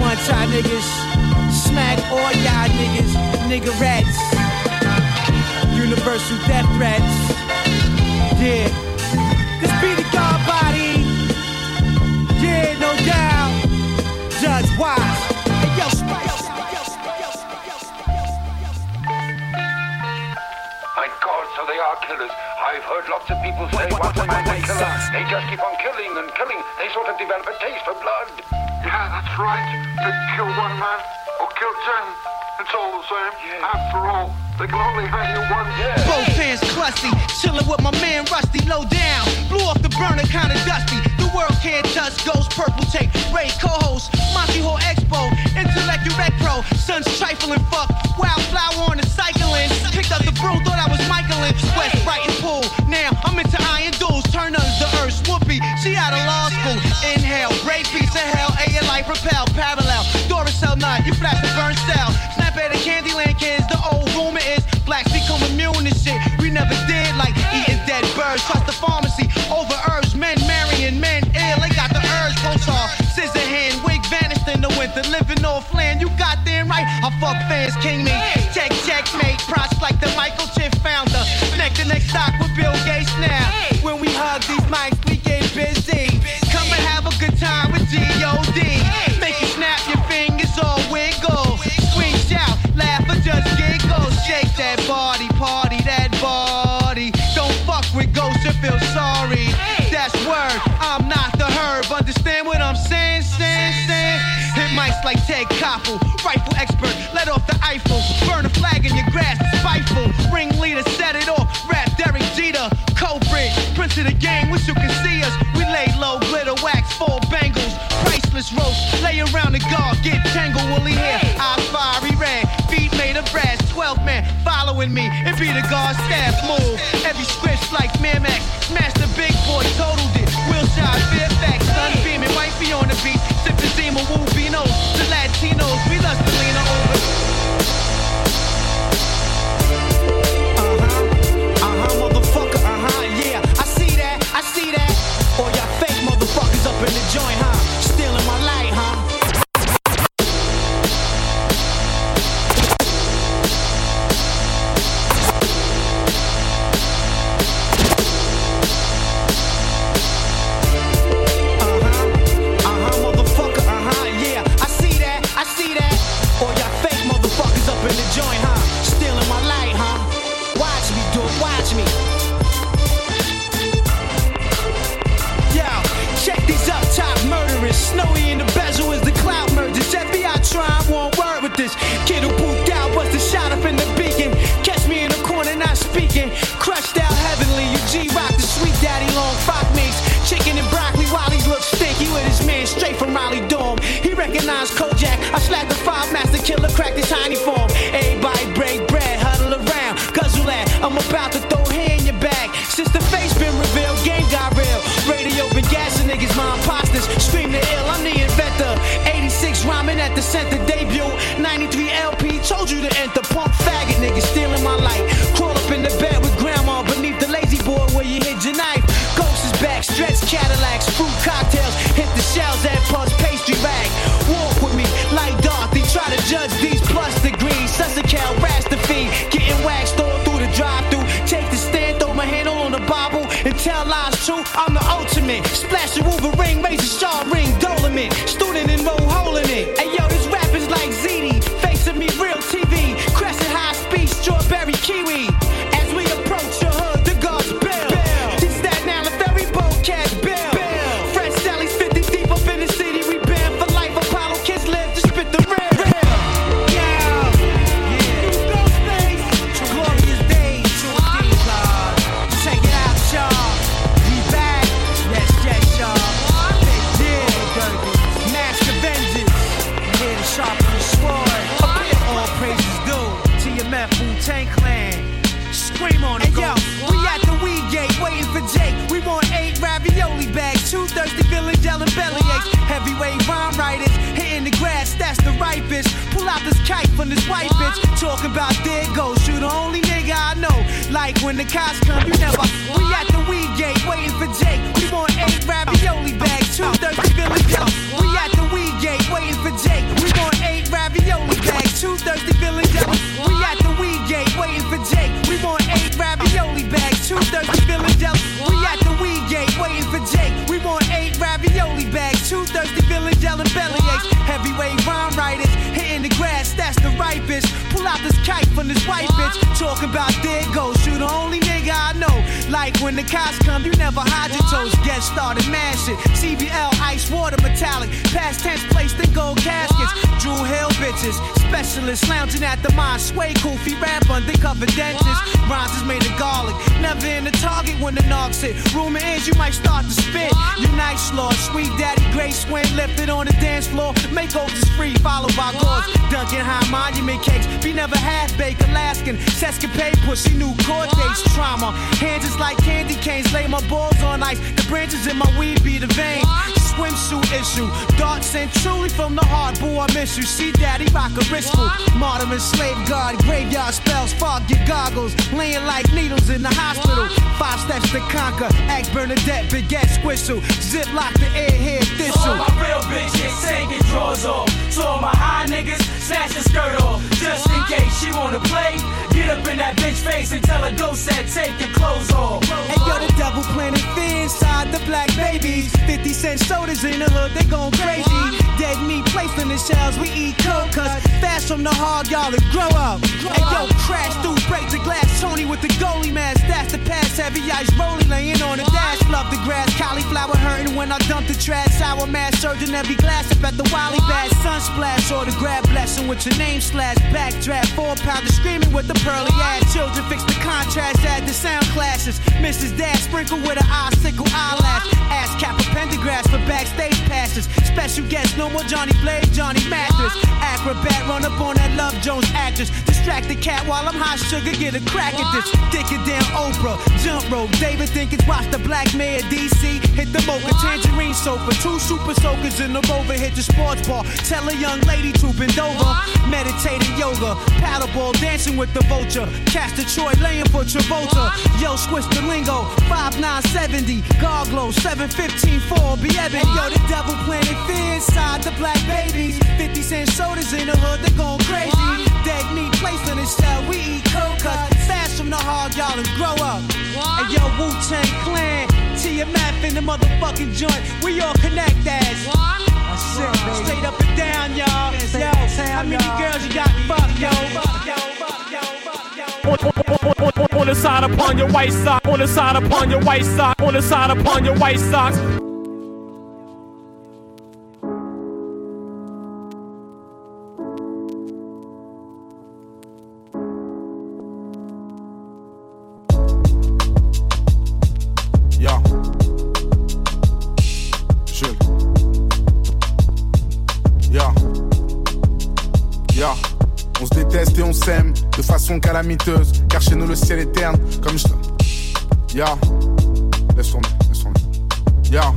punch y'all niggas, smack all y'all niggas, niggerettes, universal death threats, yeah, this be the God body, yeah, no doubt, Judge Wise, and yo, Spice, thank God, so they are killers. I've heard lots of people say once a man was a killer, they just keep on killing and killing. They sort of develop a taste for blood. Yeah, that's right. They kill one man or kill ten. It's all the same. Yeah. After all, they can only hang you one day. Both hands crusty, chilling with my man Rusty. Low down, blew off the burner, kind of dusty. The world can't touch Ghost, Purple Tape, Ray, co-host, Monty Hall Expo, Intellect, Urec Pro, Sun's trifling, fuck, Wildflower on the cycling. Picked up the broom, thought I was Michaelin. West, right, and pool. Now I'm into iron dudes, turn us to earth, Whoopi. She out of law school. Inhale, Ray, piece of hell, A L I, repel, parallel. Doricel nine, you flash the burn cell. Snap at the Candyland kids, the old rumor is blacks become immune to shit. We never did like eating dead birds. Trust the pharmacy, over herbs, men marrying men ill. They got the urge, Rotar, scissor hand, wig vanished in the winter, living off land. You got them right. I fuck fans, king me. Check, checkmate, props like the Michael Chip founder. Neck to neck stock with Bill Gates now. When we hug these mics, we get busy. Come and have a good time with G O D. Make you snap your fingers all wiggle. Swing, shout, laugh or just giggle. Shake that body, party that body. Don't fuck with ghosts and feel sorry. That's word, I'm not the herb. Understand what I'm saying, saying, saying? Hit mics like Ted Koppel, rifle expert, let off the Eiffel. Burn a flag in your grass, spiteful. Ringleader, set it off, rap Derek Jeter. Cobrid, prince of the game, wish you could see us. We lay low, glitter wax, four bangles. Priceless roast, lay around the guard, get tangled, will he hear? I fiery red, feet made of brass. Twelve man following me, it be the guard staff move. Every script's like Miramax, smash the big boy, totaled it. Wilshire, Fairfax, sun beaming, white be on the beat. Sip the demon, woo beanos, the Latinos, we lust to lean over. All y'all fake motherfuckers up in the joint, huh? Stealing my light, huh? Uh-huh, uh-huh, motherfucker, uh-huh, yeah. I see that, I see that. All y'all fake motherfuckers up in the joint, huh? Stealing my light, huh? Watch me, dude, watch me. Snowy in the bezel is the cloud merges. F B I trying one word with this kid who pooped out, was the shot up in the beacon. Catch me in the corner, not speaking. Crushed out heavenly, you G-rock the sweet daddy long fox mix. Chicken and broccoli while he looks stinky with his man straight from Raleigh dorm. He recognized Kojak. I slapped the five master killer, cracked his tiny form. Everybody break bread, huddle around, guzzle that. I'm about to throw hair in your bag. Since the face been revealed, game got real. Radio been gassing niggas, my imposters. Scream the ill, I'm the inventor. eighty-six rhyming at the center, debut. ninety-three L P, told you to enter. Punk faggot niggas stealing my light. Crawl up in the bed with grandma beneath the lazy board where you hid your knife. Ghost is back, stretch Cadillacs, fruit cocktails. Hit the shells at plus pastry rag. Walk with me like Dorothy, try to judge these plus degrees. Sussecal, Rastafari, getting waxed all through the drive-thru. Take the stand, throw my handle on the Bible and tell lies true. I'm the ultimate. Splash a Wolverine, raise a star ring, dolomit. Student enroll, hole in it. Hey yo, this rap is like Z D. Face of me, real T V. Crescent high speed, strawberry kiwi. As we approach your hood, the guards bell. This that now, the very cat bell. Fresh Sally's fifty deep up in the city. We banned for life. Apollo kids live to spit the real. Wu-Tang Clan, scream on it, hey, yo, we at the weed gate, waiting for Jake. We want eight ravioli bags, two thirsty village yellow belly aches. Heavyweight rhyme writers, hitting the grass, that's the right bitch. Pull out this kite from this white bitch. Talking about dead ghosts, you the only nigga I know. Like when the cops come, you never. We at the weed gate, waiting for Jake. We want eight ravioli bags, two thirsty village yellow. We at the weed gate, waiting for Jake. white bitch talking about there goes. You the only nigga I know. Like when the cops come, you never hide your toes. Get started, mash it. C B L, ice water, metallic. Past tense placed in gold caskets. Drew Hill bitches. Specialists lounging at the mine. Sway, Koofy, rap, undercover dentist. Rhymes is made of garlic. Never in the target when the knocks hit. Rumor is you might start to spit. Unite, Lord. Sweet daddy, grace when lifted on the dance floor. Makeovers is free, followed by gourds. Dunkin' high monument cakes. Be never half-baked Alaskan. Sescapade pussy, new Corde's trauma. Hands is like candy canes. Lay my balls on ice. The branches in my weed be the vein. Swimsuit issue. Dark sent truly from the heart. Boo, I miss you. See daddy, rock a wristful. Martyr and slave guard. Graveyard spells. Fog your goggles. Laying like needles in the hospital. Five steps to conquer. Act Bernadette, baguette, whistle. Ziplock the airhead thistle. All my real bitches taking drawers off. So all my high niggas snatch the skirt off. Just in case she wanna play. Get up in that bitch face and tell her ghost that take your clothes off. And yo, the devil planted fear inside the black babies. fifty cent soda in the hood, they gon' crazy. Dead meat placed in the shells, we eat coke. Cause fast from the hog, y'all and grow up. And yo, crash through, break the glass. Tony with the goalie mask, that's the pass. Heavy ice rolling, laying on the dash. Love the grass, cauliflower hurting when I dump the trash. Sour mass, surging every glass up at the Wally Bass. Sunsplash or the grab blessing with your name slash. Backdraft, four pounder screaming with the pearly ass. Children fix the contrast, add the sound clashes. Missus Dad sprinkle with an icicle eyelash. Ass cap a pentagrass for back. Backstage passes, special guests, no more Johnny Blaze, Johnny Mathis. Acrobat, run up on that Love Jones actress. Distract the cat while I'm hot sugar, get a crack at this. Dick it down Oprah, jump rope, David Dinkins, watch the black mayor D C. Hit the mocha, tangerine sofa, two super soakers in the rover, hit the sports bar. Tell a young lady to bend over, meditating yoga, paddleball, dancing with the vulture. Cast Detroit, laying for Travolta. Yo, squish the lingo, five nine seventy, Garglow, seven fifteen four, be ebbing. Yo, the devil planted fear inside the black babies. fifty cent sodas in the hood, they gon' crazy. Dead meat placed in the shell, we eat coke. Fast from the hog, y'all, and grow up. And yo, Wu-Tang Clan, T M F in the motherfucking joint. We all connect as. Straight up and down, y'all. Yo, how many girls you got? Fuck, yo. On the side upon your white sock. On the side upon your white sock. On the side upon your white socks. De façon calamiteuse, car chez nous le ciel est terne. Comme je te... Ya, yeah. Laisse tomber, laisse tomber. Ya, yeah.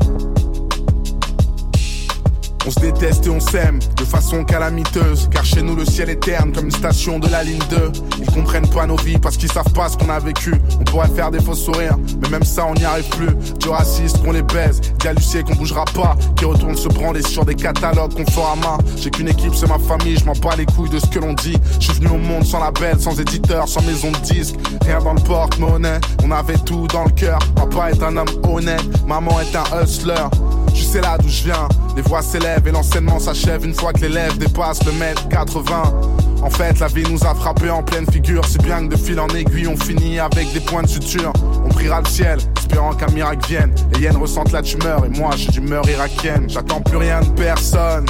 On se déteste et on s'aime de façon calamiteuse, car chez nous le ciel est terne comme une station de la ligne deux. Ils comprennent pas nos vies parce qu'ils savent pas ce qu'on a vécu. On pourrait faire des faux sourires, mais même ça on n'y arrive plus. Dis aux racistes qu'on les baise, dis à Lucie qu'on bougera pas, qui retourne se branler sur des catalogues qu'on fera main. J'ai qu'une équipe, c'est ma famille, je m'en bats les couilles de ce que l'on dit. Je suis venu au monde sans label, sans éditeur, sans maison de disque. Rien dans le porte-monnaie, on avait tout dans le cœur. Papa est un homme honnête, maman est un hustler. Tu sais là d'où je viens, les voix s'élèvent et l'enseignement s'achève une fois que l'élève dépasse le mètre quatre-vingts. En fait, la vie nous a frappés en pleine figure, si bien que de fil en aiguille, on finit avec des points de suture. On priera le ciel, espérant qu'un miracle vienne. Les hyènes ressentent la tumeur et moi j'ai d'humeur irakienne. J'attends plus rien de personne.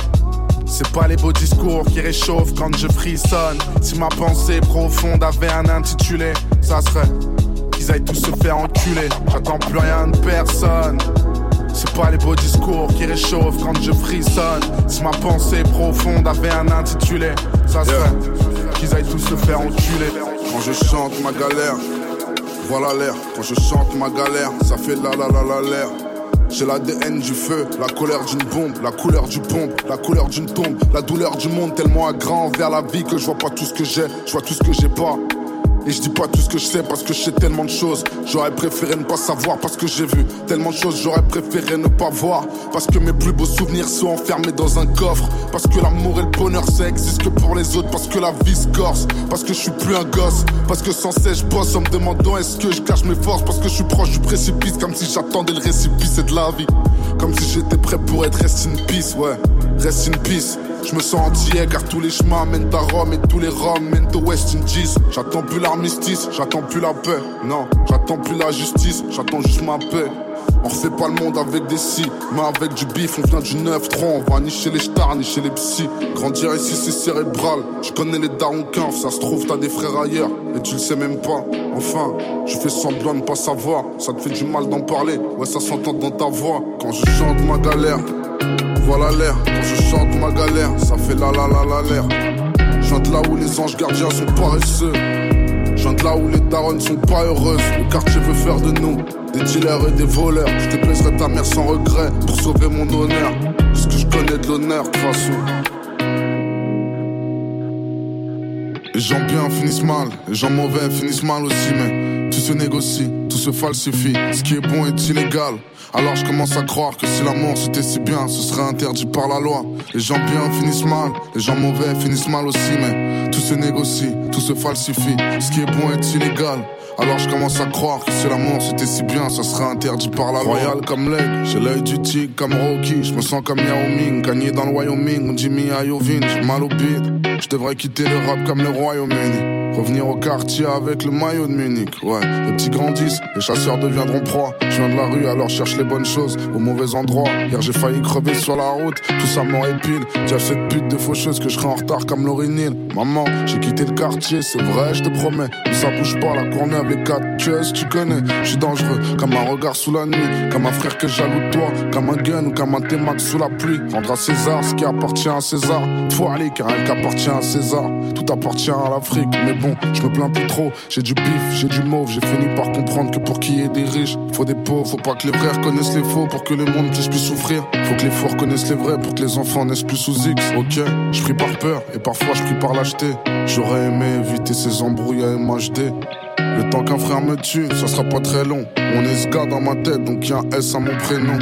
C'est pas les beaux discours qui réchauffent quand je frissonne. Si ma pensée profonde avait un intitulé, ça serait qu'ils aillent tous se faire enculer. J'attends plus rien de personne. C'est pas les beaux discours qui réchauffent quand je frissonne. Si ma pensée profonde avait un intitulé, ça serait yeah. qu'ils aillent tous se faire enculer. Quand je chante ma galère, voilà l'air. Quand je chante ma galère, ça fait la la la la l'air. J'ai l'A D N du feu, la colère d'une bombe, la couleur du pompe, la couleur d'une tombe, la douleur du monde tellement agrand envers la vie que je vois pas tout ce que j'ai, je vois tout ce que j'ai pas. Et je dis pas tout ce que je sais parce que je sais tellement de choses. J'aurais préféré ne pas savoir parce que j'ai vu tellement de choses. J'aurais préféré ne pas voir parce que mes plus beaux souvenirs sont enfermés dans un coffre. Parce que l'amour et le bonheur ça existe que pour les autres. Parce que la vie se corse, parce que je suis plus un gosse. Parce que sans cesse je bosse en me demandant est-ce que je cache mes forces. Parce que je suis proche du précipice comme si j'attendais le récipice et de la vie. Comme si j'étais prêt pour être rest in peace, ouais, rest in peace. Je me sens antillais car tous les chemins mènent à Rome et tous les Roms mènent aux West Indies. J'attends plus l'armistice, j'attends plus la paix. Non, j'attends plus la justice, j'attends juste ma paix. On refait pas le monde avec des scies, mais avec du bif, on vient du neuf trois. On va ni chez les stars, ni chez les psys. Grandir ici c'est cérébral, je connais les darons quinze. Ça se trouve t'as des frères ailleurs, et tu le sais même pas. Enfin, je fais semblant de pas savoir. Ça te fait du mal d'en parler, ouais ça s'entend dans ta voix. Quand je chante ma galère, voilà l'air. Quand je chante ma galère, ça fait la la la la l'air. Je viens de là où les anges gardiens sont paresseux. Je viens de là où les darons ne sont pas heureuses. Le quartier veut faire de nous des dealers et des voleurs. Je déplacerai ta mère sans regret pour sauver mon honneur. Parce que je connais de l'honneur de toute façon. Les gens bien finissent mal, les gens mauvais finissent mal aussi. Mais tout se négocie, tout se falsifie. Ce qui est bon est illégal. Alors je commence à croire que si l'amour c'était si bien, ce serait interdit par la loi. Les gens bien finissent mal, les gens mauvais finissent mal aussi. Mais tout se négocie, tout se falsifie. Ce qui est bon est illégal. Alors je commence à croire que si l'amour c'était si bien, ça serait interdit par la loi. Royal comme Lake, j'ai l'œil du tigre comme Rocky. Je me sens comme Yao Ming, gagné dans le Wyoming. On dit mi Ayovin, j'ai mal au bide. Je devrais quitter le rap comme le Royaume-Uni. Revenir au quartier avec le maillot de Munich, ouais. Les petits grandissent, les chasseurs deviendront proies. Je viens de la rue, alors cherche les bonnes choses au mauvais endroit. Hier j'ai failli crever sur la route, tout ça m'enrépile. J'ai cette pute de faucheuse que je serai en retard comme l'orinil. Maman, j'ai quitté le quartier, c'est vrai, je te promets. Mais ça bouge pas, la Courneuve, les quatre tueuses, tu connais. Je suis dangereux, comme un regard sous la nuit, comme un frère que jaloux de toi, comme un gun ou comme un T-Max sous la pluie. Rendre à César ce qui appartient à César. Toi, allez, car rien qu'appartient à César. Tout appartient à l'Afrique, mais bon, je me plains plus trop, j'ai du bif, j'ai du mauve. J'ai fini par comprendre que pour qu'il y ait des riches, faut des pauvres, faut pas que les frères connaissent les faux. Pour que le monde puisse plus souffrir, faut que les forts connaissent les vrais. Pour que les enfants naissent plus sous X, ok. Je prie par peur, et parfois je prie par lâcheté. J'aurais aimé éviter ces embrouilles à M H D. Le temps qu'un frère me tue, ça sera pas très long. On est ce gars dans ma tête, donc y'a un S à mon prénom.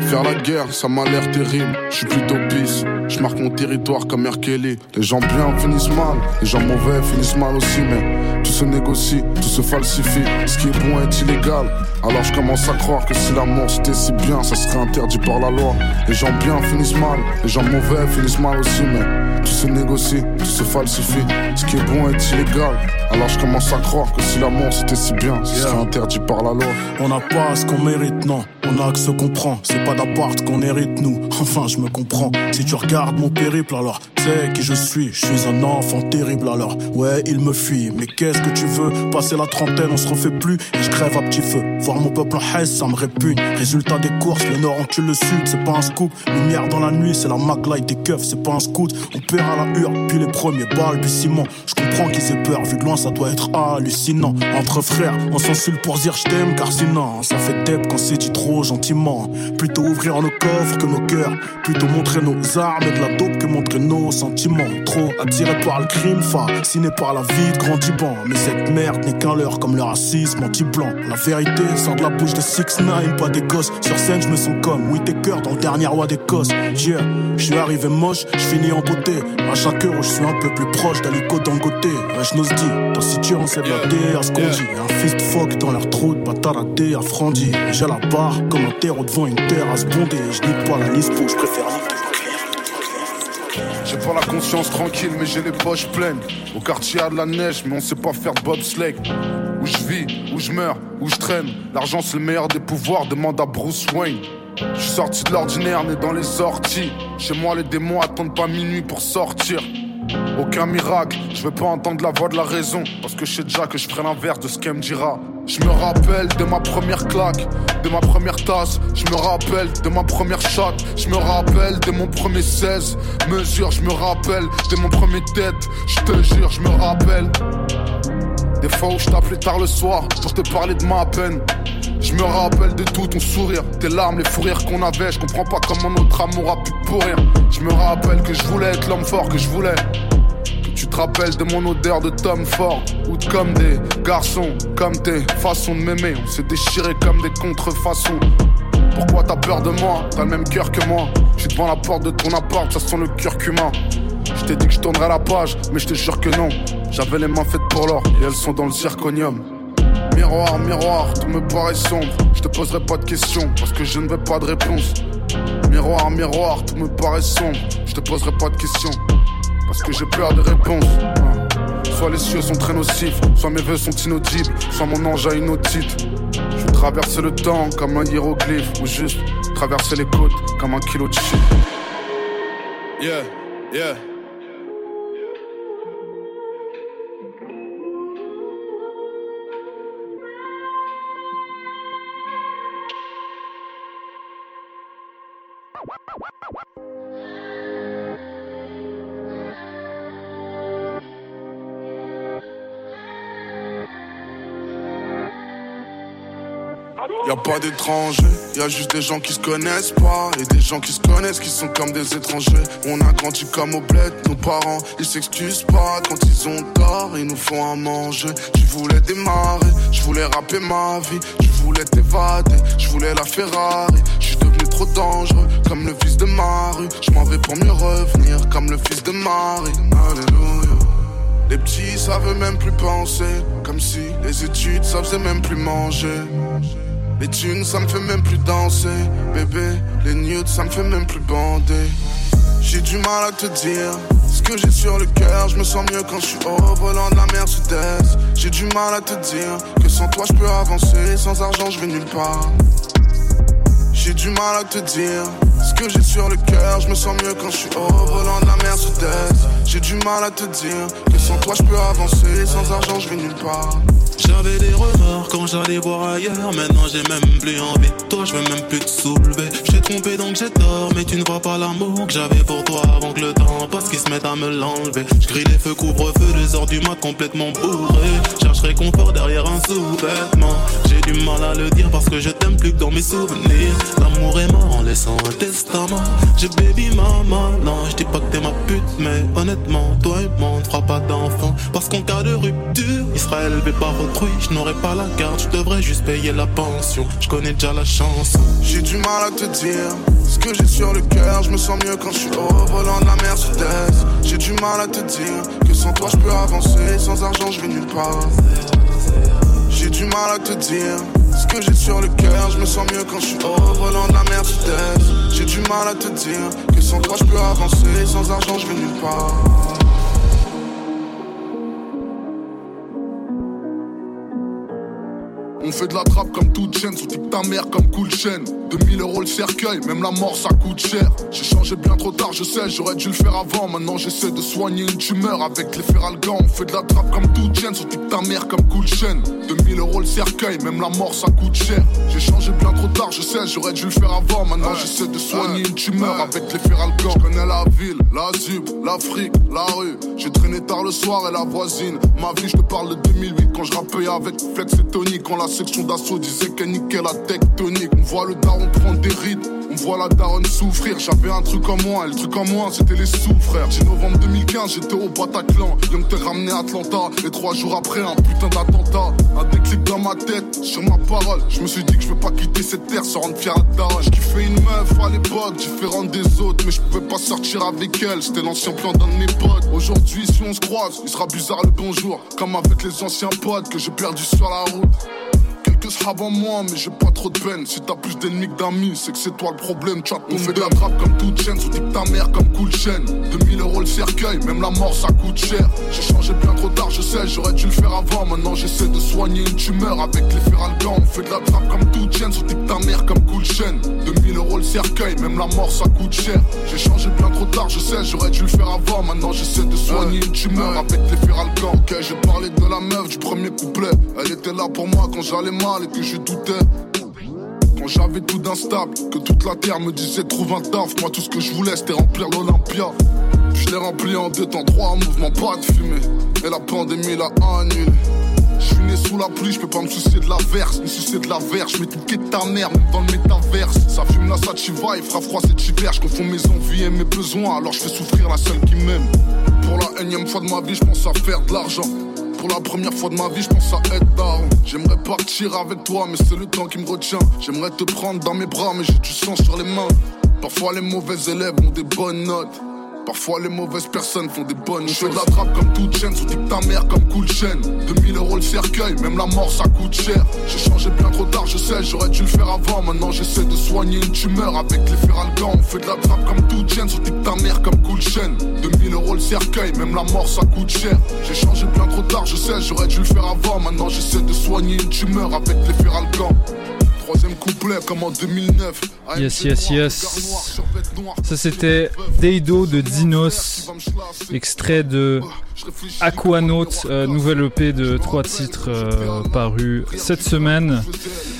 Faire la guerre, ça m'a l'air terrible, je suis plutôt pisse. Je marque mon territoire comme R. Kelly. Les gens bien finissent mal, les gens mauvais finissent mal aussi. Mais tout se négocie, tout se falsifie. Ce qui est bon est illégal. Alors je commence à croire que si l'amour c'était si bien, ça serait interdit par la loi. Les gens bien finissent mal, les gens mauvais finissent mal aussi. Mais tout se négocie, tout se falsifie. Ce qui est bon est illégal. Alors je commence à croire que si l'amour c'était si bien, ça yeah. serait interdit par la loi. On n'a pas ce qu'on mérite, non. On a que ce qu'on prend. C'est pas d'appart qu'on hérite, nous. Enfin, je me comprends. Si tu regardes mon périple, alors c'est qui je suis. Je suis un enfant terrible, alors ouais, il me fuit. Mais qu'est-ce que tu veux? Passer la trentaine, on se refait plus. Et je crève à petit feu. Voir mon peuple en haisse, ça me répugne. Résultat des courses, le nord en tue le sud. C'est pas un scoop. Lumière dans la nuit, c'est la maglite des keufs. C'est pas un scout. On perd à la hurle, puis les premiers balbutiements. Je comprends qu'ils aient peur. Vu de loin, ça doit être hallucinant. Entre frères, on s'insulte pour dire je t'aime, car sinon, ça fait tep quand c'est dit trop gentiment. Plutôt ouvrir nos coffres que nos cœurs. Plutôt montrer nos armes. De la dope que montrent nos sentiments. Trop attirés par le crime, fasciné par la vie de grand Iban. Mais cette merde n'est qu'un leurre comme le racisme anti-blanc. La vérité sort de la bouche de six nine, pas des gosses. Sur scène je me sens comme Whittaker tes cœurs dans le dernier roi d'Écosse. Yeah, je suis arrivé moche, je finis en beauté. À chaque heure je suis un peu plus proche d'Aliko Dangote. Ouais, je n'ose dire, dans si tu en sais blader à ce qu'on yeah. dit. Un fist fuck dans leur trou de bâtard à frandi. J'ai la barre comme un terreau devant une terrasse bondée. Je nique pas la liste, faut que je préfère niquer. J'ai pas la conscience tranquille, mais j'ai les poches pleines. Au quartier y'a de la neige, mais on sait pas faire de bobsleigh. Où je vis, où je meurs, où je traîne. L'argent c'est le meilleur des pouvoirs, demande à Bruce Wayne. Je suis sorti de l'ordinaire, mais dans les sorties. Chez moi les démons attendent pas minuit pour sortir. Aucun miracle, je veux pas entendre la voix de la raison. Parce que je sais déjà que je ferai l'inverse de ce qu'elle me dira. Je me rappelle de ma première claque, de ma première tasse. Je me rappelle de ma première chatte. Je me rappelle de mon premier seize mesures. Je me rappelle de mon premier tête. Je te jure, je me rappelle des fois où je t'appelais tard le soir pour te parler de ma peine. Je me rappelle de tout ton sourire, tes larmes, les fous rires qu'on avait. Je comprends pas comment notre amour a pu pourrir. Je me rappelle que je voulais être l'homme fort que je voulais. Tu te rappelles de mon odeur de Tom Ford ou de comme des garçons, comme tes façons de m'aimer. On s'est déchirés comme des contrefaçons. Pourquoi t'as peur de moi? T'as le même cœur que moi. J'suis devant la porte de ton appart, ça sent le curcuma. Je t'ai dit que je tournerais la page, mais je te jure que non. J'avais les mains faites pour l'or et elles sont dans le zirconium. Miroir, miroir, tout me paraît sombre. Je te poserai pas de questions parce que je ne veux pas de réponse. Miroir, miroir, tout me paraît sombre. Je te poserai pas de questions, parce que j'ai peur des réponses. Soit les cieux sont très nocifs, soit mes vœux sont inaudibles, soit mon ange a une otite. Je traverse le temps comme un hiéroglyphe, ou juste traverser les côtes comme un kilo de shit. Yeah, yeah. Y'a pas d'étrangers, y'a juste des gens qui se connaissent pas. Et des gens qui se connaissent qui sont comme des étrangers. On a grandi comme au bled, nos parents ils s'excusent pas. Quand ils ont tort, ils nous font à manger. Tu voulais démarrer, je voulais rapper ma vie. Tu voulais t'évader, je voulais la Ferrari. Je suis devenu trop dangereux, comme le fils de ma rue. Je m'en vais pour mieux revenir, comme le fils de Marie. Alléluia. Les petits savent même plus penser, comme si les études ça faisait même plus manger. Les thunes, ça me fait même plus danser. Bébé, les nudes, ça me fait même plus bander. J'ai du mal à te dire ce que j'ai sur le cœur. Je me sens mieux quand je suis au volant de la Mercedes. J'ai du mal à te dire que sans toi je peux avancer. Sans argent je vais nulle part. J'ai du mal à te dire ce que j'ai sur le cœur. Je me sens mieux quand je suis au volant de la Mercedes. J'ai du mal à te dire que sans toi je peux avancer. Sans argent je vais nulle part. J'avais des remords quand j'allais boire ailleurs. Maintenant j'ai même plus envie de toi, je veux même plus te soulever. J'ai trompé donc j'ai tort, mais tu ne vois pas l'amour que j'avais pour toi avant que le temps passe qu'ils se mettent à me l'enlever. J'grille les feux, couvre-feu, deux heures du mat complètement bourré. Chercherai confort derrière un sous-vêtement. J'ai du mal à le dire parce que je t'aime plus que dans mes souvenirs. L'amour est mort en laissant un testament. J'ai baby maman, non je dis pas que t'es ma pute, mais honnêtement toi et moi on ne fera pas d'enfant. Parce qu'en cas de rupture, il sera élevé par autrui. Je n'aurai pas la carte, je devrais juste payer la pension. Je connais déjà la chance. J'ai du mal à te dire ce que j'ai sur le cœur. Je me sens mieux quand je suis au volant de la Mercedes. J'ai du mal à te dire que sans toi je peux avancer. Sans argent je vais nulle part. J'ai du mal à te dire ce que j'ai sur le cœur. Je me sens mieux quand je suis au volant de la Mercedes. J'ai du mal à te dire que sans toi je peux avancer. Sans argent je vais nulle part. On fait de la trappe comme toute chaîne, sous type ta mère comme cool chaîne. deux mille euros le cercueil, même la mort ça coûte cher. J'ai changé bien trop tard, je sais, j'aurais dû le faire avant. Maintenant j'essaie de soigner une tumeur avec les feralgans. On fait de la trappe comme toute chaîne, sous type ta mère comme cool chaîne. deux mille euros le cercueil, même la mort ça coûte cher. J'ai changé bien trop tard, je sais, j'aurais dû le faire avant. Maintenant ouais, j'essaie de soigner ouais, une tumeur ouais, avec les feralgans. Je connais la ville, la Zub, l'Afrique, la rue. J'ai traîné tard le soir et la voisine. Ma vie, je te parle de deux mille huit quand je rappais avec Flex et Tony. Quand la section d'assaut disait qu'elle niquait la tectonique. On voit le daron prendre des rides, on voit la daronne souffrir. J'avais un truc en moi, et le truc en moi c'était les sous frères. J'ai novembre deux mille quinze, j'étais au Bataclan. Young t'es ramené à Atlanta, et trois jours après un putain d'attentat. Un déclic dans ma tête, sur ma parole. Je me suis dit que je veux pas quitter cette terre sans rendre fier à daronne. J'kiffais une meuf à l'époque, différente des autres, mais je pouvais pas sortir avec elle, c'était l'ancien plan d'un de mes potes. Aujourd'hui si on se croise, il sera bizarre le bonjour, comme avec les anciens potes que j'ai perdus sur la route. Avant moi, mais j'ai pas trop de peine. Si t'as plus d'ennemis que d'amis, c'est que c'est toi le problème. Tu as on fait de la trappe comme toute chaîne, sous type ta mère comme cool chaîne. deux mille euros le cercueil, même la mort ça coûte cher. J'ai changé bien trop tard, je sais, j'aurais dû le faire avant. Maintenant j'essaie de soigner une tumeur avec les feralgans. On fait de la trappe comme toute chaîne, sous type ta mère comme cool chaîne. deux mille euros le cercueil, même la mort ça coûte cher. J'ai changé bien trop tard, je sais, j'aurais dû le faire avant. Maintenant j'essaie de soigner une tumeur avec les feralgans. Ok, j'ai parlé de la meuf du premier couplet. Elle était là pour moi quand j'allais mal et que je doutais. Quand j'avais tout d'instable, que toute la terre me disait trouve un taf. Moi tout ce que je voulais c'était remplir l'Olympia. Je l'ai rempli en deux temps, trois en mouvement, pas de fumée. Et la pandémie l'a annulé. Je suis né sous la pluie, je peux pas me soucier de l'averse. Me soucier de l'averse, je mets tout qu'est ta mère, même dans le métaverse. Ça fume la sativa, il fera froid cet hiver. Je confonds mes envies et mes besoins, alors je fais souffrir la seule qui m'aime. Pour la énième fois de ma vie, je pense à faire de l'argent. Pour la première fois de ma vie, je pense à être daron. J'aimerais partir avec toi, mais c'est le temps qui me retient. J'aimerais te prendre dans mes bras, mais j'ai du sang sur les mains. Parfois les mauvais élèves ont des bonnes notes. Parfois les mauvaises personnes font des bonnes choses. Je l'attrape comme toute chaîne, sous type ta mère comme cool chaîne. Deux mille euros le cercueil, même la mort ça coûte cher. J'ai changé bien trop tard, je sais, j'aurais dû le faire avant. Maintenant j'essaie de soigner une tumeur avec les feralgans. On fait de la trappe comme toute chaîne, sous type ta mère comme cool chaîne. Deux mille euros le cercueil, même la mort ça coûte cher. J'ai changé bien trop tard, je sais, j'aurais dû le faire avant. Maintenant j'essaie de soigner une tumeur avec les feralgans. Troisième couplet comme en deux mille neuf. Yes, yes, yes. Ça c'était Deido de Dinos, extrait de Aquanaut, euh, nouvelle E P de trois titres euh, paru cette semaine.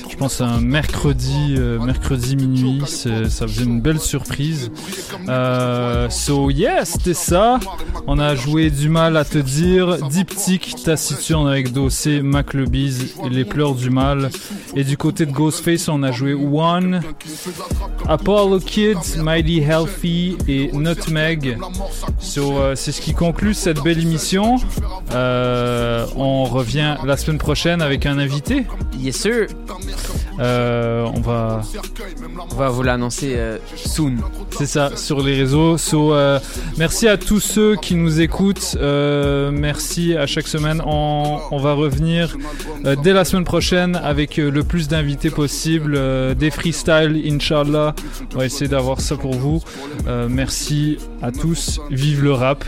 Je pense un mercredi, euh, mercredi minuit, c'est, ça faisait une belle surprise. Euh, so yeah, c'était ça. On a joué Du mal à te dire, Diptyque, Taciturne avec Dossé, Maclebiz, Les pleurs du mal. Et du côté de Ghostface, on a joué One, Apollo Kids, Mighty Healthy et Nutmeg. So euh, c'est ce qui conclut cette belle émission. Euh, on revient la semaine prochaine avec un invité. Yes sir. Euh, on va on va vous l'annoncer euh, soon. C'est ça, sur les réseaux. So, euh, merci à tous ceux qui nous écoutent. Euh, merci à chaque semaine. On, on va revenir euh, dès la semaine prochaine avec euh, le plus d'invités possible, euh, des freestyles, Inch'Allah. On va essayer d'avoir ça pour vous. Euh, merci à tous. Vive le rap.